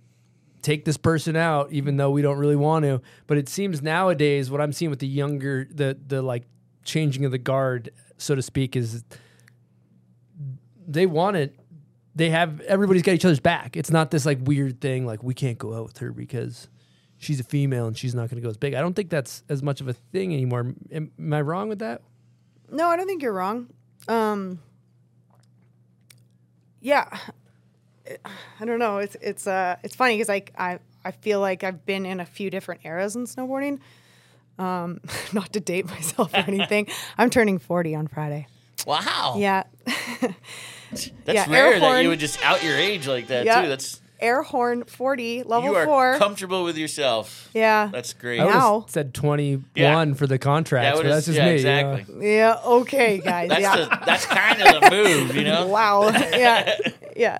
take this person out, even though we don't really want to. But it seems nowadays, what I'm seeing with the younger, the the like changing of the guard, so to speak, is they want it. They have, everybody's got each other's back. It's not this like weird thing like we can't go out with her because she's a female and she's not going to go as big. I don't think that's as much of a thing anymore. Am, am I wrong with that? No, I don't think you're wrong. Um, yeah, I don't know. It's it's uh it's funny because like I I feel like I've been in a few different eras in snowboarding. Um, not to date myself or anything. I'm turning forty on Friday. Wow. Yeah. That's yeah, rare that you would just out your age like that yeah. too. That's air horn forty level you are four. Comfortable with yourself. Yeah. That's great. I now said twenty-one yeah. for the contract. That but that's just yeah, me. Exactly. You know? Yeah. Okay, guys. That's yeah. the, that's kind of the move, you know. Wow. Yeah. Yeah.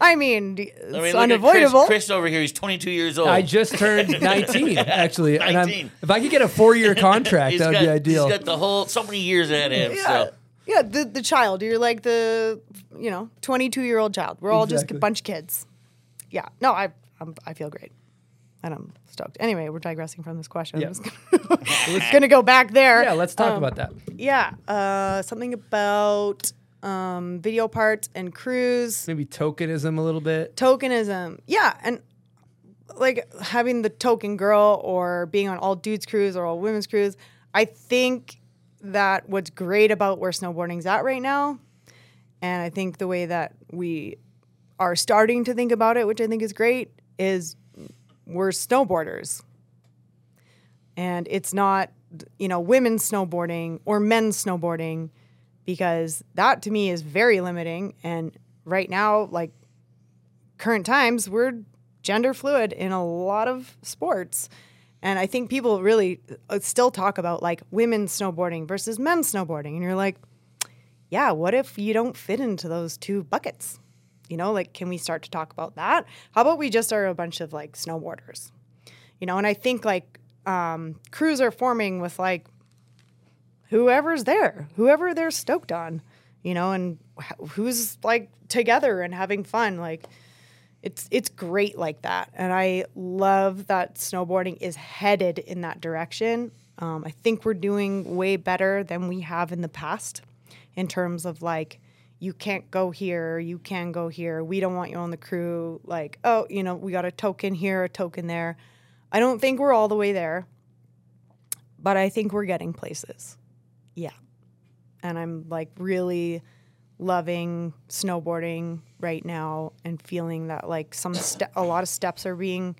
I mean, it's I mean, unavoidable. Chris, Chris over here, he's twenty-two years old. I just turned nineteen, actually. nineteen. And I'm, if I could get a four-year contract, that would got, be ideal. He's got the whole, so many years ahead of him. Yeah, so. yeah the, the child. You're like the, you know, twenty-two-year-old child. We're all exactly. just a bunch of kids. Yeah. No, I I'm, I feel great. And I'm stoked. Anyway, we're digressing from this question. Yeah. I'm going to go back there. Yeah, let's talk um, about that. Yeah. Uh, something about... Um, video parts and crews. Maybe tokenism a little bit. Tokenism. Yeah. And like having the token girl or being on all dudes crews or all women's crews. I think that what's great about where snowboarding's at right now, and I think the way that we are starting to think about it, which I think is great, is we're snowboarders. And it's not, you know, women's snowboarding or men's snowboarding, because that, to me, is very limiting. And right now, like, current times, we're gender fluid in a lot of sports. And I think people really still talk about, like, women's snowboarding versus men's snowboarding. And you're like, yeah, what if you don't fit into those two buckets? You know, like, can we start to talk about that? How about we just are a bunch of, like, snowboarders? You know, and I think, like, um, crews are forming with, like, whoever's there, whoever they're stoked on, you know, and who's like together and having fun. Like it's, it's great like that. And I love that snowboarding is headed in that direction. Um, I think we're doing way better than we have in the past in terms of like, you can't go here, you can go here. We don't want you on the crew. Like, oh, you know, we got a token here, a token there. I don't think we're all the way there, but I think we're getting places. Yeah. And I'm like really loving snowboarding right now and feeling that like some ste- a lot of steps are being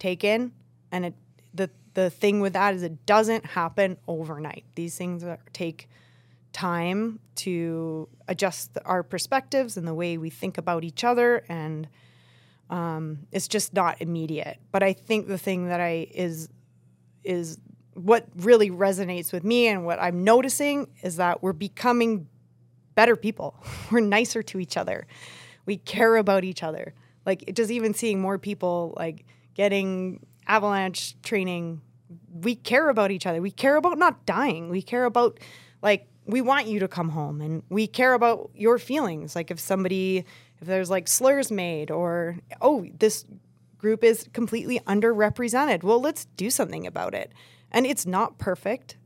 taken, and it the the thing with that is it doesn't happen overnight. These things are, take time to adjust the, our perspectives and the way we think about each other, and um, it's just not immediate. But I think the thing that I is is what really resonates with me and what I'm noticing is that we're becoming better people. We're nicer to each other. We care about each other. Like just even seeing more people like getting avalanche training. We care about each other. We care about not dying. We care about like, we want you to come home, and we care about your feelings. Like if somebody, if there's like slurs made or, oh, this group is completely underrepresented. Well, let's do something about it. And it's not perfect,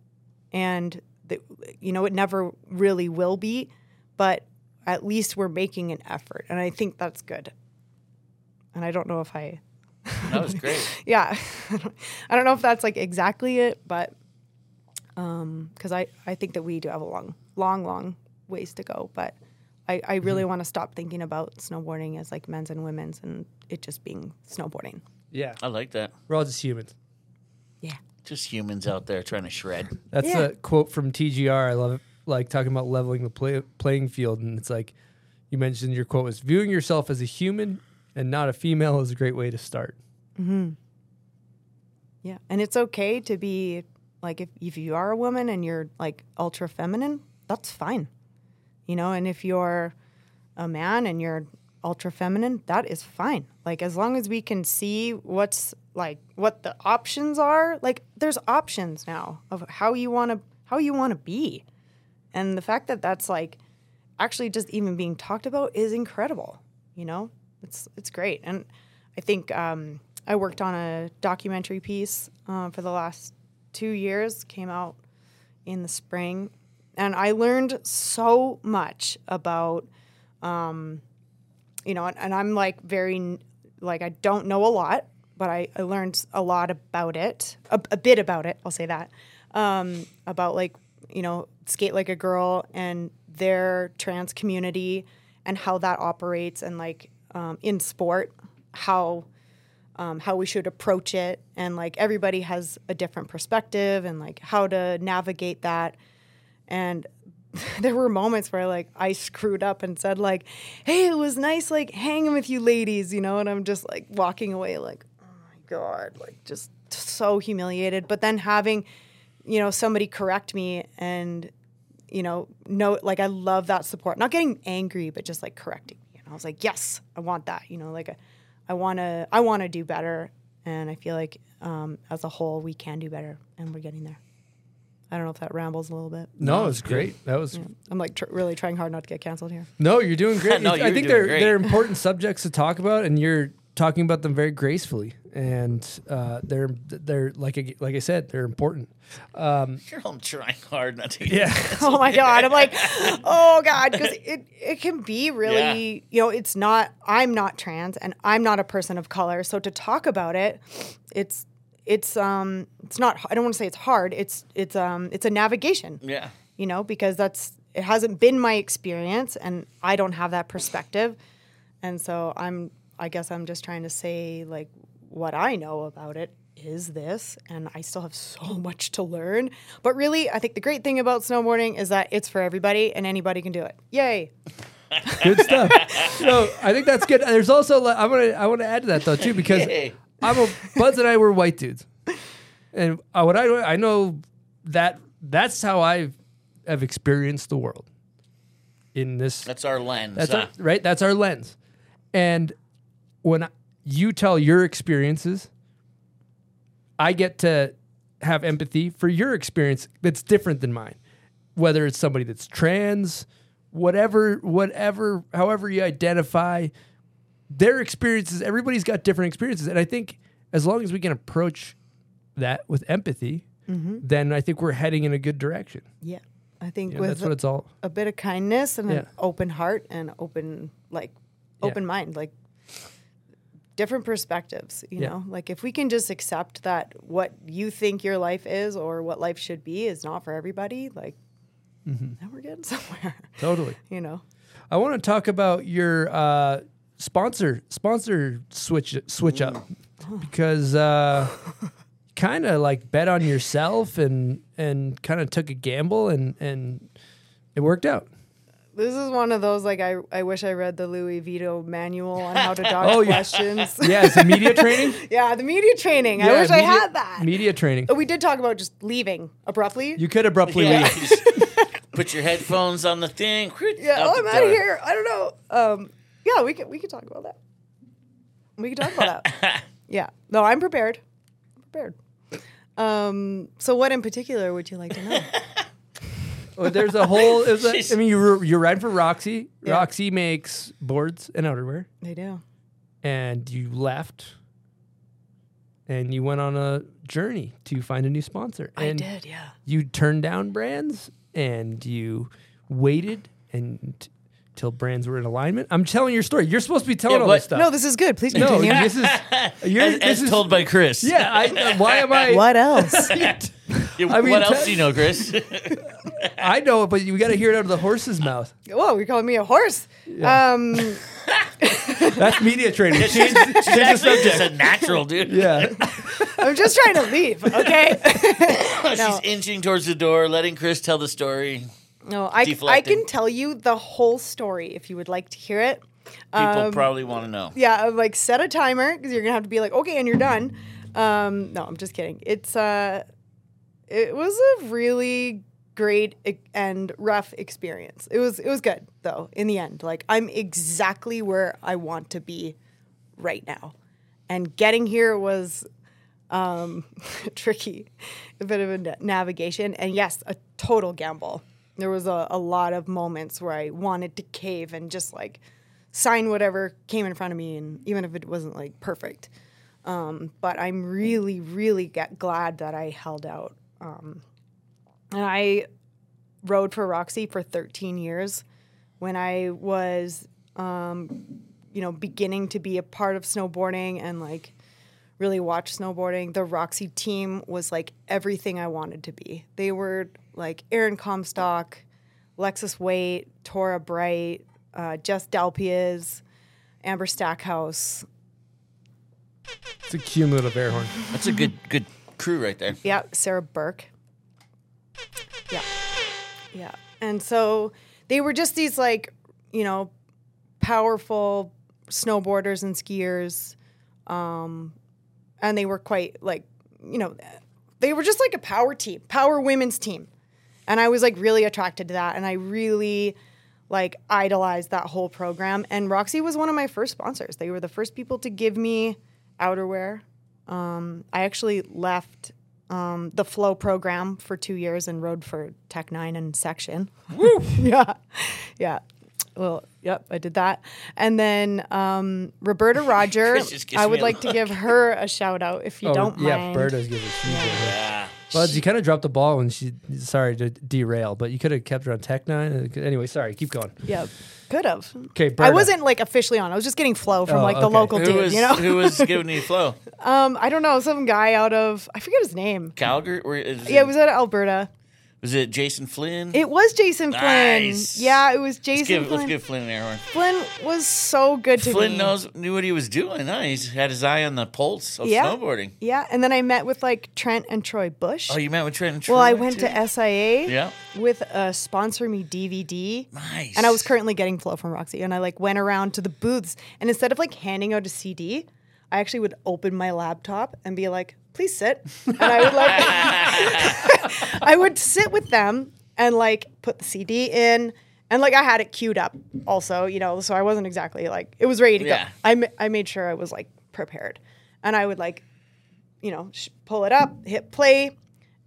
and, the, you know, it never really will be, but at least we're making an effort, and I think that's good. And I don't know if I... That was great. Yeah. I don't know if that's, like, exactly it, but... Um, because I, I think that we do have a long, long, long ways to go, but I, I really mm-hmm. want to stop thinking about snowboarding as, like, men's and women's and it just being snowboarding. Yeah. I like that. We're all just humans. Yeah. Just humans out there trying to shred. That's yeah. a quote from T G R. I love it. Like talking about leveling the play, playing field. And it's like you mentioned your quote was viewing yourself as a human and not a female is a great way to start. Mm-hmm. Yeah. And it's okay to be Like, if, if you are a woman and you're, like, ultra feminine, that's fine. You know, and if you're a man and you're ultra feminine, that is fine. Like, as long as we can see what's, like, what the options are. Like, there's options now of how you want to how you want to be. And the fact that that's, like, actually just even being talked about is incredible. You know, it's it's great. And I think um, I worked on a documentary piece uh, for the last two years, came out in the spring. And I learned so much about, um, you know, and, and I'm, like, very, like, I don't know a lot, but I, I learned a lot about it, a, a bit about it, I'll say that, um, about, like, you know, Skate Like a Girl and their trans community and how that operates, and, like, um, in sport, how um, how we should approach it, and, like, everybody has a different perspective, and, like, how to navigate that. And there were moments where, like, I screwed up and said, like, hey, it was nice, like, hanging with you ladies, you know, and I'm just, like, walking away like, oh, my God, like, just so humiliated. But then having, you know, somebody correct me and, you know, no, like, I love that support. Not getting angry, but just, like, correcting me. And I was like, yes, I want that, you know, like, I, I want to I want to do better. And I feel like um, as a whole, we can do better, and we're getting there. I don't know if that rambles a little bit. No, it was great. That was. Yeah. I'm like tr- really trying hard not to get canceled here. No, you're doing great. no, you're I think they're great. They're important subjects to talk about, and you're talking about them very gracefully. And uh, they're they're like like I said, they're important. Um, Girl, I'm trying hard not to. Get yeah. Canceled. Oh my God, I'm like, oh God, because it it can be really, yeah. you know, it's not. I'm not trans, and I'm not a person of color, so to talk about it, it's. It's um, it's not. I don't want to say it's hard. It's it's um, it's a navigation. Yeah, you know, because that's it hasn't been my experience, and I don't have that perspective, and so I'm. I guess I'm just trying to say, like, what I know about it is this, and I still have so much to learn. But really, I think the great thing about snowboarding is that it's for everybody, and anybody can do it. Yay! Good stuff. So I think that's good. There's also I want to I want to add to that though too because. Yay. I'm a Buzz and I were white dudes, and uh, what I I know that that's how I have experienced the world. In this, that's our lens, that's huh? our, right? That's our lens, and when I, you tell your experiences, I get to have empathy for your experience that's different than mine, whether it's somebody that's trans, whatever, whatever, however you identify. Their experiences, everybody's got different experiences. And I think as long as we can approach that with empathy, mm-hmm. then I think we're heading in a good direction. Yeah. I think you with know, that's a, what it's all. a bit of kindness and yeah. an open heart and open, like, open yeah. mind, like different perspectives, you yeah. know, like if we can just accept that what you think your life is or what life should be is not for everybody, like mm-hmm. then we're getting somewhere. Totally. You know, I want to talk about your, uh, Sponsor, sponsor, switch, switch up, because uh, kind of like bet on yourself and and kind of took a gamble and, and it worked out. This is one of those like I, I wish I read the Louis Vito manual on how to dodge oh, questions. Yeah, yeah it's the media training. yeah, the media training. Yeah, I wish media, I had that media training. Oh, we did talk about just leaving abruptly. You could abruptly yeah. leave. Put your headphones on the thing. Yeah, oh, I'm out of here. I don't know. Um, Yeah, we could we could talk about that. We could talk about that. Yeah. No, I'm prepared. I'm prepared. Um, so what in particular would you like to know? well, there's a whole... There's a, I mean, you're, you're riding for Roxy. Yeah. Roxy makes boards and outerwear. They do. And you left. And you went on a journey to find a new sponsor. And I did, yeah. You turned down brands and you waited and... till brands were in alignment. I'm telling your story. You're supposed to be telling yeah, all this stuff. No, this is good. Please continue. No, this is you're, as, this as told is, by Chris. Yeah. I, uh, why am I? What else? yeah, I mean, what else do you know, Chris? I know, but you got to hear it out of the horse's mouth. Whoa, you're calling me a horse? Yeah. Um, That's media training. She's, she's actually just a natural, dude. Yeah. I'm just trying to leave. Okay. She's no. inching towards the door, letting Chris tell the story. No, I, c- I can tell you the whole story if you would like to hear it. People um, probably want to know. Yeah, like set a timer because you're going to have to be like, okay, and you're done. Um, no, I'm just kidding. It's uh, it was a really great and rough experience. It was it was good though in the end. Like, I'm exactly where I want to be right now, and getting here was um, tricky, a bit of a navigation, and yes, a total gamble. There was a, a lot of moments where I wanted to cave and just like sign whatever came in front of me, and even if it wasn't like perfect. Um, but I'm really, really get glad that I held out. Um, and I rode for Roxy for thirteen years when I was, um, you know, beginning to be a part of snowboarding and like really watch snowboarding. The Roxy team was like everything I wanted to be. They were like Aaron Comstock, Lexus Waite, Tora Bright, uh, Jess Dalpiez, Amber Stackhouse. It's a cumulative air horn. That's a good good crew right there. Yeah, Sarah Burke. Yeah. Yeah. And so they were just these, like, you know, powerful snowboarders and skiers. Um, and they were quite, like, you know, they were just like a power team, power women's team. And I was, like, really attracted to that. And I really... like, idolized that whole program. And Roxy was one of my first sponsors. They were the first people to give me outerwear. Um, I actually left um, the Flow program for two years and rode for Tech nine and Section. Woo! Yeah. Yeah. Well, yep, I did that. And then um, Roberta Roger, I would like to give her a shout-out, if you oh, don't yeah, mind. Yeah, Roberta's giving a huge yeah. Well, you kind of dropped the ball when she, sorry to derail, but you could have kept her on Tech nine. Anyway, sorry, keep going. Yeah, could have. Okay, I wasn't like officially on. I was just getting flow from oh, like the okay. local who dude, was, you know? Who was giving me flow? Um, I don't know, some guy out of, I forget his name. Calgary? Or is it, yeah, it was out of Alberta. Was it Jason Flynn? It was Jason nice. Flynn. Yeah, it was Jason let's give, Flynn. Let's give Flynn an air horn. Flynn was so good to Flynn me. Flynn knows knew what he was doing. Huh? He had his eye on the pulse of yeah. snowboarding. Yeah, and then I met with, like, Trent and Troy Bush. Oh, you met with Trent and Troy? Well, I went too. to S I A yeah. with a Sponsor Me D V D. Nice. And I was currently getting flow from Roxy, and I, like, went around to the booths, and instead of, like, handing out a C D, I actually would open my laptop and be like, please sit. And I would like, I would sit with them and like put the C D in, and like I had it queued up also, you know, so I wasn't exactly like, it was ready to yeah. go. I, ma- I made sure I was like prepared, and I would like, you know, sh- pull it up, hit play,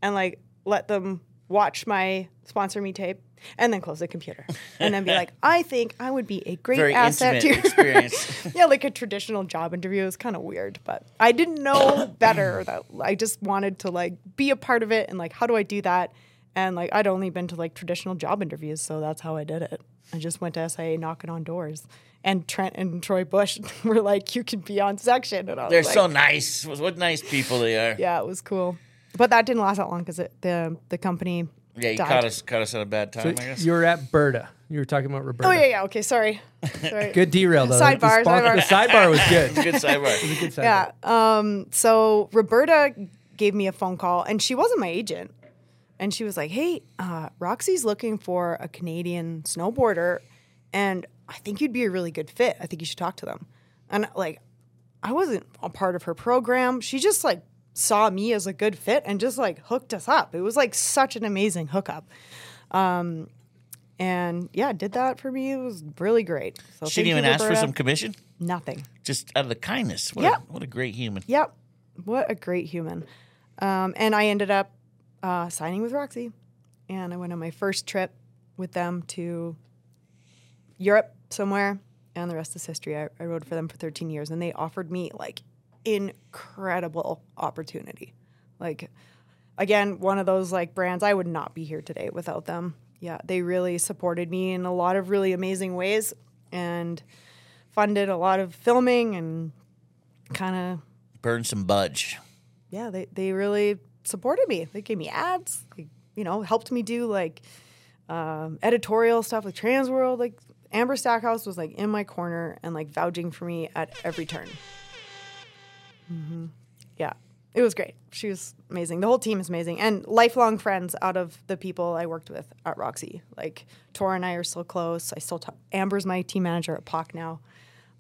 and like let them watch my Sponsor Me tape. And then close the computer, and then be like, "I think I would be a great Very asset to your experience." Yeah, like a traditional job interview is kind of weird, but I didn't know better. That I just wanted to like be a part of it, and like, how do I do that? And like, I'd only been to like traditional job interviews, so that's how I did it. I just went to S I A knocking on doors, and Trent and Troy Bush were like, "You can be on Section," and I was they're like, so nice. What nice people they are. Yeah, it was cool, but that didn't last that long because the the company. Yeah, you died. caught us caught us at a bad time, so I guess. You were at Berta. You were talking about Roberta. Oh, yeah, yeah. Okay, sorry. sorry. Good derail, though. Sidebar. The, sidebar. the sidebar was good. It was a good sidebar. It was a good sidebar. Yeah. Um, so Roberta gave me a phone call, and she wasn't my agent. And she was like, hey, uh, Roxy's looking for a Canadian snowboarder, and I think you'd be a really good fit. I think you should talk to them. And, like, I wasn't a part of her program. She just, like, saw me as a good fit and just like hooked us up. It was like such an amazing hookup. Um, and yeah, did that for me. It was really great. So she didn't even ask for some commission? Nothing. Just out of the kindness. What, yep. a, what a great human. Yep. What a great human. Um, and I ended up uh, signing with Roxy, and I went on my first trip with them to Europe somewhere, and the rest is history. I, I rode for them for thirteen years, and they offered me like incredible opportunity. Like, again, one of those like brands, I would not be here today without them. Yeah, they really supported me in a lot of really amazing ways, and funded a lot of filming and kind of burned some budge. Yeah, they, they really supported me. They gave me ads, they, you know, helped me do like um, editorial stuff with TransWorld. Like Amber Stackhouse was like in my corner and like vouching for me at every turn. Mm-hmm. Yeah, it was great. She was amazing. The whole team is amazing, and lifelong friends out of the people I worked with at Roxy. Like Tora and I are still close. I still talk. Amber's my team manager at P O C now.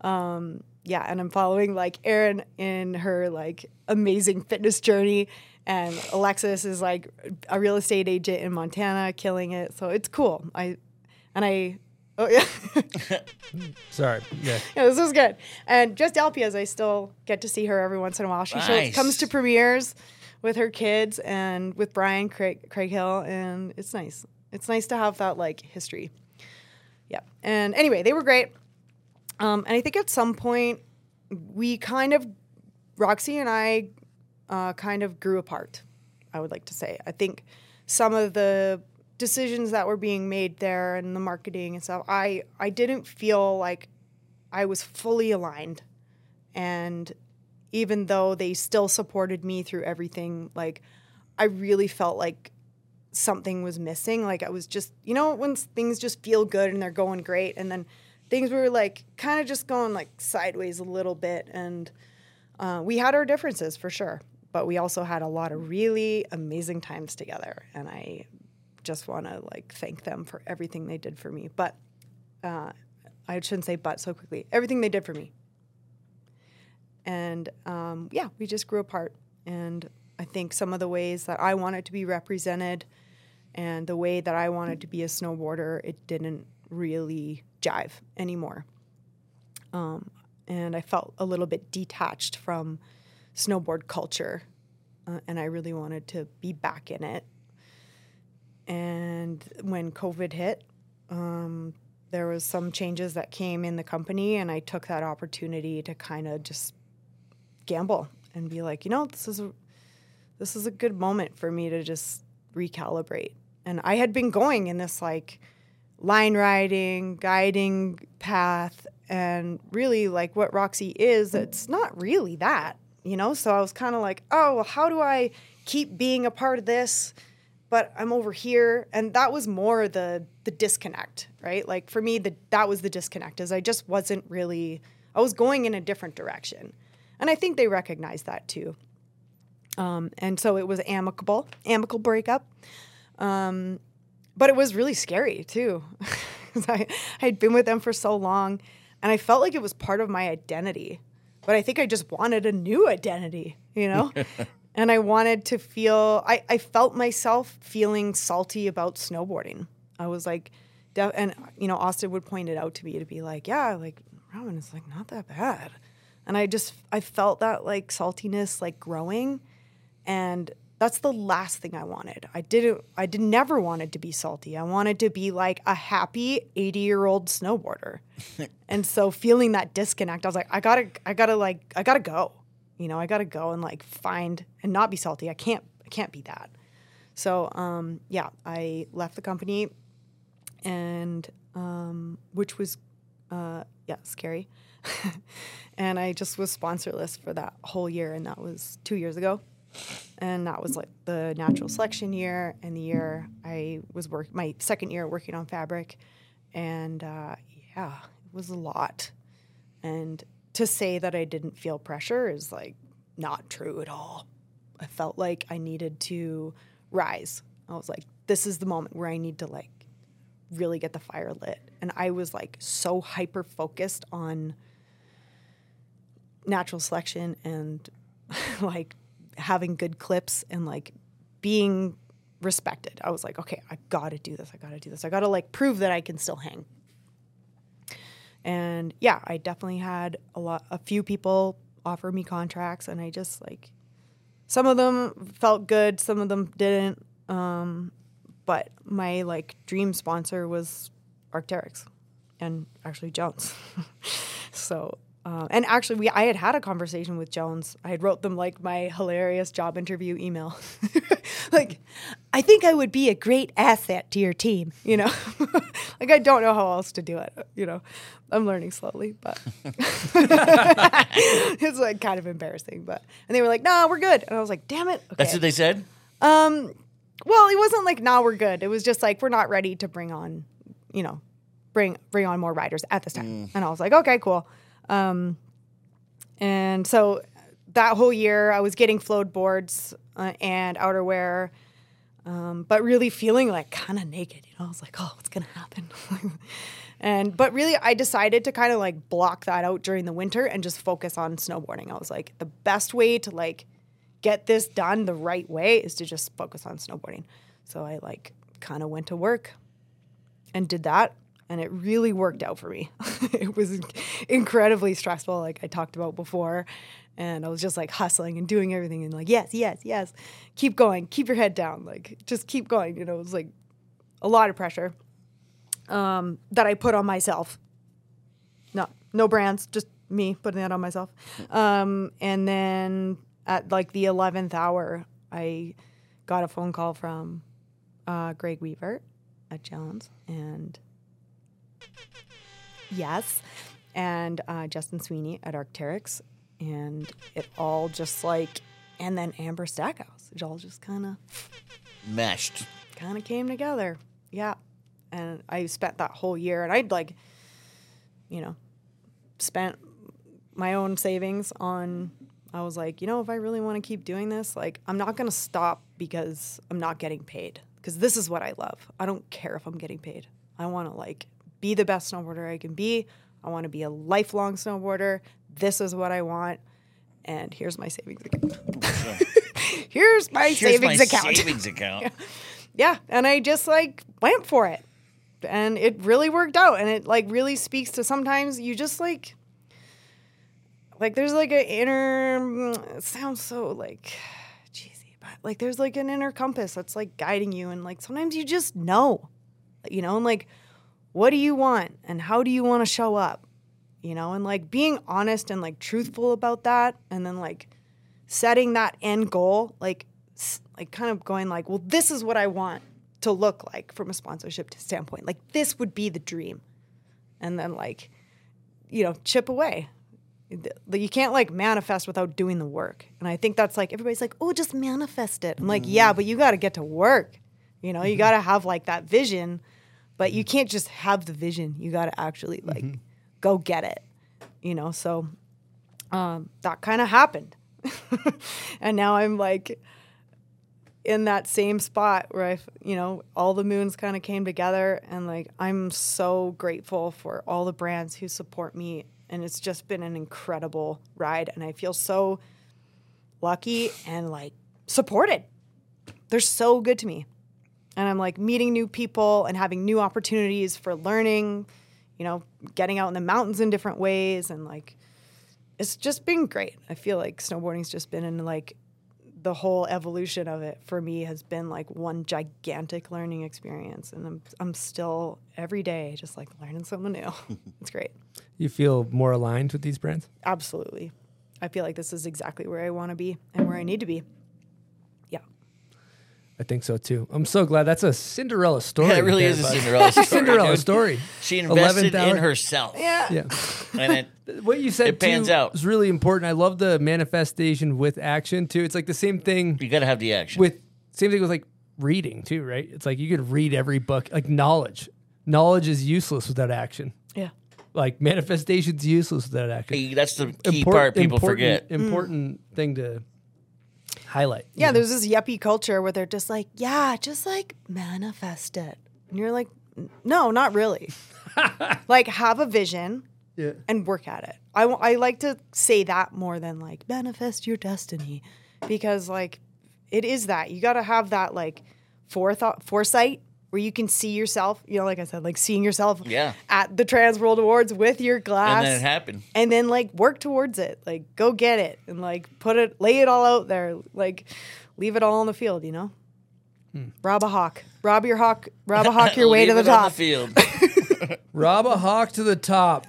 Um, yeah, and I'm following like Erin in her like amazing fitness journey, and Alexis is like a real estate agent in Montana, killing it. So it's cool. I and I. Oh yeah. Sorry. Yeah. yeah. This was good. And just Alpia's, I still get to see her every once in a while. She nice. shows, comes to premieres with her kids and with Brian Craig, Craig Hill, and it's nice. It's nice to have that like history. Yeah. And anyway, they were great. Um, and I think at some point we kind of, Roxy and I, uh, kind of grew apart. I would like to say. I think some of the decisions that were being made there and the marketing and stuff, I, I didn't feel like I was fully aligned. And even though they still supported me through everything, like I really felt like something was missing. Like I was just, you know, when things just feel good and they're going great, and then things were like kind of just going like sideways a little bit. And uh, we had our differences for sure, but we also had a lot of really amazing times together. And I just want to like thank them for everything they did for me. But uh, I shouldn't say but so quickly. Everything they did for me. And um, yeah, we just grew apart. And I think some of the ways that I wanted to be represented and the way that I wanted to be a snowboarder, it didn't really jive anymore. Um, and I felt a little bit detached from snowboard culture. Uh, and I really wanted to be back in it. And when COVID hit, um, there was some changes that came in the company, and I took that opportunity to kind of just gamble and be like, you know, this is a, this is a good moment for me to just recalibrate. And I had been going in this like line riding, guiding path, and really like what Roxy is, it's not really that, you know? So I was kind of like, oh, well, how do I keep being a part of this? But I'm over here, and that was more the the disconnect, right? Like for me, the, that was the disconnect, is I just wasn't really, I was going in a different direction. And I think they recognized that too. Um, and so it was amicable, amicable breakup. Um, but it was really scary too. Because I had been with them for so long, and I felt like it was part of my identity. But I think I just wanted a new identity, you know? And I wanted to feel, I, I felt myself feeling salty about snowboarding. I was like, def, and, you know, Austin would point it out to me to be like, yeah, like, Robin, it's like not that bad. And I just, I felt that like saltiness, like growing. And that's the last thing I wanted. I didn't, I did never wanted to be salty. I wanted to be like a happy eighty year old snowboarder. And so feeling that disconnect, I was like, I gotta, I gotta like, I gotta go. You know, I got to go and like find and not be salty. I can't, I can't be that. So, um, yeah, I left the company, and, um, which was, uh, yeah, scary. And I just was sponsorless for that whole year. And that was two years ago. And that was like the natural selection year and the year I was work my second year working on fabric. And, uh, yeah, it was a lot. And to say that I didn't feel pressure is, like, not true at all. I felt like I needed to rise. I was like, this is the moment where I need to, like, really get the fire lit. And I was, like, so hyper-focused on natural selection and, like, having good clips and, like, being respected. I was like, okay, I got to do this. I got to do this. I got to, like, prove that I can still hang. And yeah, I definitely had a lot, a few people offer me contracts, and I just like, some of them felt good, some of them didn't. Um, but my like dream sponsor was Arc'teryx, and actually Jones. so, uh, and actually we, I had had a conversation with Jones. I had wrote them like my hilarious job interview email. Like, I think I would be a great asset to your team, you know? Like, I don't know how else to do it, you know? I'm learning slowly, but it's, like, kind of embarrassing. But and they were like, nah, we're good. And I was like, damn it. Okay. That's what they said? Um, well, it wasn't like, nah, we're good. It was just like, we're not ready to bring on, you know, bring bring on more riders at this time. Mm. And I was like, okay, cool. Um, and so that whole year I was getting flowed boards uh, and outerwear, um, but really feeling like kind of naked, you know, I was like, oh, what's going to happen? And but really, I decided to kind of like block that out during the winter and just focus on snowboarding. I was like, the best way to like get this done the right way is to just focus on snowboarding. So I like kind of went to work and did that. And it really worked out for me. It was incredibly stressful, like I talked about before. And I was just like hustling and doing everything and like, yes, yes, yes. Keep going. Keep your head down. Like, just keep going. You know, it was like a lot of pressure um, that I put on myself. No, no brands, just me putting that on myself. Um, and then at like the eleventh hour, I got a phone call from uh, Greg Weaver at Jones and... Yes, and uh, Justin Sweeney at Arc'teryx, and it all just like, and then Amber Stackhouse. It all just kind of meshed, kind of came together. Yeah, and I spent that whole year, and I'd like, you know, spent my own savings on. I was like, you know, if I really want to keep doing this, like, I'm not gonna stop because I'm not getting paid. Because this is what I love. I don't care if I'm getting paid. I want to like. Be the best snowboarder I can be. I want to be a lifelong snowboarder. This is what I want. And here's my savings account. here's my here's savings my account. Savings account. Yeah. Yeah. And I just like went for it. And it really worked out. And it like really speaks to sometimes you just like, like there's like an inner, it sounds so like cheesy, but like there's like an inner compass that's like guiding you. And like sometimes you just know, you know, and like, what do you want and how do you want to show up? You know, and like being honest and like truthful about that and then like setting that end goal, like like kind of going like, well, this is what I want to look like from a sponsorship standpoint. Like this would be the dream. And then like, you know, chip away. You can't like manifest without doing the work. And I think that's like everybody's like, oh, just manifest it. I'm like, yeah, but you got to get to work. You know, you got to have like that vision. But you can't just have the vision. You got to actually, like, mm-hmm. go get it, you know? So um, that kind of happened. And now I'm, like, in that same spot where, I, you know, all the moons kind of came together. And, like, I'm so grateful for all the brands who support me. And it's just been an incredible ride. And I feel so lucky and, like, supported. They're so good to me. And I'm, like, meeting new people and having new opportunities for learning, you know, getting out in the mountains in different ways. And, like, it's just been great. I feel like snowboarding's just been in, like, the whole evolution of it for me has been, like, one gigantic learning experience. And I'm, I'm still every day just, like, learning something new. It's great. You feel more aligned with these brands? Absolutely. I feel like this is exactly where I want to be and where I need to be. I think so, too. I'm so glad. That's a Cinderella story. Yeah, it really is a Cinderella story. Cinderella story. She invested in herself. Yeah. yeah. And it, what you said, it pans too, out. Is really important. I love the manifestation with action, too. It's like the same thing. You got to have the action. With Same thing with, like, reading, too, right? It's like you could read every book. Like, knowledge. Knowledge is useless without action. Yeah. Like, manifestation's useless without action. Hey, that's the key important, part people important, forget. Important mm. thing to... highlight. Yeah, know? There's this yuppie culture where they're just like, yeah, just like manifest it. And you're like, no, not really. Like have a vision yeah. and work at it. I, w- I like to say that more than like manifest your destiny because like it is that. You got to have that like forethought, foresight where you can see yourself, you know, like I said, like seeing yourself yeah. at the TransWorld Awards with your glass. And then it happened. And then, like, work towards it. Like, go get it. And, like, put it, lay it all out there. Like, leave it all on the field, you know? Hmm. Rob a hawk. Rob your hawk. Rob a hawk your way to the top. The field. Rob a hawk to the top.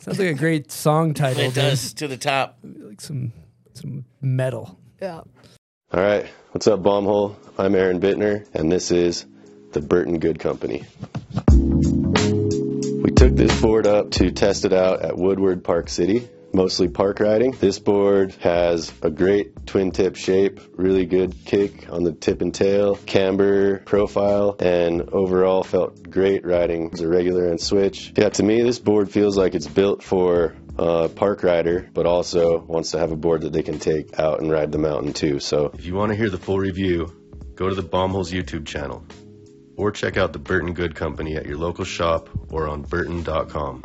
Sounds like a great song title. It does, to the top. Like some, some metal. Yeah. All right. What's up, Bombhole? I'm Aaron Bittner, and this is... The Burton Good Company. We took this board up to test it out at Woodward Park City, mostly park riding. This board has a great twin tip shape, really good kick on the tip and tail, camber, profile, and overall felt great riding as a regular and switch. Yeah, to me this board feels like it's built for Uh, park rider, but also wants to have a board that they can take out and ride the mountain too. So if you want to hear the full review, go to the Bombholes YouTube channel. or check out the Burton Good Company at your local shop or on burton dot com.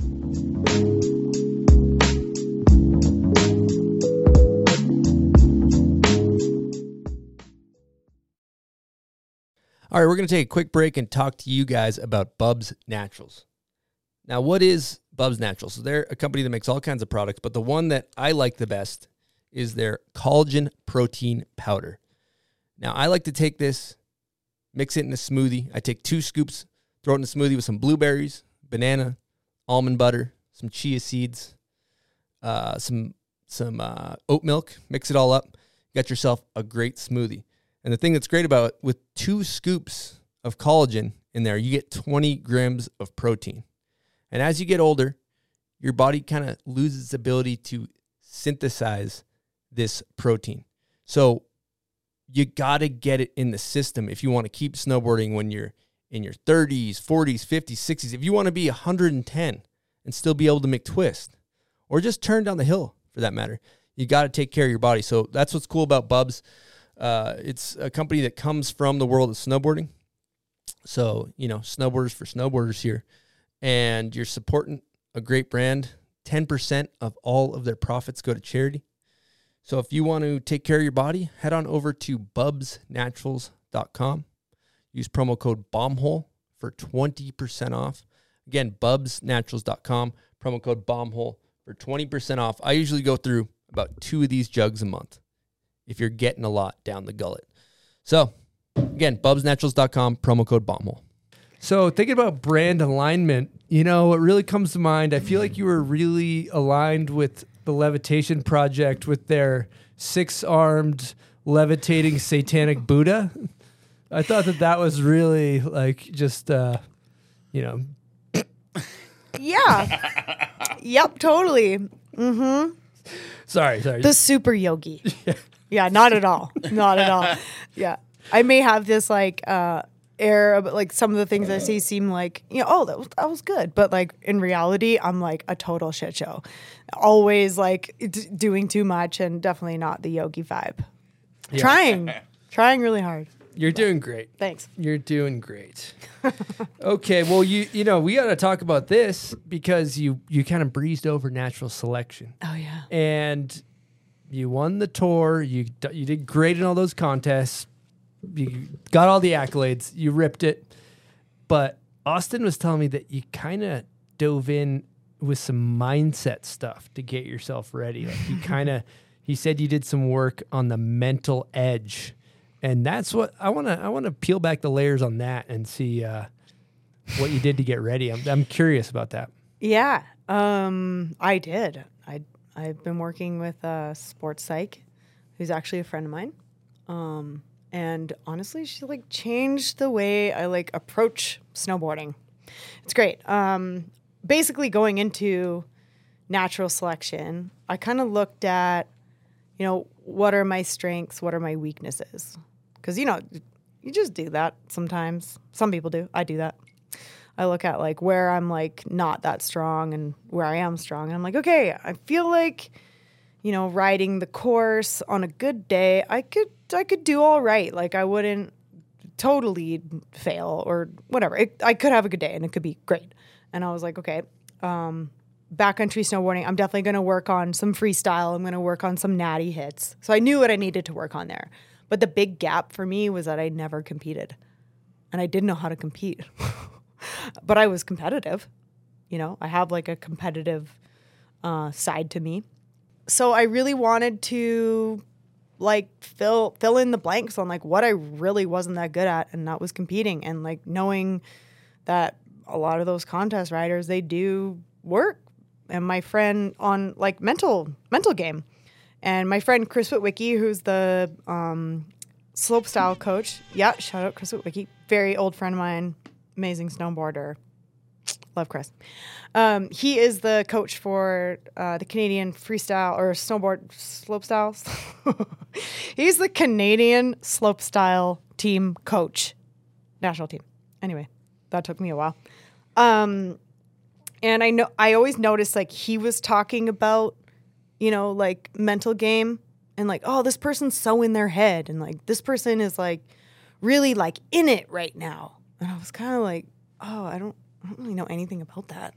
All right, we're going to take a quick break and talk to you guys about Bub's Naturals. Now, what is Bub's Naturals? So they're a company that makes all kinds of products, but the one that I like the best is their collagen protein powder. Now, I like to take this, mix it in a smoothie. I take two scoops, throw it in a smoothie with some blueberries, banana, almond butter, some chia seeds, uh, some some uh, oat milk. Mix it all up. Got yourself a great smoothie. And the thing that's great about it, with two scoops of collagen in there, you get twenty grams of protein. And as you get older, your body kind of loses its ability to synthesize this protein. So you got to get it in the system if you want to keep snowboarding when you're in your thirties, forties, fifties, sixties. If you want to be one hundred ten and still be able to McTwist or just turn down the hill for that matter, you got to take care of your body. So that's what's cool about Bub's. Uh, it's a company that comes from the world of snowboarding. So, you know, snowboarders for snowboarders here. And you're supporting a great brand. ten percent of all of their profits go to charity. So if you want to take care of your body, head on over to bubs naturals dot com. Use promo code BOMBHOLE for twenty percent off. Again, bubs naturals dot com. Promo code BOMBHOLE for twenty percent off. I usually go through about two of these jugs a month if you're getting a lot down the gullet. So, again, bubs naturals dot com, promo code BOMBHOLE. So, thinking about brand alignment, you know, it really comes to mind. I feel like you were really aligned with the Levitation Project with their six-armed levitating satanic Buddha. I thought that that was really, like, just, uh, you know. Yeah. Yep, totally. Mm-hmm. Sorry, sorry. The super yogi. Yeah. Yeah, not at all. Not at all. Yeah. I may have this like uh, air, but like some of the things I see seem like, you know, oh, that was, that was good. But like in reality, I'm like a total shit show. Always like d- doing too much and definitely not the yogi vibe. Yeah. Trying, trying really hard. You're but, doing great. Thanks. You're doing great. Okay. Well, you you know, we got to talk about this because you, you kind of breezed over natural selection. Oh, yeah. And you won the tour. You you did great in all those contests. You got all the accolades. You ripped it. But Austin was telling me that you kind of dove in with some mindset stuff to get yourself ready. Like you kind of, he said you did some work on the mental edge, and that's what I want to. I want to peel back the layers on that and see uh, what you did to get ready. I'm I'm curious about that. Yeah, um, I did. I. I've been working with a sports psych who's actually a friend of mine. Um, and honestly, she like changed the way I like approach snowboarding. It's great. Um, basically going into natural selection, I kind of looked at, you know, what are my strengths? What are my weaknesses? Cause you know, you just do that sometimes. Some people do. I do that. I look at like where I'm like not that strong and where I am strong. And I'm like, okay, I feel like, you know, riding the course on a good day, I could, I could do all right. Like I wouldn't totally fail or whatever. It, I could have a good day and it could be great. And I was like, okay, um, backcountry snowboarding, I'm definitely going to work on some freestyle. I'm going to work on some natty hits. So I knew what I needed to work on there. But the big gap for me was that I never competed and I didn't know how to compete. But I was competitive, you know, I have like a competitive uh, side to me. So I really wanted to like fill fill in the blanks on like what I really wasn't that good at. And that was competing and like knowing that a lot of those contest riders, they do work. And my friend on like mental mental game and my friend Chris Witwicky, who's the um, slopestyle coach. Yeah, shout out Chris Witwicky, very old friend of mine. Amazing snowboarder. Love Chris. Um, he is the coach for uh, the Canadian freestyle or snowboard slopestyle. He's the Canadian slopestyle team coach, national team. Anyway, that took me a while. Um, and I know I always noticed like he was talking about, you know, like mental game and like, oh, this person's so in their head and like this person is like really like in it right now. And I was kind of like, oh, I don't, I don't really know anything about that.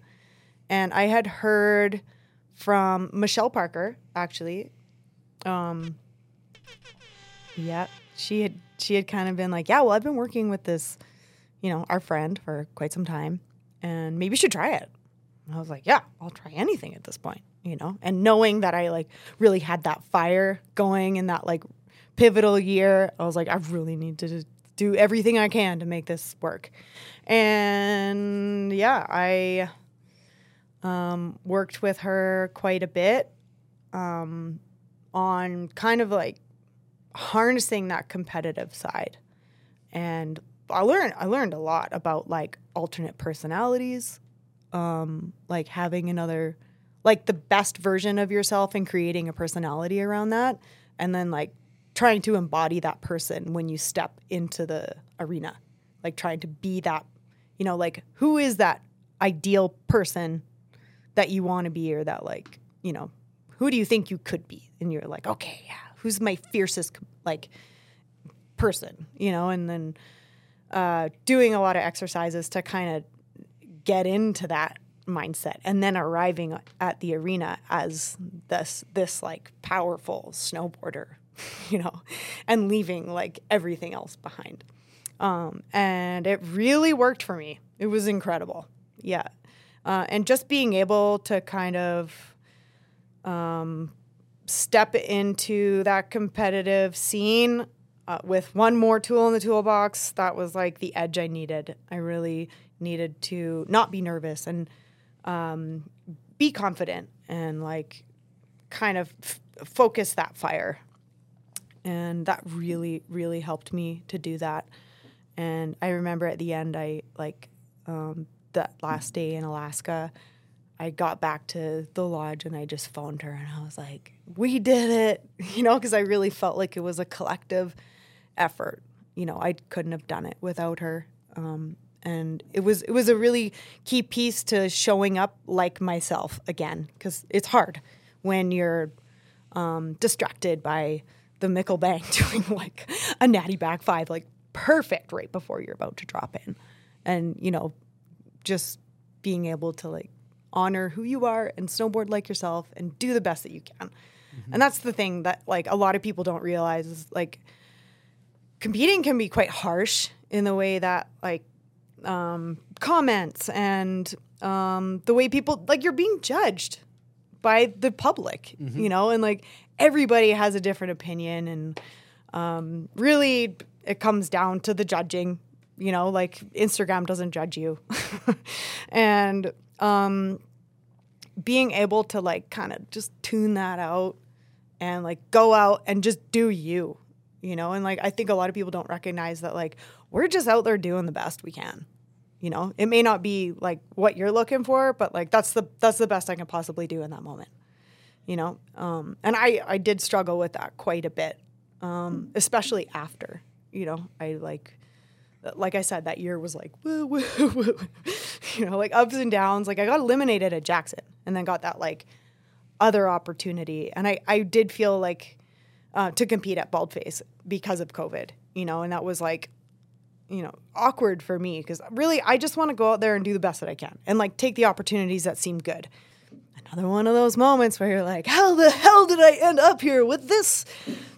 And I had heard from Michelle Parker, actually. Um, yeah, she had she had kind of been like, yeah, well, I've been working with this, you know, our friend for quite some time, and maybe you should try it. And I was like, yeah, I'll try anything at this point, you know. And knowing that I, like, really had that fire going in that, like, pivotal year, I was like, I really need to do everything I can to make this work. And, yeah, I um, worked with her quite a bit um, on kind of, like, harnessing that competitive side. And I learned I learned a lot about, like, alternate personalities, um, like having another, like the best version of yourself and creating a personality around that, and then like trying to embody that person when you step into the arena, like trying to be that, you know, like who is that ideal person that you want to be, or that, like, you know, who do you think you could be? And you're like, okay, yeah, who's my fiercest, like, person, you know? And then uh, doing a lot of exercises to kind of get into that mindset, and then arriving at the arena as this this like powerful snowboarder, you know, and leaving like everything else behind. Um, and it really worked for me. It was incredible. Yeah. Uh, and just being able to kind of um, step into that competitive scene uh, with one more tool in the toolbox, that was like the edge I needed. I really needed to not be nervous and um, be confident and like kind of f- focus that fire. And that really, really helped me to do that. And I remember at the end, I like um, that last day in Alaska, I got back to the lodge and I just phoned her and I was like, we did it, you know, because I really felt like it was a collective effort. You know, I couldn't have done it without her. Um, And it was it was a really key piece to showing up like myself again, because it's hard when you're um, distracted by the Mickle Bank doing like a natty back five, like perfect right before you're about to drop in. And, you know, just being able to like honor who you are and snowboard like yourself and do the best that you can. Mm-hmm. And that's the thing that like a lot of people don't realize is like competing can be quite harsh in the way that like Um, comments and um, the way people, like, you're being judged by the public, mm-hmm. you know, and like everybody has a different opinion, and um, really it comes down to the judging, you know, like Instagram doesn't judge you. And um, being able to like kind of just tune that out and like go out and just do you, you know, and like I think a lot of people don't recognize that like we're just out there doing the best we can. You know, it may not be like what you're looking for, but like that's the that's the best I can possibly do in that moment, you know. Um, and I, I did struggle with that quite a bit, um, especially after, you know, I like, like I said, that year was like, woo, woo, woo, you know, like ups and downs. Like I got eliminated at Jackson and then got that like other opportunity. And I, I did feel like uh, to compete at Baldface because of COVID, you know, and that was like, you know, awkward for me because really I just want to go out there and do the best that I can and like take the opportunities that seem good. Another one of those moments where you're like, how the hell did I end up here with this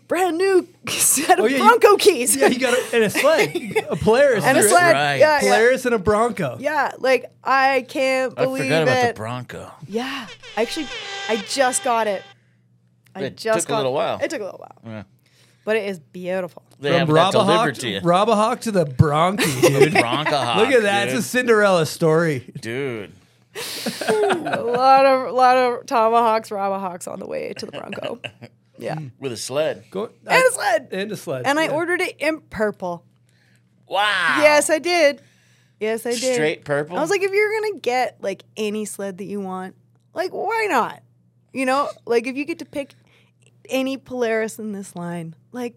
brand new set of oh, yeah, Bronco you, keys? Yeah, you got a, and a sled, a Polaris. and a sled, right. yeah, Polaris yeah. and a Bronco. Yeah, like I can't I believe it. I forgot about the Bronco. Yeah, actually, I just got it. I it just took got a little it. while. It took a little while. Yeah. But it is beautiful. They From Robahawk to, Robahawk to the Bronco, dude. The Broncohawk, look at that. Dude. It's a Cinderella story. Dude. a lot of lot of Tomahawks, Robahawks on the way to the Bronco. Yeah. With a sled. Go, and I, a sled. And a sled. And yeah. I ordered it in purple. Wow. Yes, I did. Yes, I did. Straight purple? I was like, if you're going to get, like, any sled that you want, like, why not? You know? Like, if you get to pick any Polaris in this line, like,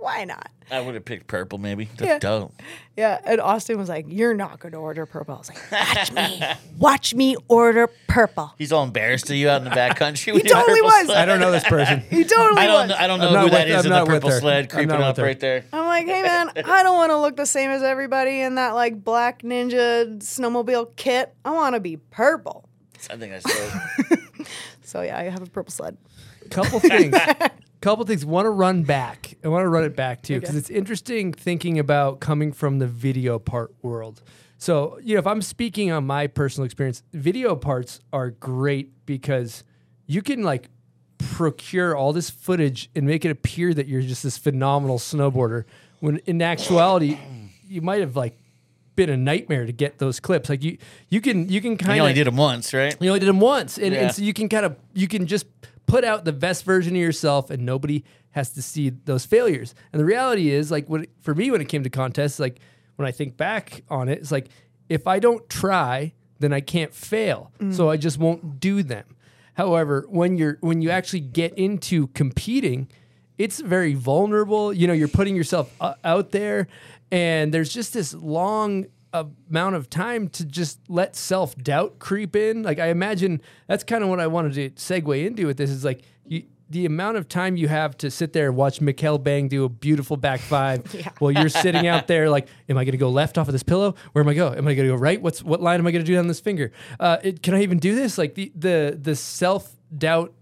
why not? I would have picked purple, maybe. That's yeah. dope. Yeah, and Austin was like, you're not going to order purple. I was like, watch me. Watch me order purple. He's all embarrassed of you out in the backcountry. He totally was. Sled. I don't know this person. He totally I don't was. Know, I don't know I'm who that with, is I'm in the purple sled creeping up right there. I'm like, like, hey, man, I don't want to look the same as everybody in that, like, black ninja snowmobile kit. I want to be purple. I think that's dope. So, yeah, I have a purple sled. Couple things. Couple things. Want to run back. I want to run it back, too, because okay. It's interesting thinking about coming from the video part world. So, you know, if I'm speaking on my personal experience, video parts are great because you can, like, procure all this footage and make it appear that you're just this phenomenal snowboarder, when in actuality, you might have, like, been a nightmare to get those clips. Like, you you can you can kind of... You only did them once, right? You only did them once. And, yeah. and so you can kind of... You can just put out the best version of yourself and nobody has to see those failures. And the reality is, like, when, for me, when it came to contests, like, when I think back on it, it's like, if I don't try, then I can't fail. Mm. So I just won't do them. However, when you're when you actually get into competing, it's very vulnerable. You know, you're putting yourself out there, and there's just this long amount of time to just let self-doubt creep in. Like, I imagine that's kind of what I wanted to segue into with this, is like, you, the amount of time you have to sit there and watch Mikkel Bang do a beautiful back five yeah. while you're sitting out there like, am I going to go left off of this pillow? Where am I going? Am I going to go right? What's What line am I going to do on this finger? Uh, it, can I even do this? Like, the the the self-doubt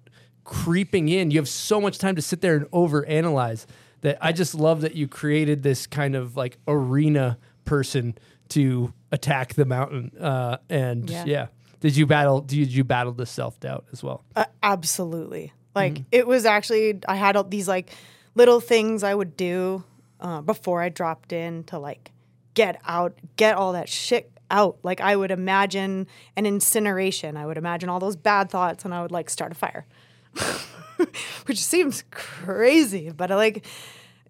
creeping in. You have so much time to sit there and overanalyze that I just love that you created this kind of, like, arena person to attack the mountain. Uh, and, yeah. yeah. Did you battle Did you battle the self-doubt as well? Uh, absolutely. Like, mm-hmm. it was actually, I had all these, like, little things I would do uh, before I dropped in to, like, get out, get all that shit out. Like, I would imagine an incineration. I would imagine all those bad thoughts, and I would, like, start a fire, which seems crazy. But, like,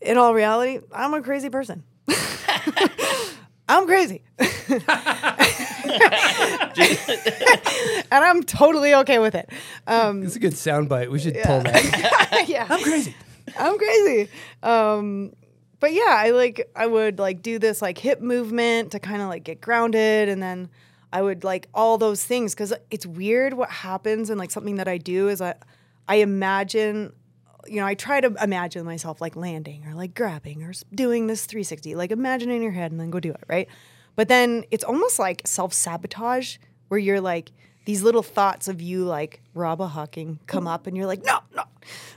in all reality, I'm a crazy person. I'm crazy. And I'm totally okay with it. Um, it's a good soundbite. We should yeah. pull that. yeah. I'm crazy. I'm crazy. Um, but yeah, I like I would like do this like hip movement to kind of like get grounded, and then I would like all those things, because it's weird what happens. And like something that I do is I I imagine, you know, I try to imagine myself like landing or like grabbing or doing this three sixty. Like, imagine in your head and then go do it, right? But then it's almost like self-sabotage, where you're like, these little thoughts of you like Robba Hawking come up and you're like, no, no.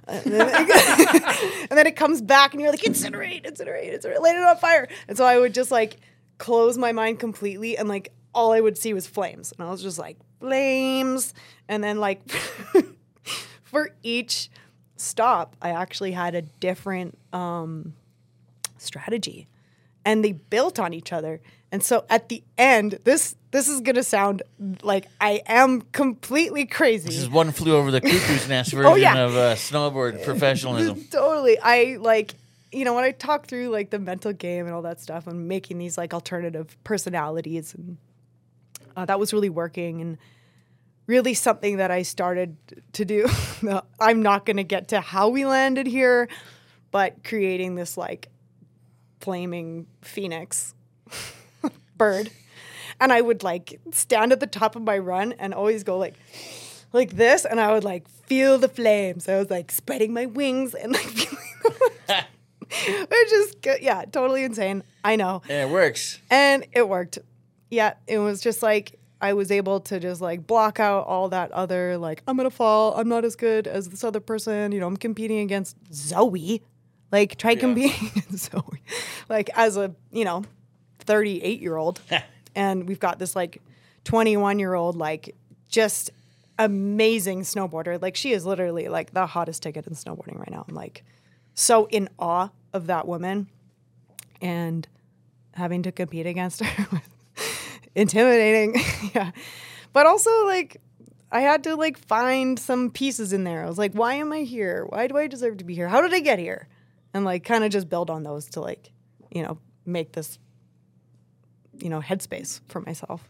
And then, it, and then it comes back and you're like, incinerate, incinerate, incinerate, light it on fire. And so I would just like close my mind completely, and like all I would see was flames. And I was just like, flames. And then like for each stop, I actually had a different um, strategy, and they built on each other. And so at the end, this this is going to sound like I am completely crazy. This is one flew over the cuckoo's nest version oh, yeah. of uh, snowboard professionalism. Totally. I like, you know, when I talk through like the mental game and all that stuff, I'm making these like alternative personalities. And uh, that was really working, and really something that I started to do. I'm not going to get to how we landed here, but creating this like flaming phoenix bird, and I would like stand at the top of my run and always go like like this, and I would like feel the flames. I was like spreading my wings and like feeling them. Which is good. Yeah, totally insane. I know. Yeah, it works. And it worked. Yeah, it was just like I was able to just like block out all that other like, I'm gonna fall, I'm not as good as this other person, you know, I'm competing against Zoe. Like try yeah. competing against Zoe. Like as a, you know, thirty-eight-year-old, and we've got this, like, twenty-one-year-old, like, just amazing snowboarder. Like, she is literally, like, the hottest ticket in snowboarding right now. I'm, like, so in awe of that woman, and having to compete against her was intimidating. yeah. But also, like, I had to, like, find some pieces in there. I was like, why am I here? Why do I deserve to be here? How did I get here? And, like, kind of just build on those to, like, you know, make this you know, headspace for myself.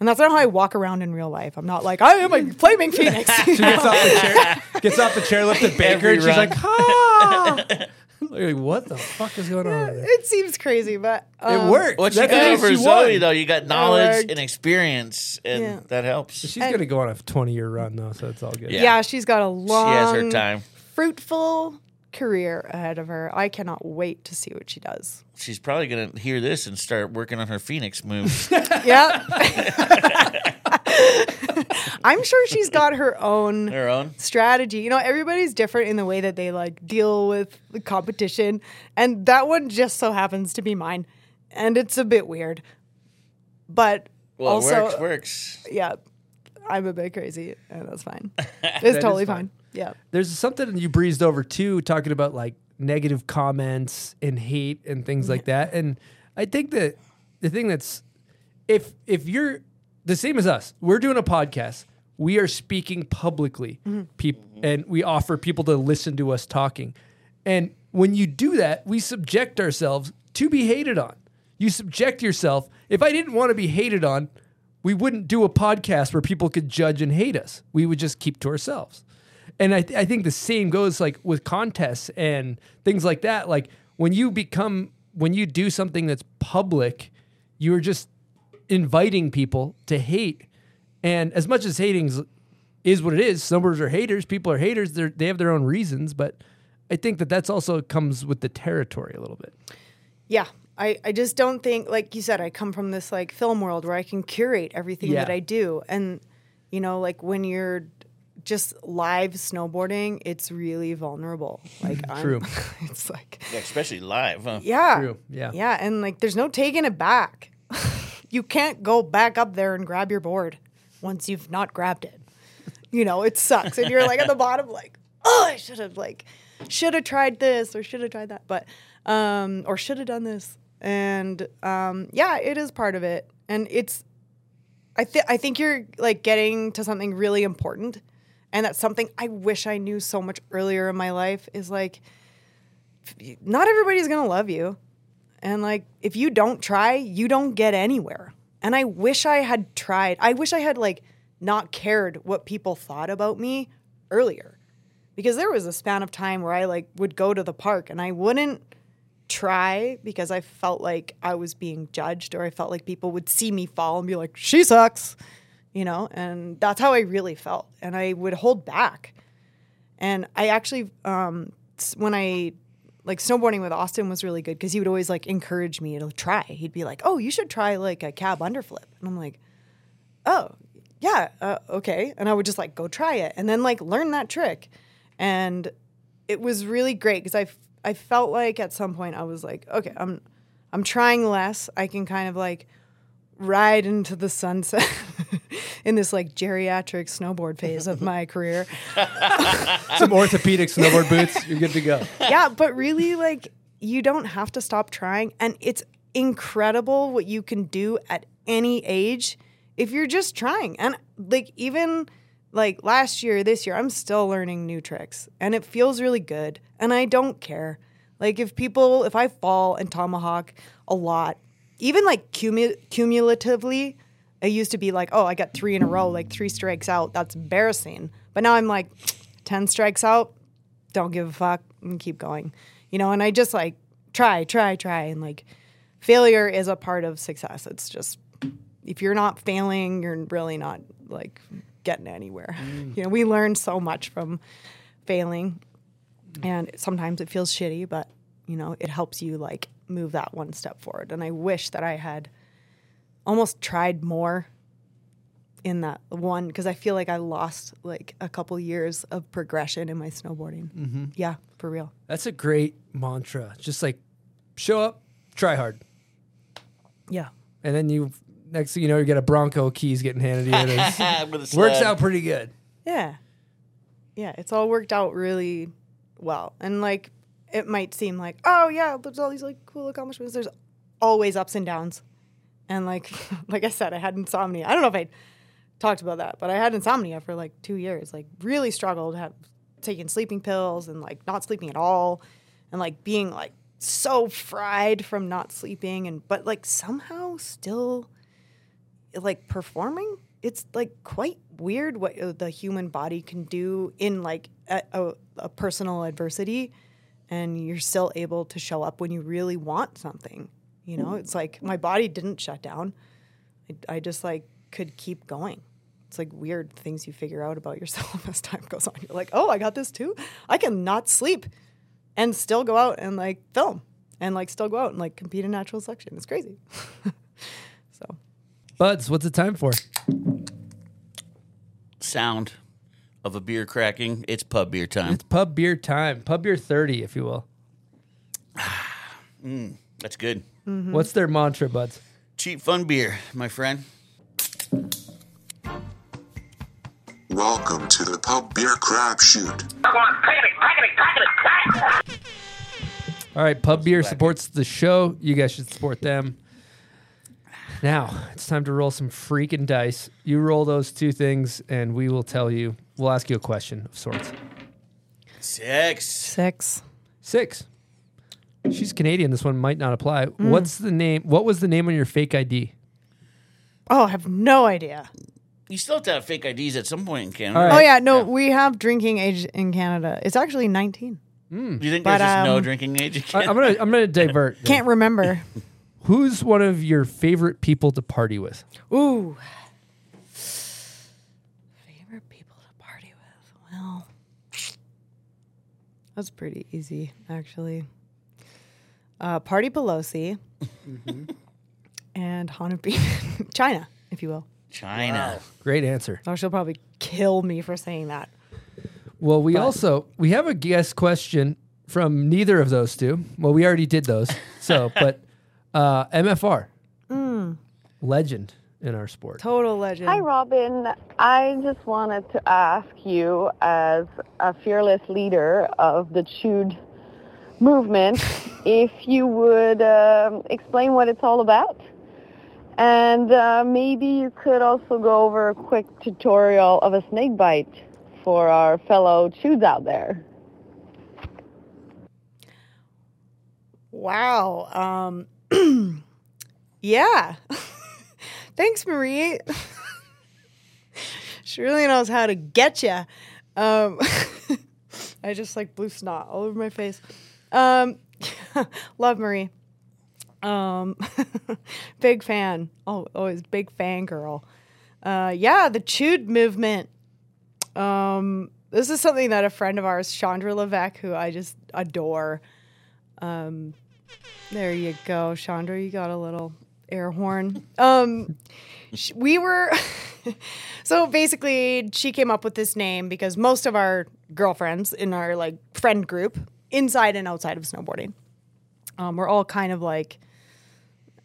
And that's not how I walk around in real life. I'm not like, I am a flaming phoenix. She gets off the chair, gets off the chairlift at Baker, and she's like, ah! Like, what the fuck is going yeah, on there? It seems crazy, but... Um, it worked. What you got over Zoe, though, you got knowledge and experience, and yeah. that helps. She's going to go on a twenty-year run, though, so it's all good. Yeah, yeah she's got a long... She has her time. Fruitful career ahead of her. I cannot wait to see what she does. She's probably going to hear this and start working on her Phoenix move. Yep. I'm sure she's got her own, her own strategy. You know, everybody's different in the way that they, like, deal with the competition. And that one just so happens to be mine. And it's a bit weird. But well, also... Well, it works, works. Yeah. I'm a bit crazy, and that's fine. It's totally fine. fine. Yeah. There's something you breezed over, too, talking about, like, negative comments and hate and things like that. And I think that the thing that's... If if you're... The same as us. We're doing a podcast. We are speaking publicly, mm-hmm. peop- and we offer people to listen to us talking. And when you do that, we subject ourselves to be hated on. You subject yourself. If I didn't want to be hated on, we wouldn't do a podcast where people could judge and hate us. We would just keep to ourselves. And I, th- I think the same goes like with contests and things like that. Like when you become, when you do something that's public, you're just inviting people to hate. And as much as hating is what it is, snowboarders are haters, people are haters, They're, they have their own reasons, but I think that that's also comes with the territory a little bit. Yeah, I, I just don't think, like you said, I come from this like film world where I can curate everything yeah. that I do. And, you know, like when you're just live snowboarding, it's really vulnerable. Like True. I'm, it's like... Yeah, especially live, huh? Yeah. True. Yeah. Yeah, and like there's no taking it back. You can't go back up there and grab your board once you've not grabbed it. You know, it sucks. And you're like at the bottom like, oh, I should have like, should have tried this or should have tried that, but, um, or should have done this. And um, yeah, it is part of it. And it's, I, th- I think you're like getting to something really important. And that's something I wish I knew so much earlier in my life is like, not everybody's going to love you. And, like, if you don't try, you don't get anywhere. And I wish I had tried. I wish I had, like, not cared what people thought about me earlier. Because there was a span of time where I, like, would go to the park and I wouldn't try because I felt like I was being judged or I felt like people would see me fall and be like, she sucks, you know? And that's how I really felt. And I would hold back. And I actually, um, when I... Like, snowboarding with Austin was really good because he would always, like, encourage me to try. He'd be like, oh, you should try, like, a cab underflip. And I'm like, oh, yeah, uh, okay. And I would just, like, go try it and then, like, learn that trick. And it was really great because I, f- I felt like at some point I was like, okay, I'm I'm trying less. I can kind of, like, ride into the sunset in this, like, geriatric snowboard phase of my career. Some orthopedic snowboard boots, you're good to go. Yeah, but really, like, you don't have to stop trying. And it's incredible what you can do at any age if you're just trying. And, like, even, like, last year, this year, I'm still learning new tricks. And it feels really good. And I don't care. Like, if people, if I fall and tomahawk a lot, even, like, cumu- cumulatively, it used to be like, oh, I got three in a row, like three strikes out. That's embarrassing. But now I'm like, ten strikes out, don't give a fuck, and keep going. You know, and I just like try, try, try. And like failure is a part of success. It's just if you're not failing, you're really not like getting anywhere. Mm. You know, we learn so much from failing. And sometimes it feels shitty, but, you know, it helps you like move that one step forward. And I wish that I had almost tried more in that one because I feel like I lost like a couple years of progression in my snowboarding. Mm-hmm. Yeah, for real. That's a great mantra. Just like show up, try hard. Yeah. And then you next thing you know, you got a Bronco keys getting handed to you. Works out pretty good. Yeah. Yeah, it's all worked out really well. And like it might seem like, oh yeah, there's all these like cool accomplishments. There's always ups and downs. And like, like I said, I had insomnia. I don't know if I talked about that, but I had insomnia for like two years. Like really struggled, had taking sleeping pills and like not sleeping at all, and like being like so fried from not sleeping. And but like somehow still like performing. It's like quite weird what the human body can do in like a, a, a personal adversity, and you're still able to show up when you really want something. You know, it's like my body didn't shut down. I, I just like could keep going. It's like weird things you figure out about yourself as time goes on. You're like, oh, I got this too. I can not sleep. and still go out and like film and like still go out and like compete in natural selection. It's crazy. So, Buds, what's it time for? Sound of a beer cracking. It's pub beer time. It's pub beer time. Pub beer thirty, if you will. mm, that's good. Mm-hmm. What's their mantra, Buds? Cheap fun beer, my friend. Welcome to the pub beer crapshoot. All right, pub beer supports the show. You guys should support them. Now it's time to roll some freaking dice. You roll those two things, and we will tell you. We'll ask you a question of sorts. Six. Six. Six. She's Canadian. This one might not apply. Mm. What's the name? What was the name on your fake I D? Oh, I have no idea. You still have to have fake I Ds at some point in Canada. Right. Oh, yeah. No, yeah. We have drinking age in Canada. It's actually nineteen. Mm. Do you think but, there's um, just no drinking age in Canada? I, I'm going to I'm gonna divert. Can't remember. Who's one of your favorite people to party with? Ooh. Favorite people to party with? Well, that's pretty easy, actually. Uh, Party Pelosi mm-hmm. and Hannah Beeman. China, if you will. China. Wow. Great answer. Oh, she'll probably kill me for saying that. Well, we but. also, we have a guest question from neither of those two. Well, we already did those. So, but uh, M F R, mm. legend in our sport. Total legend. Hi, Robin. I just wanted to ask you, as a fearless leader of the Chewed movement, if you would um, explain what it's all about. And uh, maybe you could also go over a quick tutorial of a snake bite for our fellow Chews out there. Wow. Um, yeah. Thanks, Marie. She really knows how to get you. Um, I just like blew snot all over my face. Um, love Marie. Um, big fan. Oh, always big fan girl. Uh, yeah, the Chewed movement. Um, this is something that a friend of ours, Chandra Levesque, who I just adore. Um, there you go, Chandra. You got a little air horn. Um, sh- we were, so basically she came up with this name because most of our girlfriends in our like friend group inside and outside of snowboarding, Um, we're all kind of like,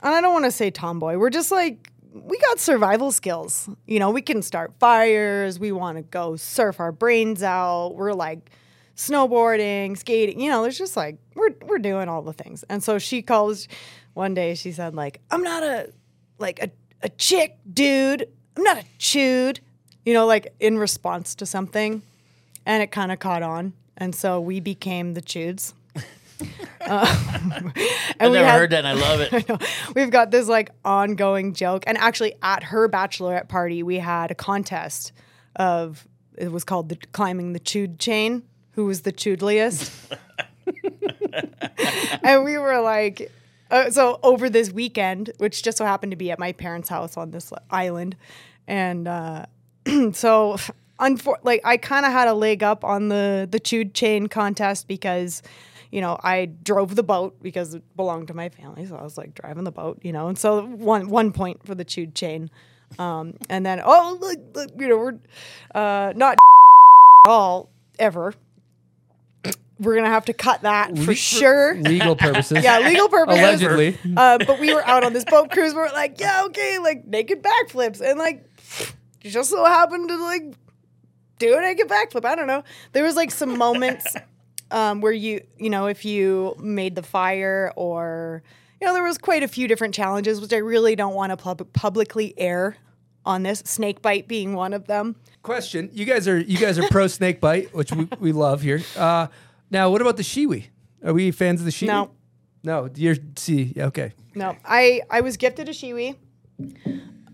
and I don't want to say tomboy. We're just like, we got survival skills. You know, we can start fires. We want to go surf our brains out. We're like snowboarding, skating. You know, there's just like, we're we're doing all the things. And so she calls one day. She said like, I'm not a, like a, a chick, dude. I'm not a chewed. You know, like in response to something. And it kind of caught on. And so we became the Cheweds. Um, and I've never had, heard that and I love it. I We've got this like ongoing joke. And actually at her bachelorette party, we had a contest of, it was called the Climbing the Chewed Chain, who was the chewedliest. And we were like, uh, so over this weekend, which just so happened to be at my parents' house on this island. And uh, so unfor- like I kind of had a leg up on the, the Chewed Chain contest because, you know, I drove the boat because it belonged to my family, so I was like driving the boat, you know. And so one one point for the Chewed Chain, um, and then oh, look, look, you know, we're uh, not at all ever. We're gonna have to cut that for Le- sure, legal purposes. Yeah, legal purposes. Allegedly, uh, but we were out on this boat cruise. We're like, yeah, okay, like naked backflips, and like just so happened to like do a naked backflip. I don't know. There was like some moments. Um, where you, you know, if you made the fire or, you know, there was quite a few different challenges, which I really don't want to pub- publicly air on this, snake bite being one of them. Question. You guys are, you guys are pro snake bite, which we, we love here. Uh, now, what about the shiwi? Are we fans of the shiwi? No. No, you're, see, okay. No, I, I was gifted a shiwi,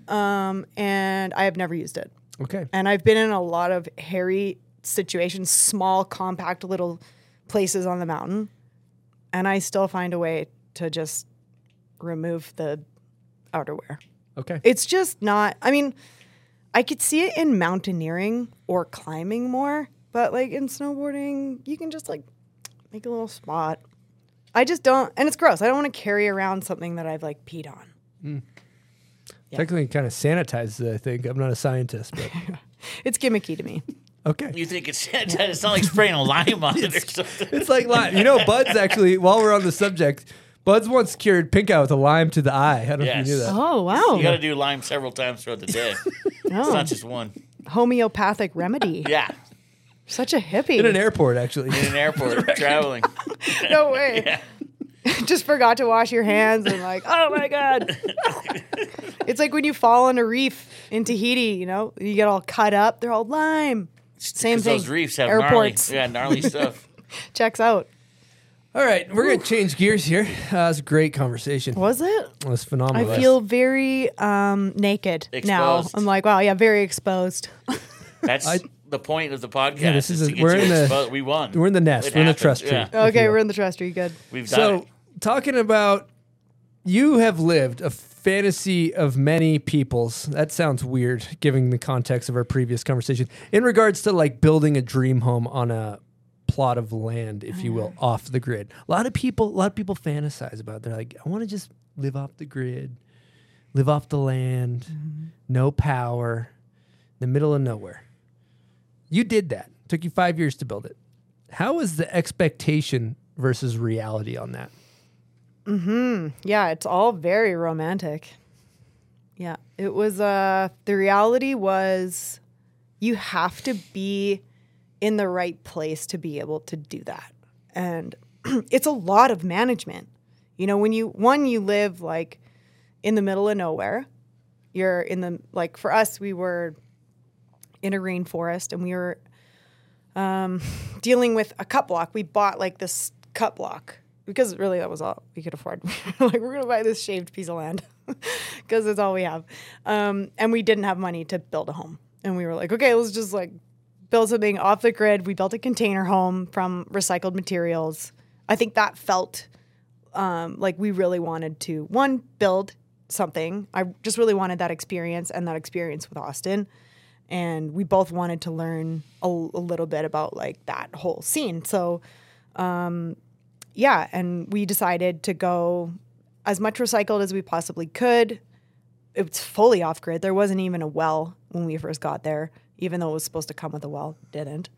um, and I have never used it. Okay. And I've been in a lot of hairy situations, small, compact little places on the mountain, and I still find a way to just remove the outerwear. Okay. It's just not, I mean, I could see it in mountaineering or climbing more, but like in snowboarding, you can just like Make a little spot. I just don't, and it's gross. I don't want to carry around something that I've like peed on. Mm. Yeah. Technically, kind of sanitizes it, I think. I'm not a scientist, but it's gimmicky to me. Okay. You think it's it's not like spraying a lime on it or something. It's like lime. You know, Bud's actually, while we're on the subject, Bud's once cured pink eye with a lime to the eye. I don't yes. know if you knew that. Oh, wow. You got to do lime several times throughout the day. No. It's not just one. Homeopathic remedy. Yeah. Such a hippie. In an airport, actually. In an airport, traveling. No way. Yeah. Just forgot to wash your hands and like, oh, my God. It's like when you fall on a reef in Tahiti, you know, you get all cut up. They're all lime. Same thing. Those reefs have airports. Gnarly, yeah, gnarly stuff. Checks out. All right, we're going to change gears here. Uh, it was a great conversation. Was it? It was phenomenal. I feel very um, naked exposed. Now. I'm like, wow, yeah, very exposed. That's I, the point of the podcast. Yeah, this is, is a, we're in the, we won. We're in the nest. It we're happens. In the trust yeah. tree. Okay, we're in the trust tree. Good. We've done so, it. Talking about, you have lived a fantasy of many peoples. That sounds weird, given the context of our previous conversation. In regards to like building a dream home on a plot of land, if you will, off the grid. A lot of people, a lot of people fantasize about it. They're like, I want to just live off the grid, live off the land, mm-hmm. no power, in the middle of nowhere. You did that. It took you five years to build it. How is the expectation versus reality on that? Mm-hmm. Yeah, it's all very romantic. Yeah, it was, uh, the reality was you have to be in the right place to be able to do that. And it's a lot of management. You know, when you, one, you live like in the middle of nowhere, you're in the, like for us, we were in a rainforest and we were um, dealing with a cut block. We bought like this cut block. Because really, that was all we could afford. Like, we're going to buy this shaved piece of land because it's all we have. Um, and we didn't have money to build a home. And we were like, okay, let's just, like, build something off the grid. We built a container home from recycled materials. I think that felt um, like we really wanted to, one, build something. I just really wanted that experience and that experience with Austin. And we both wanted to learn a, a little bit about, like, that whole scene. So, um yeah, and we decided to go as much recycled as we possibly could. It was fully off-grid. There wasn't even a well when we first got there, even though it was supposed to come with a well. Didn't.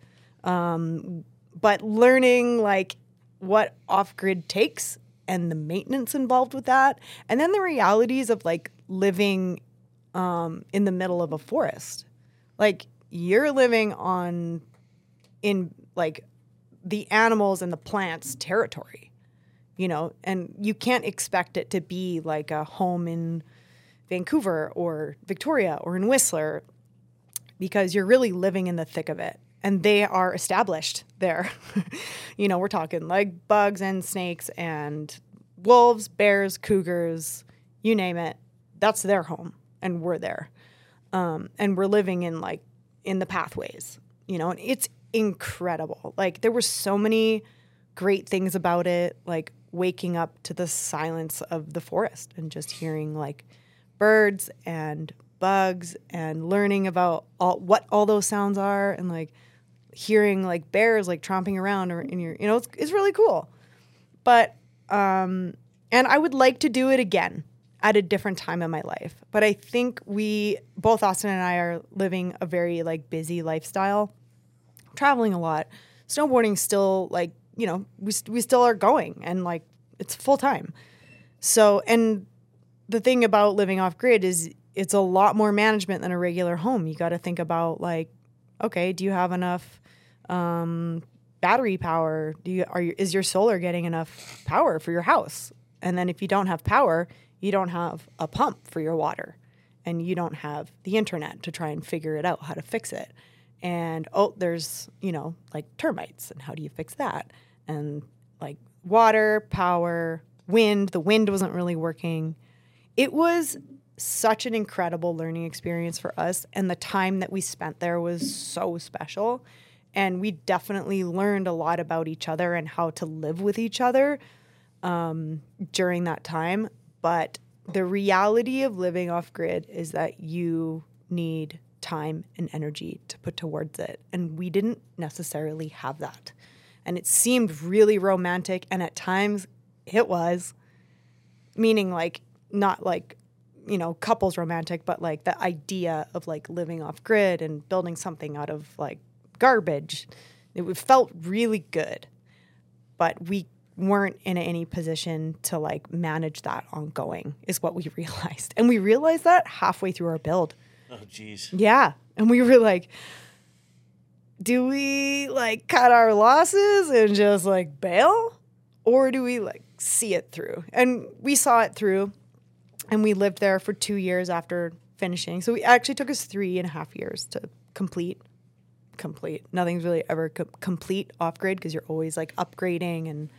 Um, but learning, like, what off-grid takes and the maintenance involved with that, and then the realities of, like, living um, in the middle of a forest. Like, you're living on, in, like, the animals and the plants territory, you know, and you can't expect it to be like a home in Vancouver or Victoria or in Whistler because you're really living in the thick of it and they are established there. You know, we're talking like bugs and snakes and wolves, bears, cougars, you name it. That's their home and we're there. Um, and we're living in like in the pathways, you know, and it's incredible. Like, there were so many great things about it, like waking up to the silence of the forest and just hearing like birds and bugs and learning about all, what all those sounds are and like hearing like bears like tromping around or in your, you know, it's, it's really cool. But, um, and I would like to do it again at a different time in my life. But I think we, both Austin and I are living a very like busy lifestyle. Traveling a lot, snowboarding still like, you know, we we still are going and like it's full time. So, and the thing about living off grid is it's a lot more management than a regular home. You got to think about like, okay, do you have enough um, battery power? Do you are you, is your solar getting enough power for your house? And then if you don't have power, you don't have a pump for your water, and you don't have the internet to try and figure it out how to fix it. And, oh, there's, you know, like termites, and how do you fix that? And, like, water, power, wind. The wind wasn't really working. It was such an incredible learning experience for us, and the time that we spent there was so special. And we definitely learned a lot about each other and how to live with each other um, during that time. But the reality of living off-grid is that you need time and energy to put towards it. And we didn't necessarily have that. and it seemed really romantic, and at times it was, meaning like not like, you know, couples romantic, but like the idea of like living off grid and building something out of like garbage. It felt really good, but we weren't in any position to like manage that ongoing is what we realized. And we realized that halfway through our build. Oh, geez. Yeah. And we were like, do we like cut our losses and just like bail, or do we like see it through? And we saw it through, and we lived there for two years after finishing. So it actually took us three and a half years to complete. complete. Nothing's really ever co- complete off-grid because you're always like upgrading. And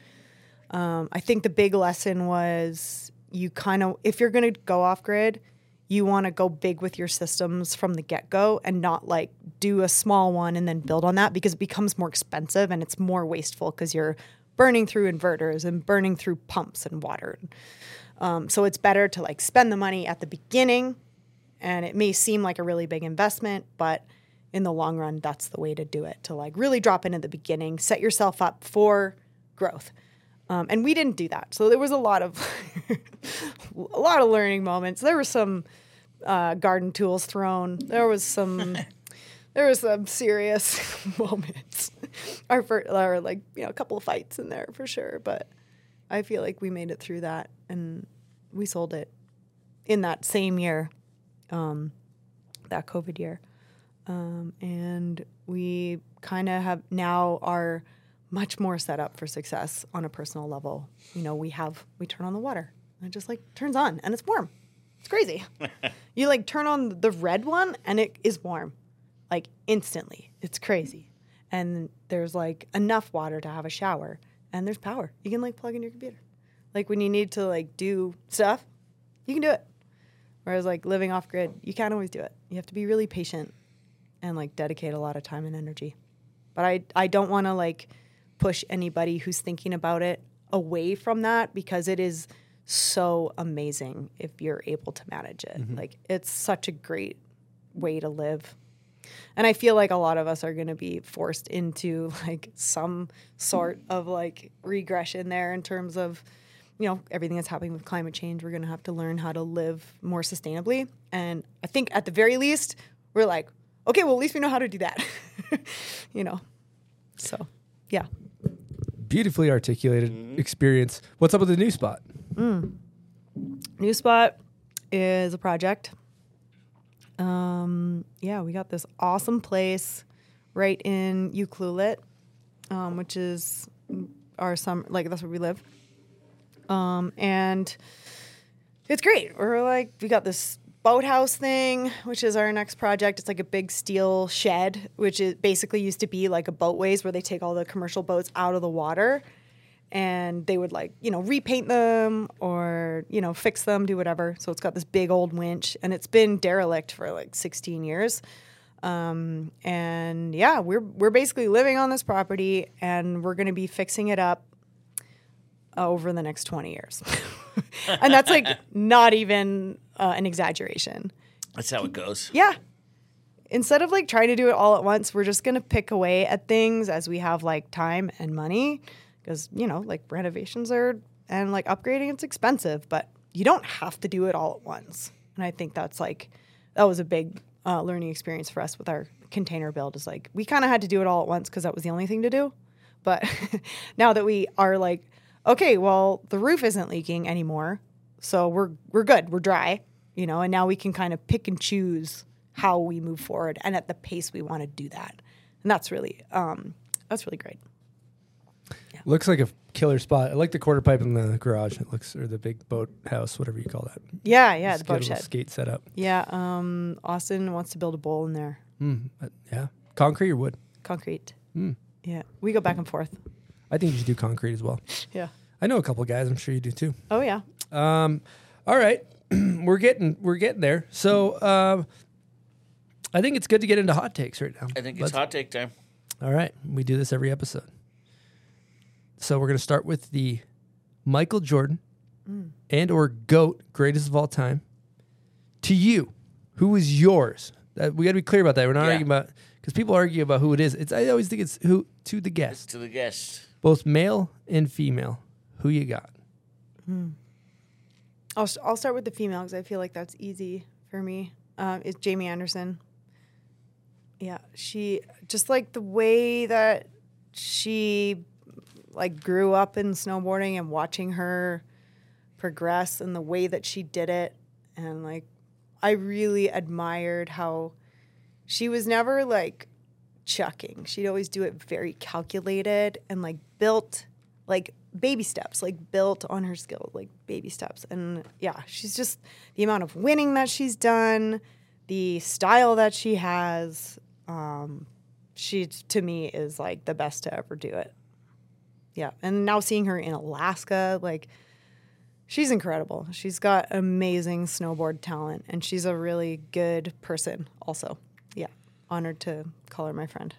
um, I think the big lesson was you kind of, if you're going to go off-grid, you want to go big with your systems from the get-go and not like do a small one and then build on that, because it becomes more expensive and it's more wasteful because you're burning through inverters and burning through pumps and water. Um, so it's better to like spend the money at the beginning, and it may seem like a really big investment, but in the long run, that's the way to do it, to like really drop in at the beginning, set yourself up for growth. Um, and we didn't do that. So there was a lot of a lot of learning moments. There were some uh, garden tools thrown. There was some there was some serious moments. Our first, our like, you know, a couple of fights in there for sure, but I feel like we made it through that, and we sold it in that same year, um, that COVID year. Um, and we kind of have now are much more set up for success on a personal level. You know, we have, we turn on the water and it just like turns on and it's warm. It's crazy. You like turn on the red one and it is warm, like instantly. It's crazy. And there's like enough water to have a shower, and there's power. You can like plug in your computer. Like when you need to like do stuff, you can do it. Whereas like living off grid, you can't always do it. You have to be really patient and like dedicate a lot of time and energy. But I I don't want to like push anybody who's thinking about it away from that, because it is so amazing if you're able to manage it. Mm-hmm. Like it's such a great way to live. And I feel like a lot of us are going to be forced into like some sort of like regression there in terms of, you know, everything that's happening with climate change. We're going to have to learn how to live more sustainably. And I think at the very least, we're like, okay, well, at least we know how to do that, you know? So, yeah. Beautifully articulated mm-hmm. experience. What's up with the new spot? Mm. New spot is a project. Um, yeah, we got this awesome place right in Ucluelet, um, which is our summer, like that's where we live. Um, and it's great. We're like, we got this boathouse thing, which is our next project. It's like a big steel shed, which is basically used to be like a boatways where they take all the commercial boats out of the water, and they would like, you know, repaint them or, you know, fix them, do whatever. So it's got this big old winch, and it's been derelict for like sixteen years. Um, and yeah, we're, we're basically living on this property, and we're going to be fixing it up over the next twenty years. And that's like not even uh, an exaggeration. That's how it goes. Yeah. Instead of like trying to do it all at once, we're just going to pick away at things as we have like time and money, because, you know, like renovations are and like upgrading, it's expensive, but you don't have to do it all at once. And I think that's like, that was a big uh, learning experience for us with our container build, is like, we kind of had to do it all at once because that was the only thing to do. But now that we are like, okay, well, the roof isn't leaking anymore, so we're we're good. We're dry, you know, and now we can kind of pick and choose how we move forward and at the pace we want to do that. And that's really um, that's really great. Yeah. Looks like a killer spot. I like the quarter pipe in the garage. It looks, or the big boat house, whatever you call that. Yeah, yeah, just the boat shed. Skate setup. Yeah, um, Austin wants to build a bowl in there. Mm, but yeah, concrete or wood? Concrete. Mm. Yeah, we go back and forth. I think you should do concrete as well. Yeah. I know a couple of guys. I'm sure you do too. Oh, yeah. Um, all right. we're getting we're getting there. So um, I think it's good to get into hot takes right now. I think Let's, it's hot take time. All right. We do this every episode. So we're going to start with the Michael Jordan mm. and or GOAT, greatest of all time. To you, who is yours? Uh, we got to be clear about that. We're not yeah. arguing about... because people argue about who it is. It's I always think it's who to the guest. To the guest. Both male and female. Who you got? Hmm. I'll I'll start with the female because I feel like that's easy for me. Um, it's Jamie Anderson. Yeah, she just like the way that she like grew up in snowboarding and watching her progress and the way that she did it, and like I really admired how she was never like chucking. She'd always do it very calculated and like built like baby steps, like built on her skill, like baby steps. And yeah, she's just the amount of winning that she's done, the style that she has, um, she, to me, is, like, the best to ever do it. Yeah. And now seeing her in Alaska, like, she's incredible. She's got amazing snowboard talent, and she's a really good person also. Yeah. Honored to call her my friend.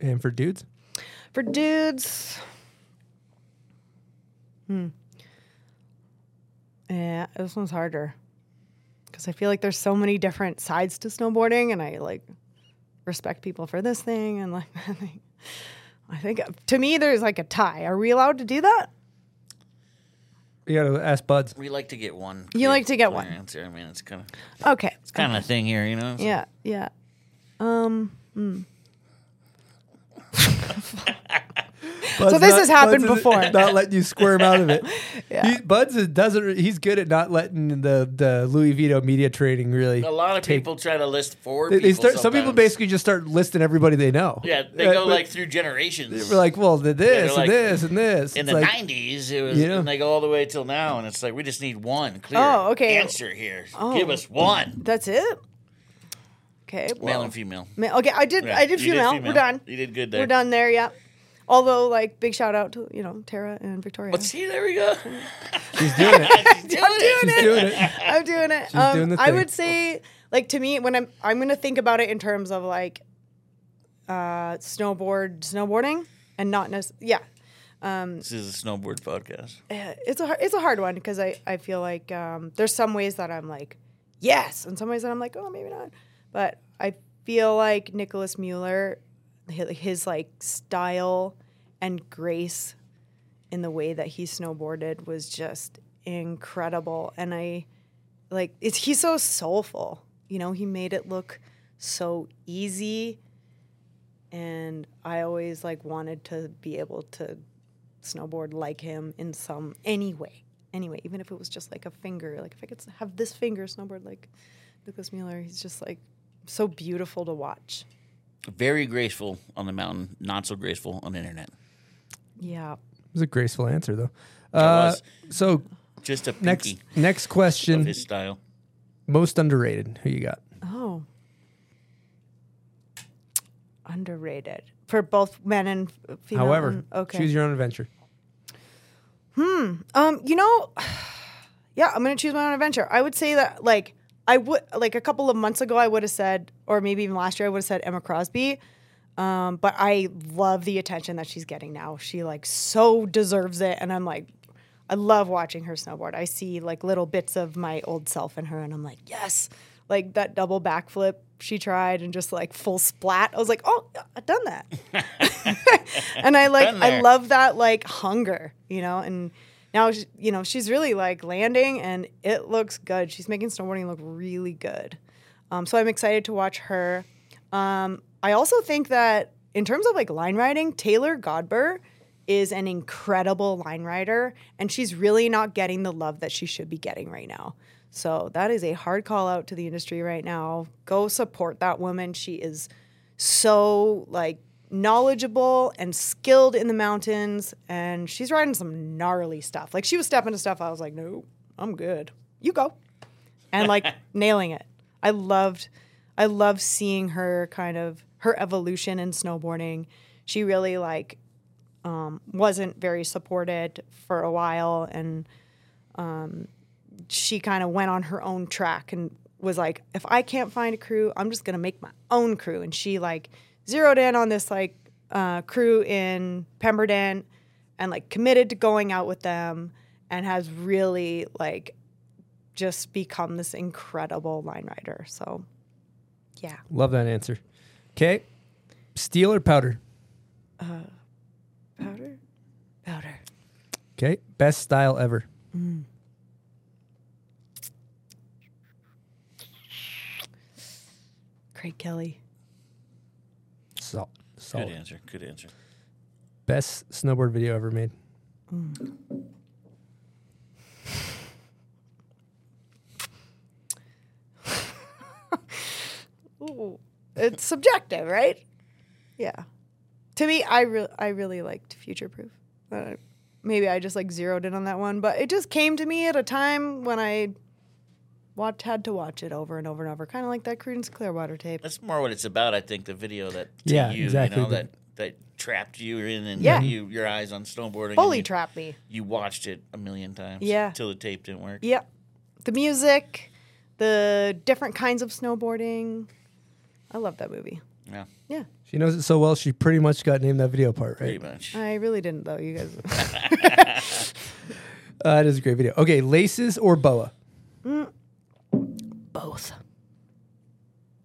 And for dudes? For dudes. Hmm. Yeah, this one's harder. Because I feel like there's so many different sides to snowboarding, and I, like, respect people for this thing. And, like, I think, I think to me, there's, like, a tie. Are we allowed to do that? You got to ask buds. We like to get one. You like to get one. Answer. I mean, it's kind of. Okay. It's kind of okay. A thing here, you know? So. Yeah, yeah. Um. Mm. Bud's so this not, has happened Bud's before. Not letting you squirm out of it. Yeah. He, Bud's doesn't. He's good at not letting the, the Louis Vito media training really. A lot of take, people try to list forward. They, people they start, some people basically just start listing everybody they know. Yeah, they go uh, like through generations. They're like, well, this yeah, and like, this and this. In it's the like, nineties, it was, you know? And they go all the way till now, and it's like we just need one clear oh, okay. answer here. Oh, give us one. That's it. Okay. Well, male and female. Male, okay, I did. Yeah, I did female. did female. We're done. You did good there. We're done there. Yeah. Although, like, big shout out to, you know, Tara and Victoria. But see, there we go. She's doing it. She's doing I'm it. Doing She's it. doing it. I'm doing it. She's um, doing the thing. I would say, like, to me, when I'm, I'm going to think about it in terms of, like, uh, snowboard, snowboarding, and not necessarily, yeah. Um, this is a snowboard podcast. It's a, it's a hard one because I, I feel like um, there's some ways that I'm like, yes, and some ways that I'm like, oh, maybe not. But I feel like Nicholas Mueller, his like style and grace in the way that he snowboarded was just incredible. And I like it's he's so soulful, you know, he made it look so easy. And I always like wanted to be able to snowboard like him in some any way. Anyway, even if it was just like a finger, like if I could have this finger snowboard like Nicholas Mueller, he's just like so beautiful to watch. Very graceful on the mountain, not so graceful on the internet. Yeah. It was a graceful answer, though. Uh, so, just a next, next question. Of his style. Most underrated. Who you got? Oh. Underrated. For both men and female. However, and, okay. Choose your own adventure. Hmm. Um. You know, yeah, I'm going to choose my own adventure. I would say that, like, I would like a couple of months ago I would have said, or maybe even last year I would have said Emma Crosby, um, but I love the attention that she's getting now. She like so deserves it, and I'm like, I love watching her snowboard. I see like little bits of my old self in her, and I'm like, yes, like that double backflip she tried, and just like full splat. I was like, oh, I've done that, and I like I love that like hunger, you know, and. Now, you know, she's really, like, landing, and it looks good. She's making snowboarding look really good. Um, so I'm excited to watch her. Um, I also think that in terms of, like, line riding, Taylor Godber is an incredible line rider, and she's really not getting the love that she should be getting right now. So that is a hard call out to the industry right now. Go support that woman. She is so, like, knowledgeable and skilled in the mountains, and she's riding some gnarly stuff. Like she was stepping to stuff I was like, no, I'm good. You go. And like nailing it. I loved I loved seeing her kind of her evolution in snowboarding. She really like um, wasn't very supported for a while, and um, she kind of went on her own track and was like, if I can't find a crew, I'm just gonna make my own crew. And she like zeroed in on this, like, uh, crew in Pemberton and, like, committed to going out with them and has really, like, just become this incredible line rider. So, yeah. Love that answer. Okay. Steel or powder? Uh, powder. Powder. Okay. Best style ever? Mm. Craig Kelly. Sol- solid. Good answer. Good answer. Best snowboard video ever made? Mm. Ooh. It's subjective, right? Yeah. To me, I re- I really liked Future Proof. Uh, maybe I just like zeroed in on that one, but it just came to me at a time when I watched, had to watch it over and over and over, kind of like that Creedence Clearwater tape. That's more what it's about, I think, the video that to yeah, you, exactly. you know, that, that trapped you in and yeah. you your eyes on snowboarding. Fully you, trapped me. You watched it a million times yeah. until the tape didn't work. Yep. The music, the different kinds of snowboarding. I love that movie. Yeah. Yeah. She knows it so well, she pretty much got named that video part, right? Pretty much. I really didn't, though. You guys. uh, it is a great video. Okay, laces or boa? Mm. Both.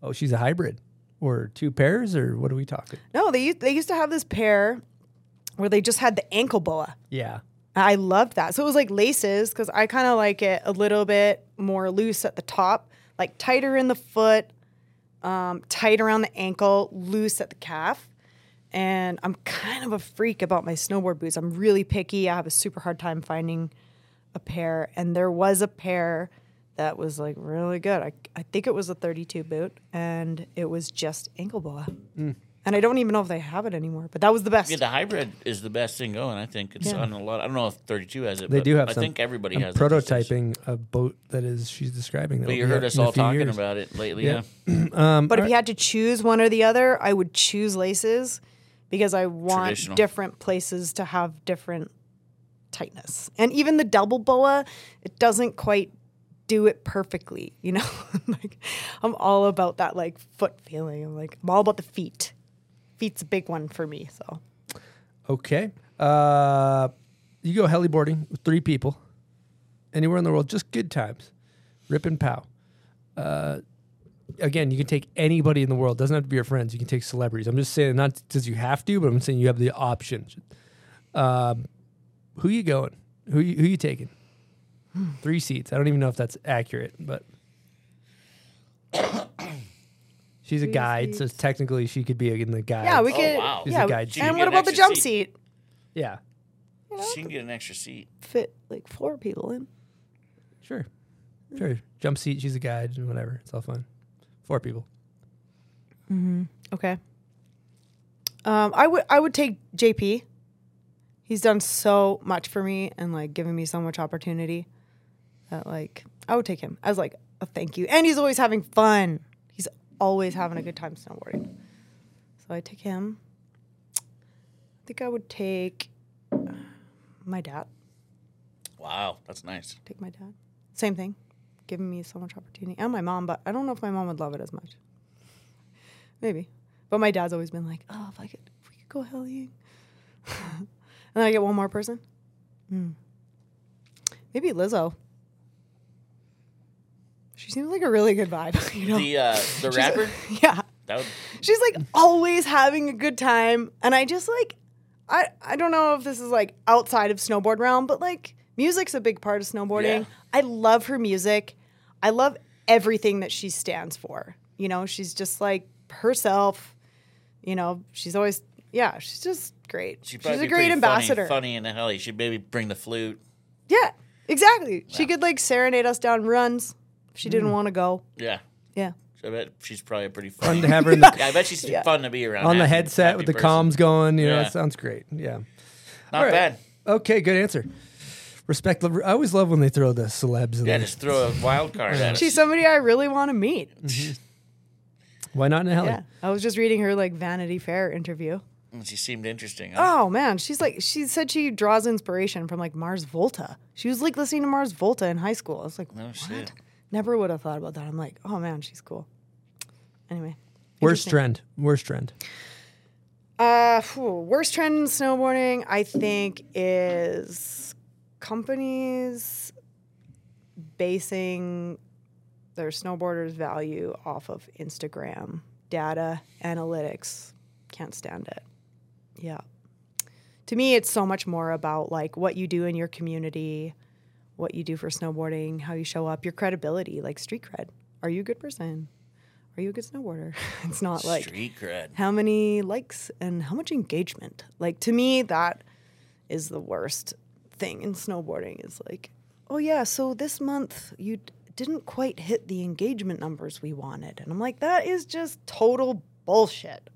Oh, she's a hybrid. Or two pairs, or what are we talking? No, they used, they used to have this pair where they just had the ankle boa. Yeah. I loved that. So it was like laces, because I kind of like it a little bit more loose at the top, like tighter in the foot. Um, tight around the ankle, loose at the calf. And I'm kind of a freak about my snowboard boots. I'm really picky. I have a super hard time finding a pair. And there was a pair that was like really good. I, I think it was a thirty-two boot, and it was just ankle boa. Mm. And I don't even know if they have it anymore, but that was the best. Yeah, the hybrid is the best thing going, I think. It's yeah. on a lot. I don't know if thirty-two has it, they but do have I some. think everybody I'm has prototyping it. Prototyping a boat that is she's describing. That but you heard us all talking years. about it lately, yeah. yeah. um, but if right. you had to choose one or the other, I would choose laces because I want different places to have different tightness. And even the double boa, it doesn't quite do it perfectly, you know? like I'm all about that like foot feeling. I'm like I'm all about the feet. Feet's a big one for me, so. Okay. Uh, you go heliboarding with three people. Anywhere in the world, just good times. Rip and pow. Uh, again, you can take anybody in the world. Doesn't have to be your friends. You can take celebrities. I'm just saying, not because you have to, but I'm saying you have the option. Um, who you going? Who you, who you taking? Three seats. I don't even know if that's accurate, but... She's a guide, so technically she could be in the guide. Yeah, we could. Oh, wow. She's yeah, a guide. And what an about the jump seat? seat? Yeah. You know, she can get an extra seat. Fit like four people in. Sure. Sure. Jump seat, she's a guide, and whatever. It's all fun. Four people. Mm-hmm. Okay. Um, I would I would take J P. He's done so much for me and like given me so much opportunity that like I would take him as like a thank you. And he's always having fun. Always having a good time snowboarding. So I take him. I think I would take my dad. Wow, that's nice. Take my dad. Same thing. Giving me so much opportunity. And my mom, but I don't know if my mom would love it as much. Maybe. But my dad's always been like, oh, if I could, if we could go heli. And then I get one more person. Hmm. Maybe Lizzo. She seems like a really good vibe. You know? The uh, the rapper? Yeah. That would... She's like always having a good time. And I just like, I, I don't know if this is like outside of snowboard realm, but like music's a big part of snowboarding. Yeah. I love her music. I love everything that she stands for. You know, she's just like herself. You know, she's always, yeah, she's just great. She's a great ambassador. Funny, funny in the heli. She'd maybe bring the flute. Yeah, exactly. Wow. She could like serenade us down runs. She didn't mm. want to go. Yeah. Yeah. So I bet she's probably pretty fun. Fun to have her in the... yeah, I bet she's yeah. fun to be around. On happy, the headset with the person. comms going. You yeah. know, that sounds great. Yeah. Not right. bad. Okay, good answer. Respect. I always love when they throw the celebs in there. Yeah, just throw a wild card at us. She's somebody I really want to meet. Why not in a heli? Yeah. I was just reading her, like, Vanity Fair interview. She seemed interesting. Huh? Oh, man. She's like, she said she draws inspiration from, like, Mars Volta. She was, like, listening to Mars Volta in high school. I was like, no, what? Shit. Never would have thought about that. I'm like, oh, man, she's cool. Anyway. Worst trend. Worst trend. Uh, whew, worst trend in snowboarding, I think, is companies basing their snowboarders' value off of Instagram data, analytics. Can't stand it. Yeah. To me, it's so much more about like what you do in your community, what you do for snowboarding, how you show up, your credibility, like street cred. Are you a good person? Are you a good snowboarder? It's not like street cred. How many likes and how much engagement. Like, to me, that is the worst thing in snowboarding. Is like, oh yeah, so this month you d- didn't quite hit the engagement numbers we wanted. And I'm like, that is just total bullshit.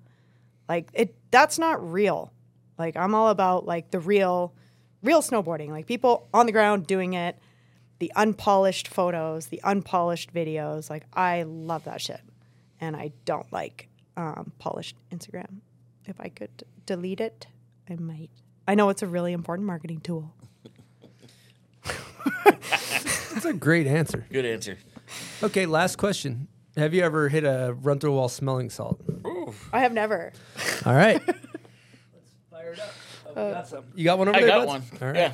Like, it that's not real. Like, I'm all about like the real real snowboarding, like people on the ground doing it, the unpolished photos, the unpolished videos. Like, I love that shit. And I don't like um, polished Instagram. If I could delete it, I might. I know it's a really important marketing tool. That's a great answer. Good answer. Okay, last question. Have you ever hit a run through a wall smelling salt? Ooh. I have never. All right. Let's fire it up. Oh, we got some. You got one over I there? I got buds? One. All right. Yeah.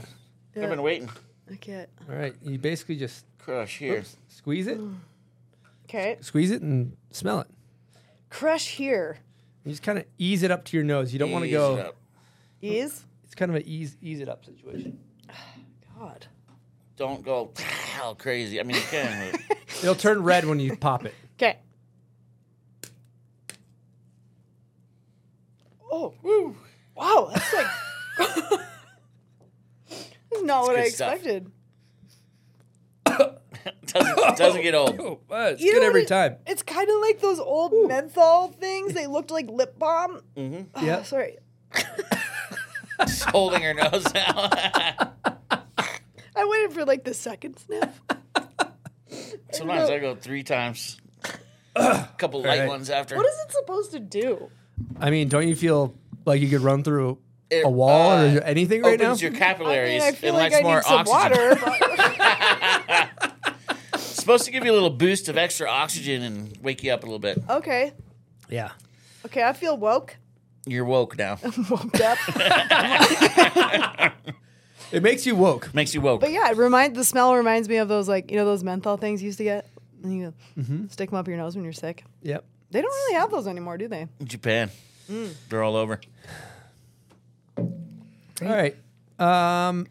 yeah. I've been waiting. I can't. All right. You basically just crush here. Oops, squeeze it. Okay. S- squeeze it and smell it. Crush here. You just kind of ease it up to your nose. You don't want to go. It up. Ease? It's kind of an ease ease it up situation. God. Don't go all crazy. I mean, you can. It'll turn red when you pop it. Okay. Oh. Woo. Wow. That's like. That's not that's what I expected. doesn't, doesn't get old. Oh, it's you good every it, time. It's kind of like those old Ooh. menthol things. They looked like lip balm. Mm-hmm. Oh, yeah. Sorry. Just holding her nose now. I waited for like the second sniff. Sometimes I, I go three times. A couple light right. ones after. What is it supposed to do? I mean, don't you feel like you could run through it, a wall uh, or anything right now? Opens your capillaries. I mean, I feel like I need some water. It's supposed to give you a little boost of extra oxygen and wake you up a little bit. Okay. Yeah. Okay, I feel woke. You're woke now. I'm woke up. It makes you woke. Makes you woke. But yeah, it reminds the smell reminds me of those like you know those menthol things you used to get. And you mm-hmm. stick them up your nose when you're sick. Yep. They don't really have those anymore, do they? Japan. Mm. They're all over. Great. All right. Um,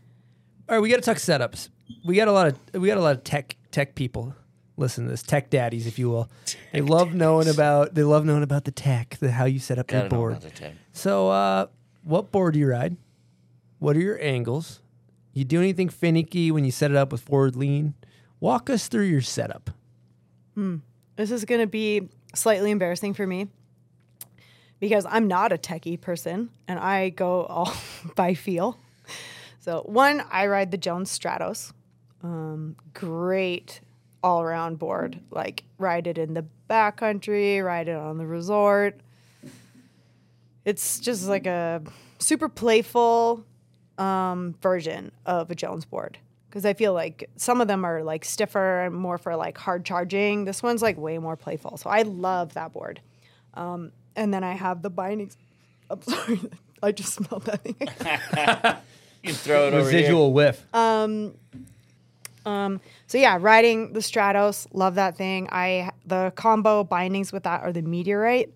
all right. We got to talk setups. We got a lot of we got a lot of tech tech people. Listen to this, tech daddies, if you will. Tech they love daddies. knowing about they love knowing about the tech, the how you set up Gotta your board. Know about the tech. So, uh, what board do you ride? What are your angles? You do anything finicky when you set it up with forward lean? Walk us through your setup. Hmm. This is going to be slightly embarrassing for me because I'm not a techie person and I go all by feel. So, one, I ride the Jones Stratos. Um, great. All-around board, like ride it in the backcountry, ride it on the resort. It's just like a super playful um, version of a Jones board because I feel like some of them are like stiffer and more for like hard charging. This one's like way more playful, so I love that board. Um, and then I have the bindings. I'm sorry, I just smelled that thing. You can throw it over here. Residual whiff. Um. Um, so yeah, riding the Stratos, love that thing. I the combo bindings with that are the Meteorite.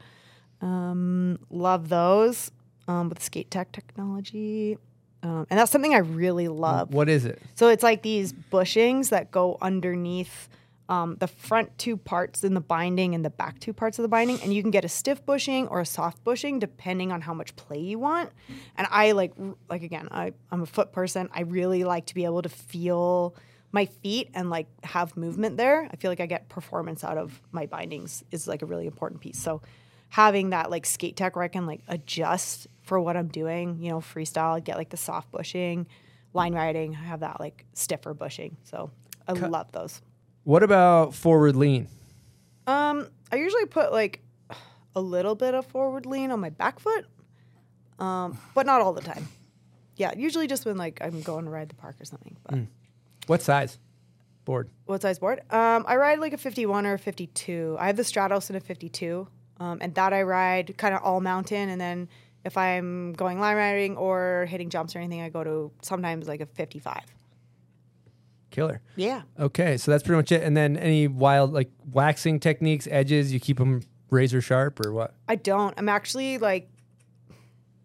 Um, love those um, with Skate Tech technology, um, and that's something I really love. What is it? So it's like these bushings that go underneath um, the front two parts in the binding and the back two parts of the binding, and you can get a stiff bushing or a soft bushing depending on how much play you want. And I like like again, I, I'm a foot person. I really like to be able to feel my feet and like have movement there. I feel like I get performance out of my bindings is like a really important piece. So having that like Skate Tech where I can like adjust for what I'm doing, you know, freestyle, get like the soft bushing, line riding, I have that like stiffer bushing. So I Cut. love those. What about forward lean? Um, I usually put like a little bit of forward lean on my back foot, um, but not all the time. Yeah, usually just when like I'm going to ride the park or something. But. Mm. What size board? What size board? Um, I ride like a fifty-one or a fifty-two. I have the Stratos in a fifty-two, um, and that I ride kind of all mountain. And then if I'm going line riding or hitting jumps or anything, I go to sometimes like a fifty-five. Killer. Yeah. Okay, so that's pretty much it. And then any wild like waxing techniques, edges, you keep them razor sharp or what? I don't. I'm actually like,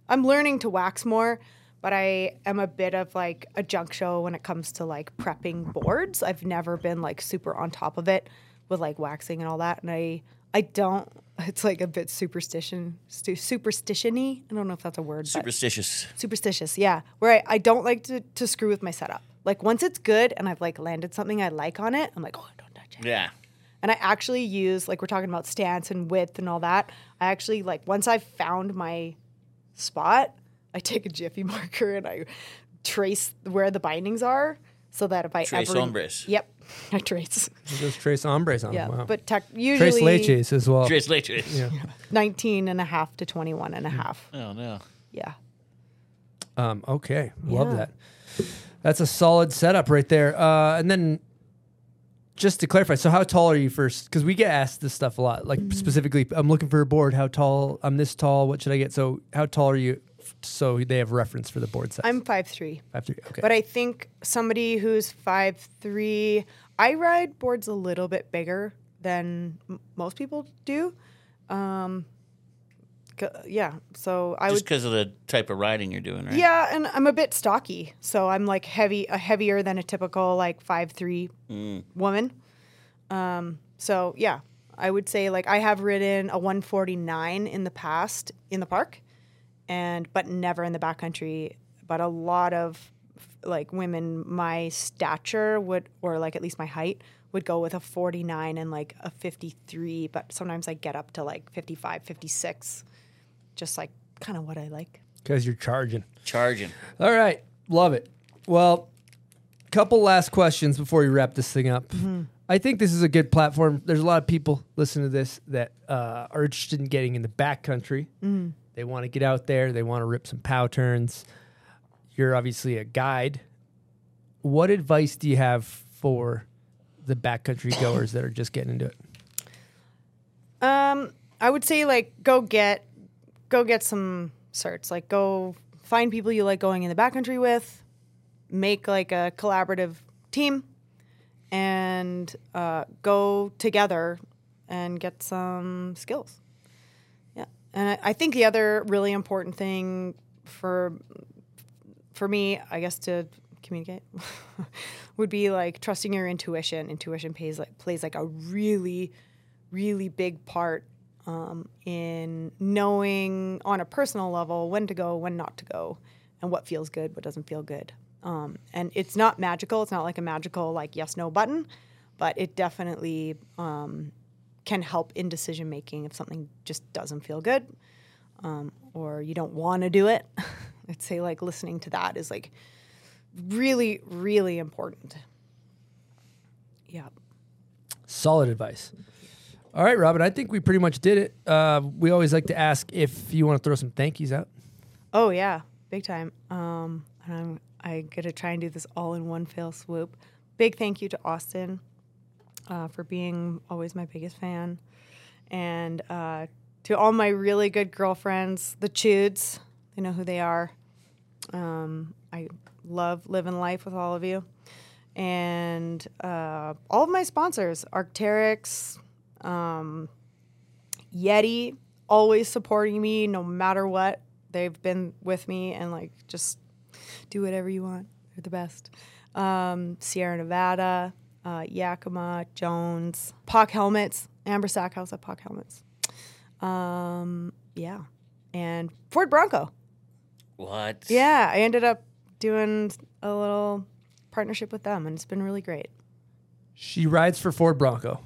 I'm learning to wax more, but I am a bit of like a junk show when it comes to like prepping boards. I've never been like super on top of it with like waxing and all that. And I, I don't, it's like a bit superstition, stu- superstition-y. I don't know if that's a word. Superstitious. Superstitious, yeah. Where I, I don't like to, to screw with my setup. Like once it's good and I've like landed something I like on it, I'm like, oh, don't touch it. Yeah. And I actually use, like we're talking about stance and width and all that. I actually like, once I've found my spot, I take a Jiffy marker and I trace where the bindings are so that if I trace ever... Trace ombres. Yep. I trace. You just trace ombres on yeah, them. Wow. But tech, usually... Trace leches as well. Trace leches. Yeah. nineteen and a half to twenty-one and a half. Oh, no. Yeah. Um, okay. Love yeah. that. That's a solid setup right there. Uh, and then... Just to clarify, so how tall are you first? Because we get asked this stuff a lot. Like, specifically, I'm looking for a board. How tall? I'm this tall. What should I get? So how tall are you? So they have reference for the board size. I'm five three. five three, okay. But I think somebody who's five three, I ride boards a little bit bigger than m- most people do. Um, c- yeah, so I Just would... Just because of the type of riding you're doing, right? Yeah, and I'm a bit stocky. So I'm, like, heavy, uh, heavier than a typical, like, five three mm. woman. Um, so, yeah, I would say, like, I have ridden a one forty-nine in the past in the park. And but never in the backcountry. But a lot of like women my stature would, or like at least my height, would go with a forty-nine and like a fifty-three. But sometimes I get up to like fifty-five, fifty-six, just like kind of what I like. Because you're charging. Charging. All right. Love it. Well, a couple last questions before we wrap this thing up. Mm-hmm. I think this is a good platform. There's a lot of people listening to this that uh, are interested in getting in the backcountry. Mm-hmm. They want to get out there. They want to rip some pow turns. You're obviously a guide. What advice do you have for the backcountry goers that are just getting into it? Um, I would say like go get go get some certs. Like go find people you like going in the backcountry with. Make like a collaborative team, and uh, go together and get some skills. And I think the other really important thing for for me, I guess, to communicate would be like trusting your intuition. Intuition plays like plays like a really, really big part um, in knowing on a personal level when to go, when not to go, and what feels good, what doesn't feel good. Um, and it's not magical. It's not like a magical like yes no button, but it definitely. Um, can help in decision making if something just doesn't feel good um, or you don't want to do it. I'd say like listening to that is like really, really important. Yeah. Solid advice. All right, Robin, I think we pretty much did it. Uh, we always like to ask if you want to throw some thank yous out. Oh yeah, big time. Um, and I'm, I'm going to try and do this all in one fell swoop. Big thank you to Austin. Uh, for being always my biggest fan. And uh, to all my really good girlfriends, the Chudes, they know who they are. Um, I love living life with all of you. And uh, all of my sponsors, Arc'teryx, um, Yeti, always supporting me no matter what. They've been with me and like just do whatever you want. They're the best. Um, Sierra Nevada. Uh, Yakima, Jones, P O C Helmets, Amber Stackhouse at P O C Helmets. Um, yeah. And Ford Bronco. What? Yeah. I ended up doing a little partnership with them, and it's been really great. She rides for Ford Bronco.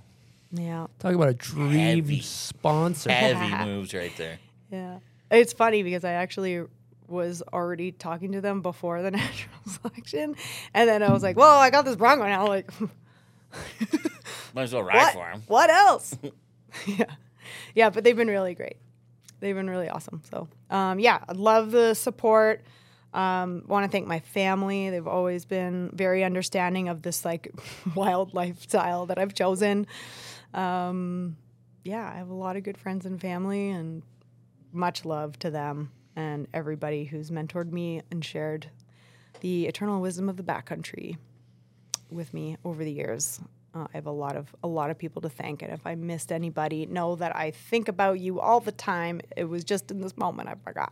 Yeah. Talk about a dream Heavy. sponsor. Heavy moves right there. Yeah. It's funny because I actually... was already talking to them before the natural selection. And then I was like, well, I got this Bronco now. Like, might as well ride what? for him. What else? yeah. Yeah, but they've been really great. They've been really awesome. So, um, yeah, I love the support. Um, want to thank my family. They've always been very understanding of this, like, wild lifestyle that I've chosen. Um, yeah, I have a lot of good friends and family and much love to them. And everybody who's mentored me and shared the eternal wisdom of the backcountry with me over the years. Uh, I have a lot of a lot of people to thank, and if I missed anybody, know that I think about you all the time. It was just in this moment I forgot.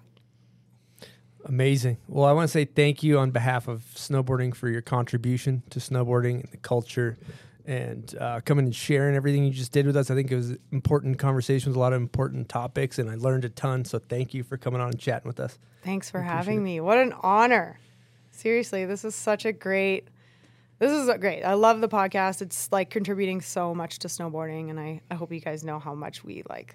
Amazing. Well, I want to say thank you on behalf of snowboarding for your contribution to snowboarding and the culture, and uh, coming and sharing everything you just did with us. I think it was important conversations, a lot of important topics, and I learned a ton. So thank you for coming on and chatting with us. Thanks for having me. What an honor. Seriously, this is such a great... This is great. I love the podcast. It's like contributing so much to snowboarding, and I, I hope you guys know how much we like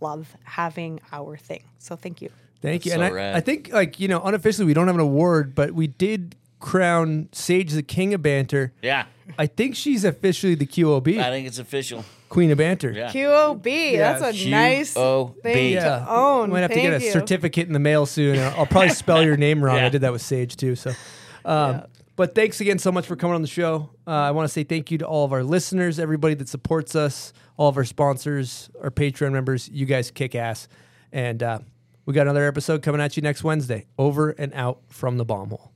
love having our thing. So thank you. Thank you. That's and so I, I think like, you know, unofficially we don't have an award, but we did crown Sage the King of Banter. Yeah. I think she's officially the Q O B. I think it's official. Queen of Banter. Yeah. Q O B. Yeah. That's a Q O B. Nice thing yeah. to own. Might have thank to get a you. certificate in the mail soon. I'll probably spell your name wrong. Yeah. I did that with Sage too. So um yeah. But thanks again so much for coming on the show. Uh, I want to say thank you to all of our listeners, everybody that supports us, all of our sponsors, our Patreon members. You guys kick ass. And uh, we got another episode coming at you next Wednesday. Over and out from the bomb hole.